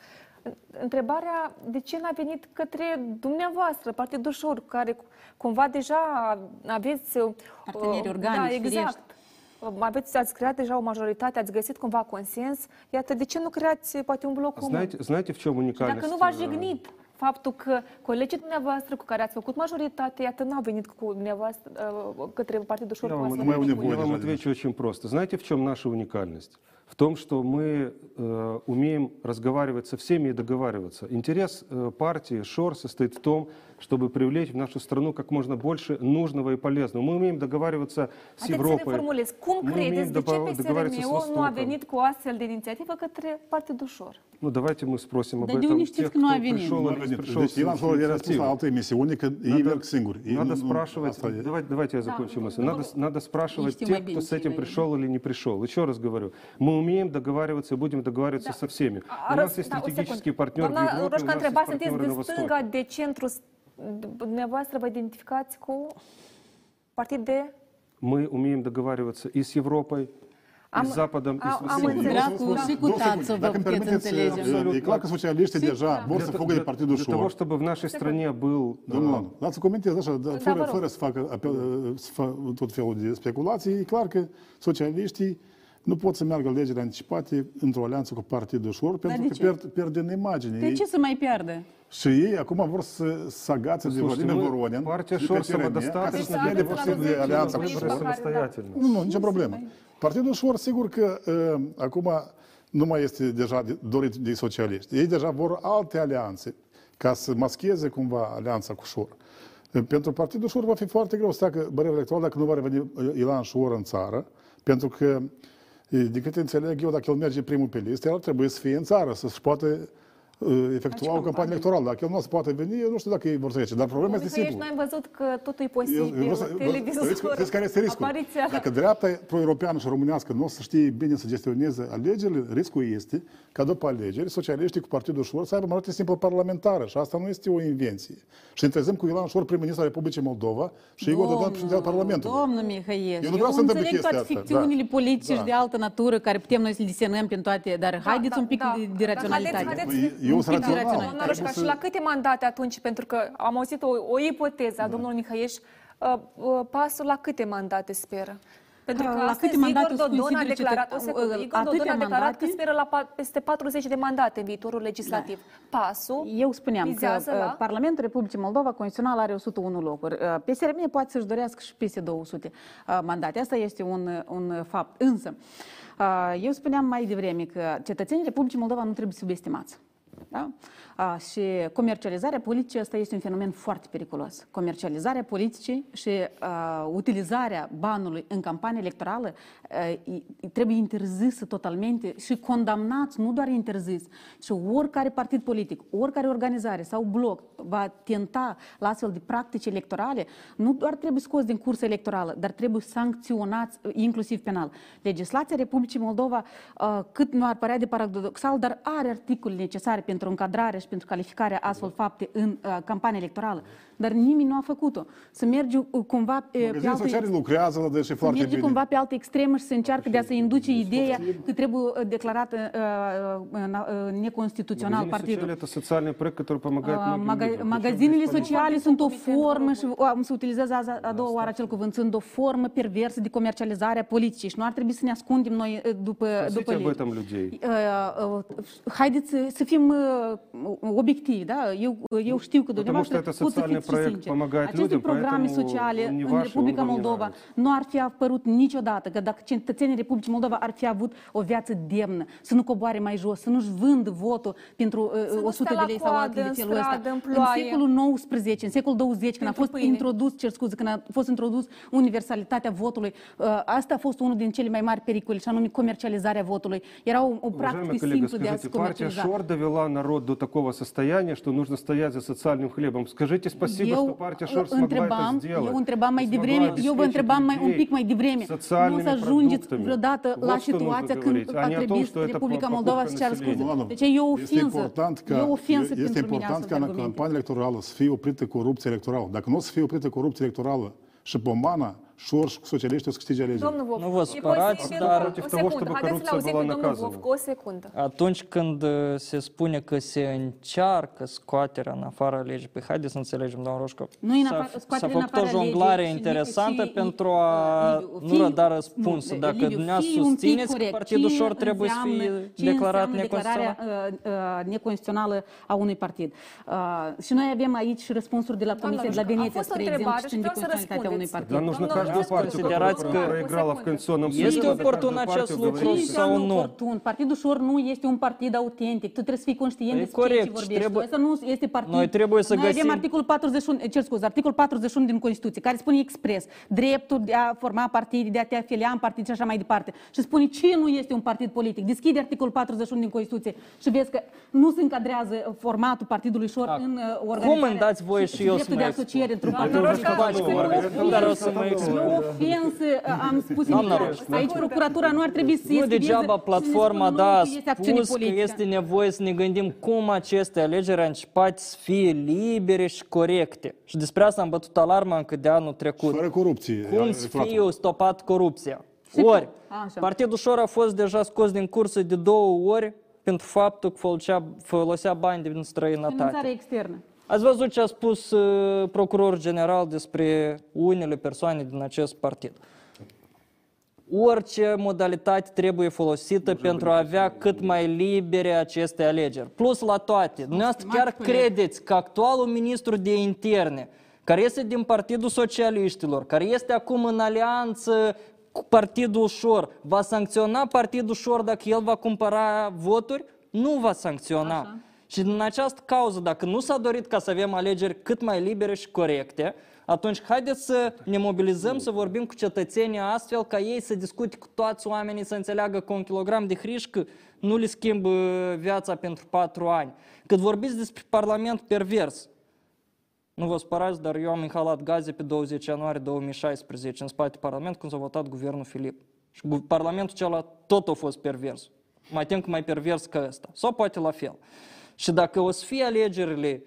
Întrebarea de ce n-a venit către dumneavoastră, Partidul Șor, care cumva deja aveți... Parteneri organici, da, exact. Ați creat deja o majoritate, ați găsit cumva consens. Iată, de ce nu creați poate un bloc comun? Dacă nu v-ați jignit faptul că colegii dumneavoastră cu care ați făcut majoritate, iată, n-au venit cu dumneavoastră către Partidul Șor. Я вам отвечу очень просто. Знаете, в чем наша уникальность? В том, что мы умеем разговаривать со всеми и договариваться. Интерес партии Шор состоит в том, чтобы привлечь в нашу страну как можно больше нужного и полезного. Мы умеем договариваться с Европой. Мы умеем договариваться с Востоком. Ну, давайте мы спросим об этом тех, кто пришел или не пришел. Иван Флавович рассказал о той миссионе, и Верк Сингур. Надо спрашивать, давайте я закончу мысль. Надо спрашивать тех, кто с этим пришел или не пришел. Еще раз говорю, мы умеем договариваться и будем договариваться со всеми. У нас есть стратегические партнеры в Европе, у нас есть партнеры на Востоке. Мы умеем договариваться и с Европой, и с Западом, и с Востоке. Dacă îmi permiteți, e clar că socialiștii deja vor să fugă de Partidul Șor. Pentru că în нашей стране был... Domnul, dați să comentez așa, fără să facă tot felul de speculații, e clar că socialiștii nu pot să meargă legile anticipate într-o alianță cu Partidul Șor, pentru că pierd din imagine. De ce să mai pierde? Și ei acum vor să agațe de Vladimir Voronin, de PSRM, ca să-și ne vor să de alianța cu Șor. Nu, nicio problemă. Partidul Șor, sigur că acum nu mai este deja dorit de socialiști. Ei deja vor alte alianțe, ca să mascheze cumva alianța cu Șor. Pentru Partidul Șor va fi foarte greu să treacă bariera electorală dacă nu va reveni Ilan Șor în țară, pentru că, de câte înțeleg eu, dacă el merge primul pe listă, el ar trebui să fie în țară, să-și poate efectua o campanie electorală. Dacă el nu se poate veni, eu nu știu dacă ei vor trece. Dar problema este simplă. Noi am văzut că totul e posibil. Vedeți care este riscul. Dacă dreapta pro-europeană și românească nu o să știe bine să gestioneze alegerile, riscul este ca după alegeri, socialiștii cu Partidul Șor să aibă majoritate simplă parlamentară. Și asta nu este o invenție. Și ne trezim cu Ilan Șor, prim-ministru al Republicii Moldova, și Igor Dodon, președinte al Parlamentului. Domnul Mihăieș, eu înțeleg toate ficțiunile politice de altă natură care putem noi să le desenăm prin toate, dar haideți un pic de raționalitate. Eu sunt rațional. Și la câte mandate atunci, pentru că am auzit o ipoteză a domnului Mihăieș, PAS-ul la câte mandate speră? Pentru că la câte mandate Igor Dodon a declarat că speră la peste 40 de mandate în viitorul legislativ. PAS-ul eu spuneam că Parlamentul Republicii Moldova constituțional are 101 locuri. PSRM poate să-și dorească și peste 200 mandate. Asta este un fapt. Însă, eu spuneam mai devreme că cetățenii Republicii Moldova nu trebuie subestimați. Da? Și comercializarea politicii, asta este un fenomen foarte periculos. Comercializarea politicii și utilizarea banului în campanie electorală trebuie interzisă totalmente și condamnați, nu doar interzis, și oricare partid politic, oricare organizare sau bloc va tenta la astfel de practici electorale, nu doar trebuie scos din cursă electorală, dar trebuie sancționați inclusiv penal. Legislația Republicii Moldova, cât nu ar părea de paradoxal, dar are articole necesare pentru încadrare și pentru calificarea astfel fapte în campanie electorală. Dar nimeni nu a făcut-o. Să merge cumva pe alte extreme și să încearcă de a se induce ideea că trebuie declarat neconstituțional partidul. Magazinele sociale sunt o formă și se utilizează a doua oară acel cuvânt, sunt o formă perversă de comercializare a politicii și nu ar trebui să ne ascundem noi după lege. Haideți să fim obiectivi, da? Eu știu că dumneavoastră pot să fiți sinceri. Aceste programe sociale în Republica Moldova nu ar fi apărut niciodată, că dacă cetățenii Republicii Moldova ar fi avut o viață demnă, să nu coboare mai jos, să nu-și vândă votul pentru 100 de lei sau alte de felul ăsta. În secolul XIX, în secolul 20, când a fost introdus, universalitatea votului, asta a fost unul din cele mai mari pericole, și anume comercializarea votului. Era o practică simplă de a se comercializa. Партия Шор довела народ до такого состояния, что нужно стоять за социальным хлебом. Скажите спасибо, что партия Шор смогла это сделать. Eu vă întrebam un pic mai devreme. Nu să ajungeți vreodată la situația când a trebuit Republica Moldova să ceară scuze. Deci e o ofensă. Este important ca în campania electorală să fie oprită corupția electorală. Dacă nu o să fie oprită corupția electorală și pomana, Șor și socialiștii o să câștige alegerile. Domnul Vovc, nu vă supărați, dar haideți să-l auzim pe domnul Vovc, o secundă. Atunci când se spune că se încearcă scoaterea în afara legii, păi haideți să înțelegem, doamnă Roșca, s-a făcut o jonglare interesantă pentru a nu răda răspunsul. Dacă dumneavoastră susțineți că Partidul Șor trebuie să fie declarat neconstituțională a unui partid. Și noi avem aici răspunsuri de la Comisia de la Veneția, spre exemplu, și în neconstituționalitatea unui partid. Dar considerați că este oportun acest lucru sau nu? Partidul Șor nu este un partid autentic. Tu trebuie să fii conștient de ce vorbești. Asta nu este partid. Noi trebuie să găsim... avem articolul 41, articolul 41 din Constituție, care spune expres dreptul de a forma partide, de a te afilia în partid și așa mai departe. Și spune ce nu este un partid politic. Deschide articolul 41 din Constituție și vezi că nu se încadrează formatul Partidului Șor în organizare. Cum îmi dați voie și eu să mă exprim? Nu ofense, am spus imediat. Aici procuratura nu ar trebui să iese. Nu degeaba Platforma DA a spus că este nevoie să ne gândim cum aceste alegeri anticipați să fie libere și corecte. Și despre asta am bătut alarma încă de anul trecut. Fără corupție. Cum să fie stopat corupția? Ori, Partidul Șor a fost deja scos din cursă de 2 ori pentru faptul că folosea bani din străinătate. Finanțare externă. Ați văzut ce a spus procurorul general despre unele persoane din acest partid. Orice modalitate trebuie folosită pentru a avea cât mai libere aceste alegeri. Plus la toate, dumneavoastră chiar credeți că actualul ministru de interne, care este din Partidul Socialiștilor, care este acum în alianță cu Partidul Șor, va sancționa Partidul Șor dacă el va cumpăra voturi? Nu va sancționa. Așa. Și din această cauză, dacă nu s-a dorit ca să avem alegeri cât mai libere și corecte, atunci haideți să ne mobilizăm, să vorbim cu cetățenii astfel ca ei să discute cu toți oamenii, să înțeleagă că un kilogram de hrișcă nu le schimbă viața pentru 4 ani. Când vorbiți despre Parlament pervers, nu vă spărați, dar eu am inhalat gaze pe 20 ianuarie 2016 în spate Parlament când s-a votat guvernul Filip. Și Parlamentul celălalt tot a fost pervers. Mai tem că mai pervers ca ăsta. Sau poate la fel. Și dacă o să fie alegerile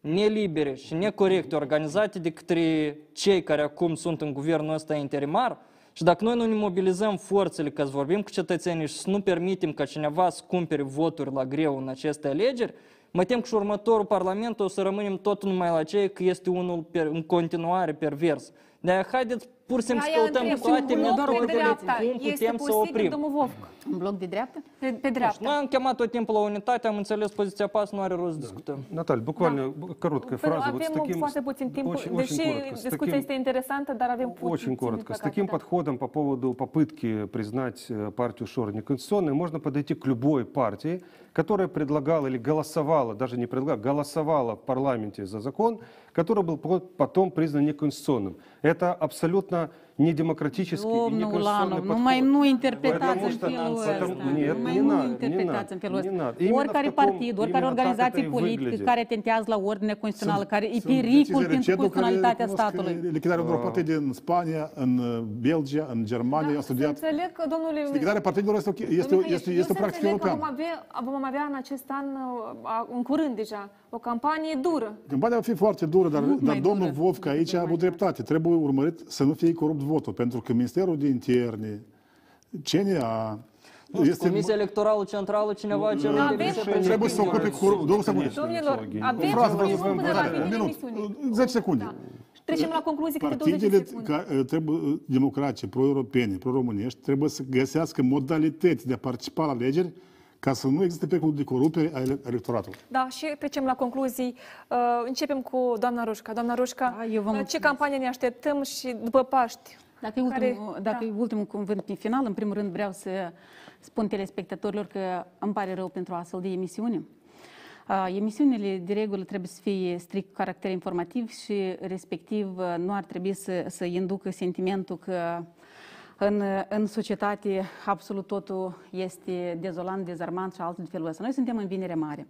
nelibere și necorecte organizate de către cei care acum sunt în guvernul ăsta interimar, și dacă noi nu ne mobilizăm forțele ca să vorbim cu cetățenii și să nu permitem ca cineva să cumpere voturi la greu în aceste alegeri, mă tem că și următorul parlament o să rămânem tot numai la cei că este unul în continuare pervers. De-aia haideți pur și simplu să căutăm toate metodurile cum putem să oprim. Un bloc de dreapta? Pe dreapta. Noi am chemat tot timpul la unitate, am înțeles poziția PAS, nu are rost să discutăm. Natal, bucură, cărutka frază. Avem foarte puțin timp, deși discuția este interesantă, dar avem puțin timp. С таким подходом по поводу попытки признать партию Шор неконституционной можно подойти к любой партии, которая предлагала или голосовала, даже не предлагала, голосовала в парламенте за закон, который был потом признан неконституционным. Это абсолютно недемократический и неконституционный подход. Ну, интерпретация филуэста. Нет, не надо, не надо. Oricare partid, oricare organizație politică care tentează la ordine constituțională, care e pericol pentru constituționalitatea statului. Lichidarea unor partide în Spania, în Belgia, în Germania, a studiat. Lichidarea partidelor este o practică europeană. Vom avea în acest an, în curând deja, o campanie dură. Campania va fi foarte dură, dar domnul Vovc aici a avut dreptate. Trebuie urmărit să nu fie corupt votul, pentru că Ministerul de Interne, CNA... Comisia Electorală Centrală, cineva... Trebuie să se ocupe cu... Domnilor, avem până la finele emisiunii. 10 secunde. Trecem la concluzii câte 20 de secunde. Democrații, pro-europene, pro-românești, trebuie să găsească modalități de a participa la alegeri ca să nu existe pericolul de corupție a electoratului. Da, și trecem la concluzii. Începem cu doamna Roșca. Doamna Roșca, ce campanie ne așteptăm și după Paști? Dacă e ultimul cuvânt în final, în primul rând vreau să spun telespectatorilor că îmi pare rău pentru astfel de emisiune. Emisiunile de regulă trebuie să fie strict cu caracter informativ și respectiv nu ar trebui să inducă sentimentul că în societate absolut totul este dezolant, dezarmant și altul de felul ăsta. Noi suntem în Vinerea Mare.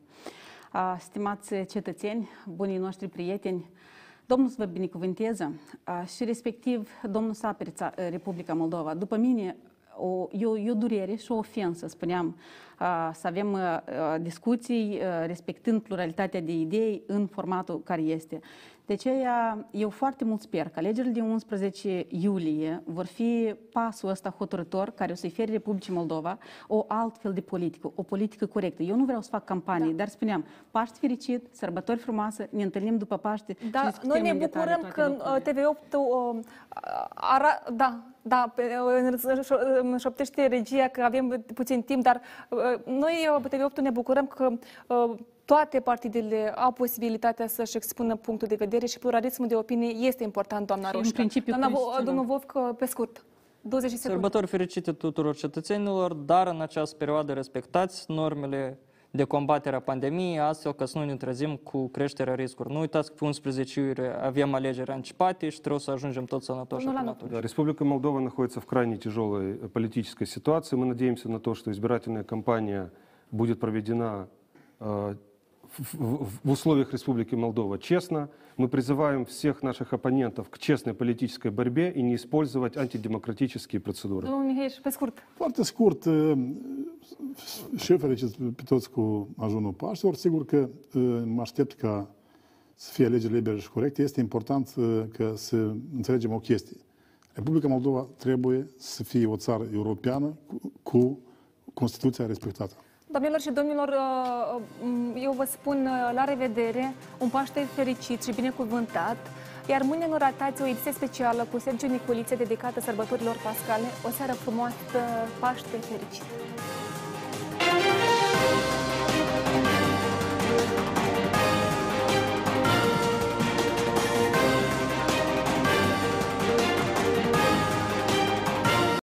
Stimați cetățeni, bunii noștri prieteni, Domnul să vă binecuvânteze și respectiv Domnul să apere Republica Moldova. După mine, e o durere și o ofensă, spuneam, să avem discuții respectând pluralitatea de idei în formatul care este. De aceea, eu foarte mult sper că alegerile din 11 iulie vor fi pasul ăsta hotărător care o să-i fie Republicii Moldova o altfel de politică, o politică corectă. Eu nu vreau să fac campanie, dar spuneam, Paști fericit, sărbători frumoase, ne întâlnim după Paște. Da, noi ne bucurăm că TV8 șoptește regia că avem puțin timp, dar noi TV8 ne bucurăm că toate partidele au posibilitatea să-și expună punctul de vedere și pluralismul de opinie este important, doamna Roșca. Domnul Vovc, pe scurt. 20 secunde. Sărbători fericite tuturor cetățenilor, dar în această perioadă respectați normele de combatere a pandemiei, astfel că să nu ne trezim cu creșterea riscurilor. Nu uitați că pe 11 iulie avem alegeri anticipate și trebuie să ajungem toți sănătoși. Республика Молдова находится в крайне тяжелой политической ситуации. Мы надеемся на то, что избирательная кампания будет проведена в условиях Республики Молдова честно. Мы призываем всех наших оппонентов к честной политической борьбе и не использовать антидемократические процедуры. Domnul Mihăieș, pe scurt. Foarte scurt, și fericit pe toți cu ajunul Paștilor. Sigur că mă aștept ca să fie alegeri libere și corecte. Este important că să înțelegem o chestie. Republica Moldova trebuie să fie o țară europeană cu Constituția respectată. Doamnelor și domnilor, eu vă spun la revedere, un Paște fericit și binecuvântat, iar mâine nu ratați o ediție specială cu Sergiu Niculiță dedicată sărbătorilor pascale. O seară frumoasă, Paște fericit!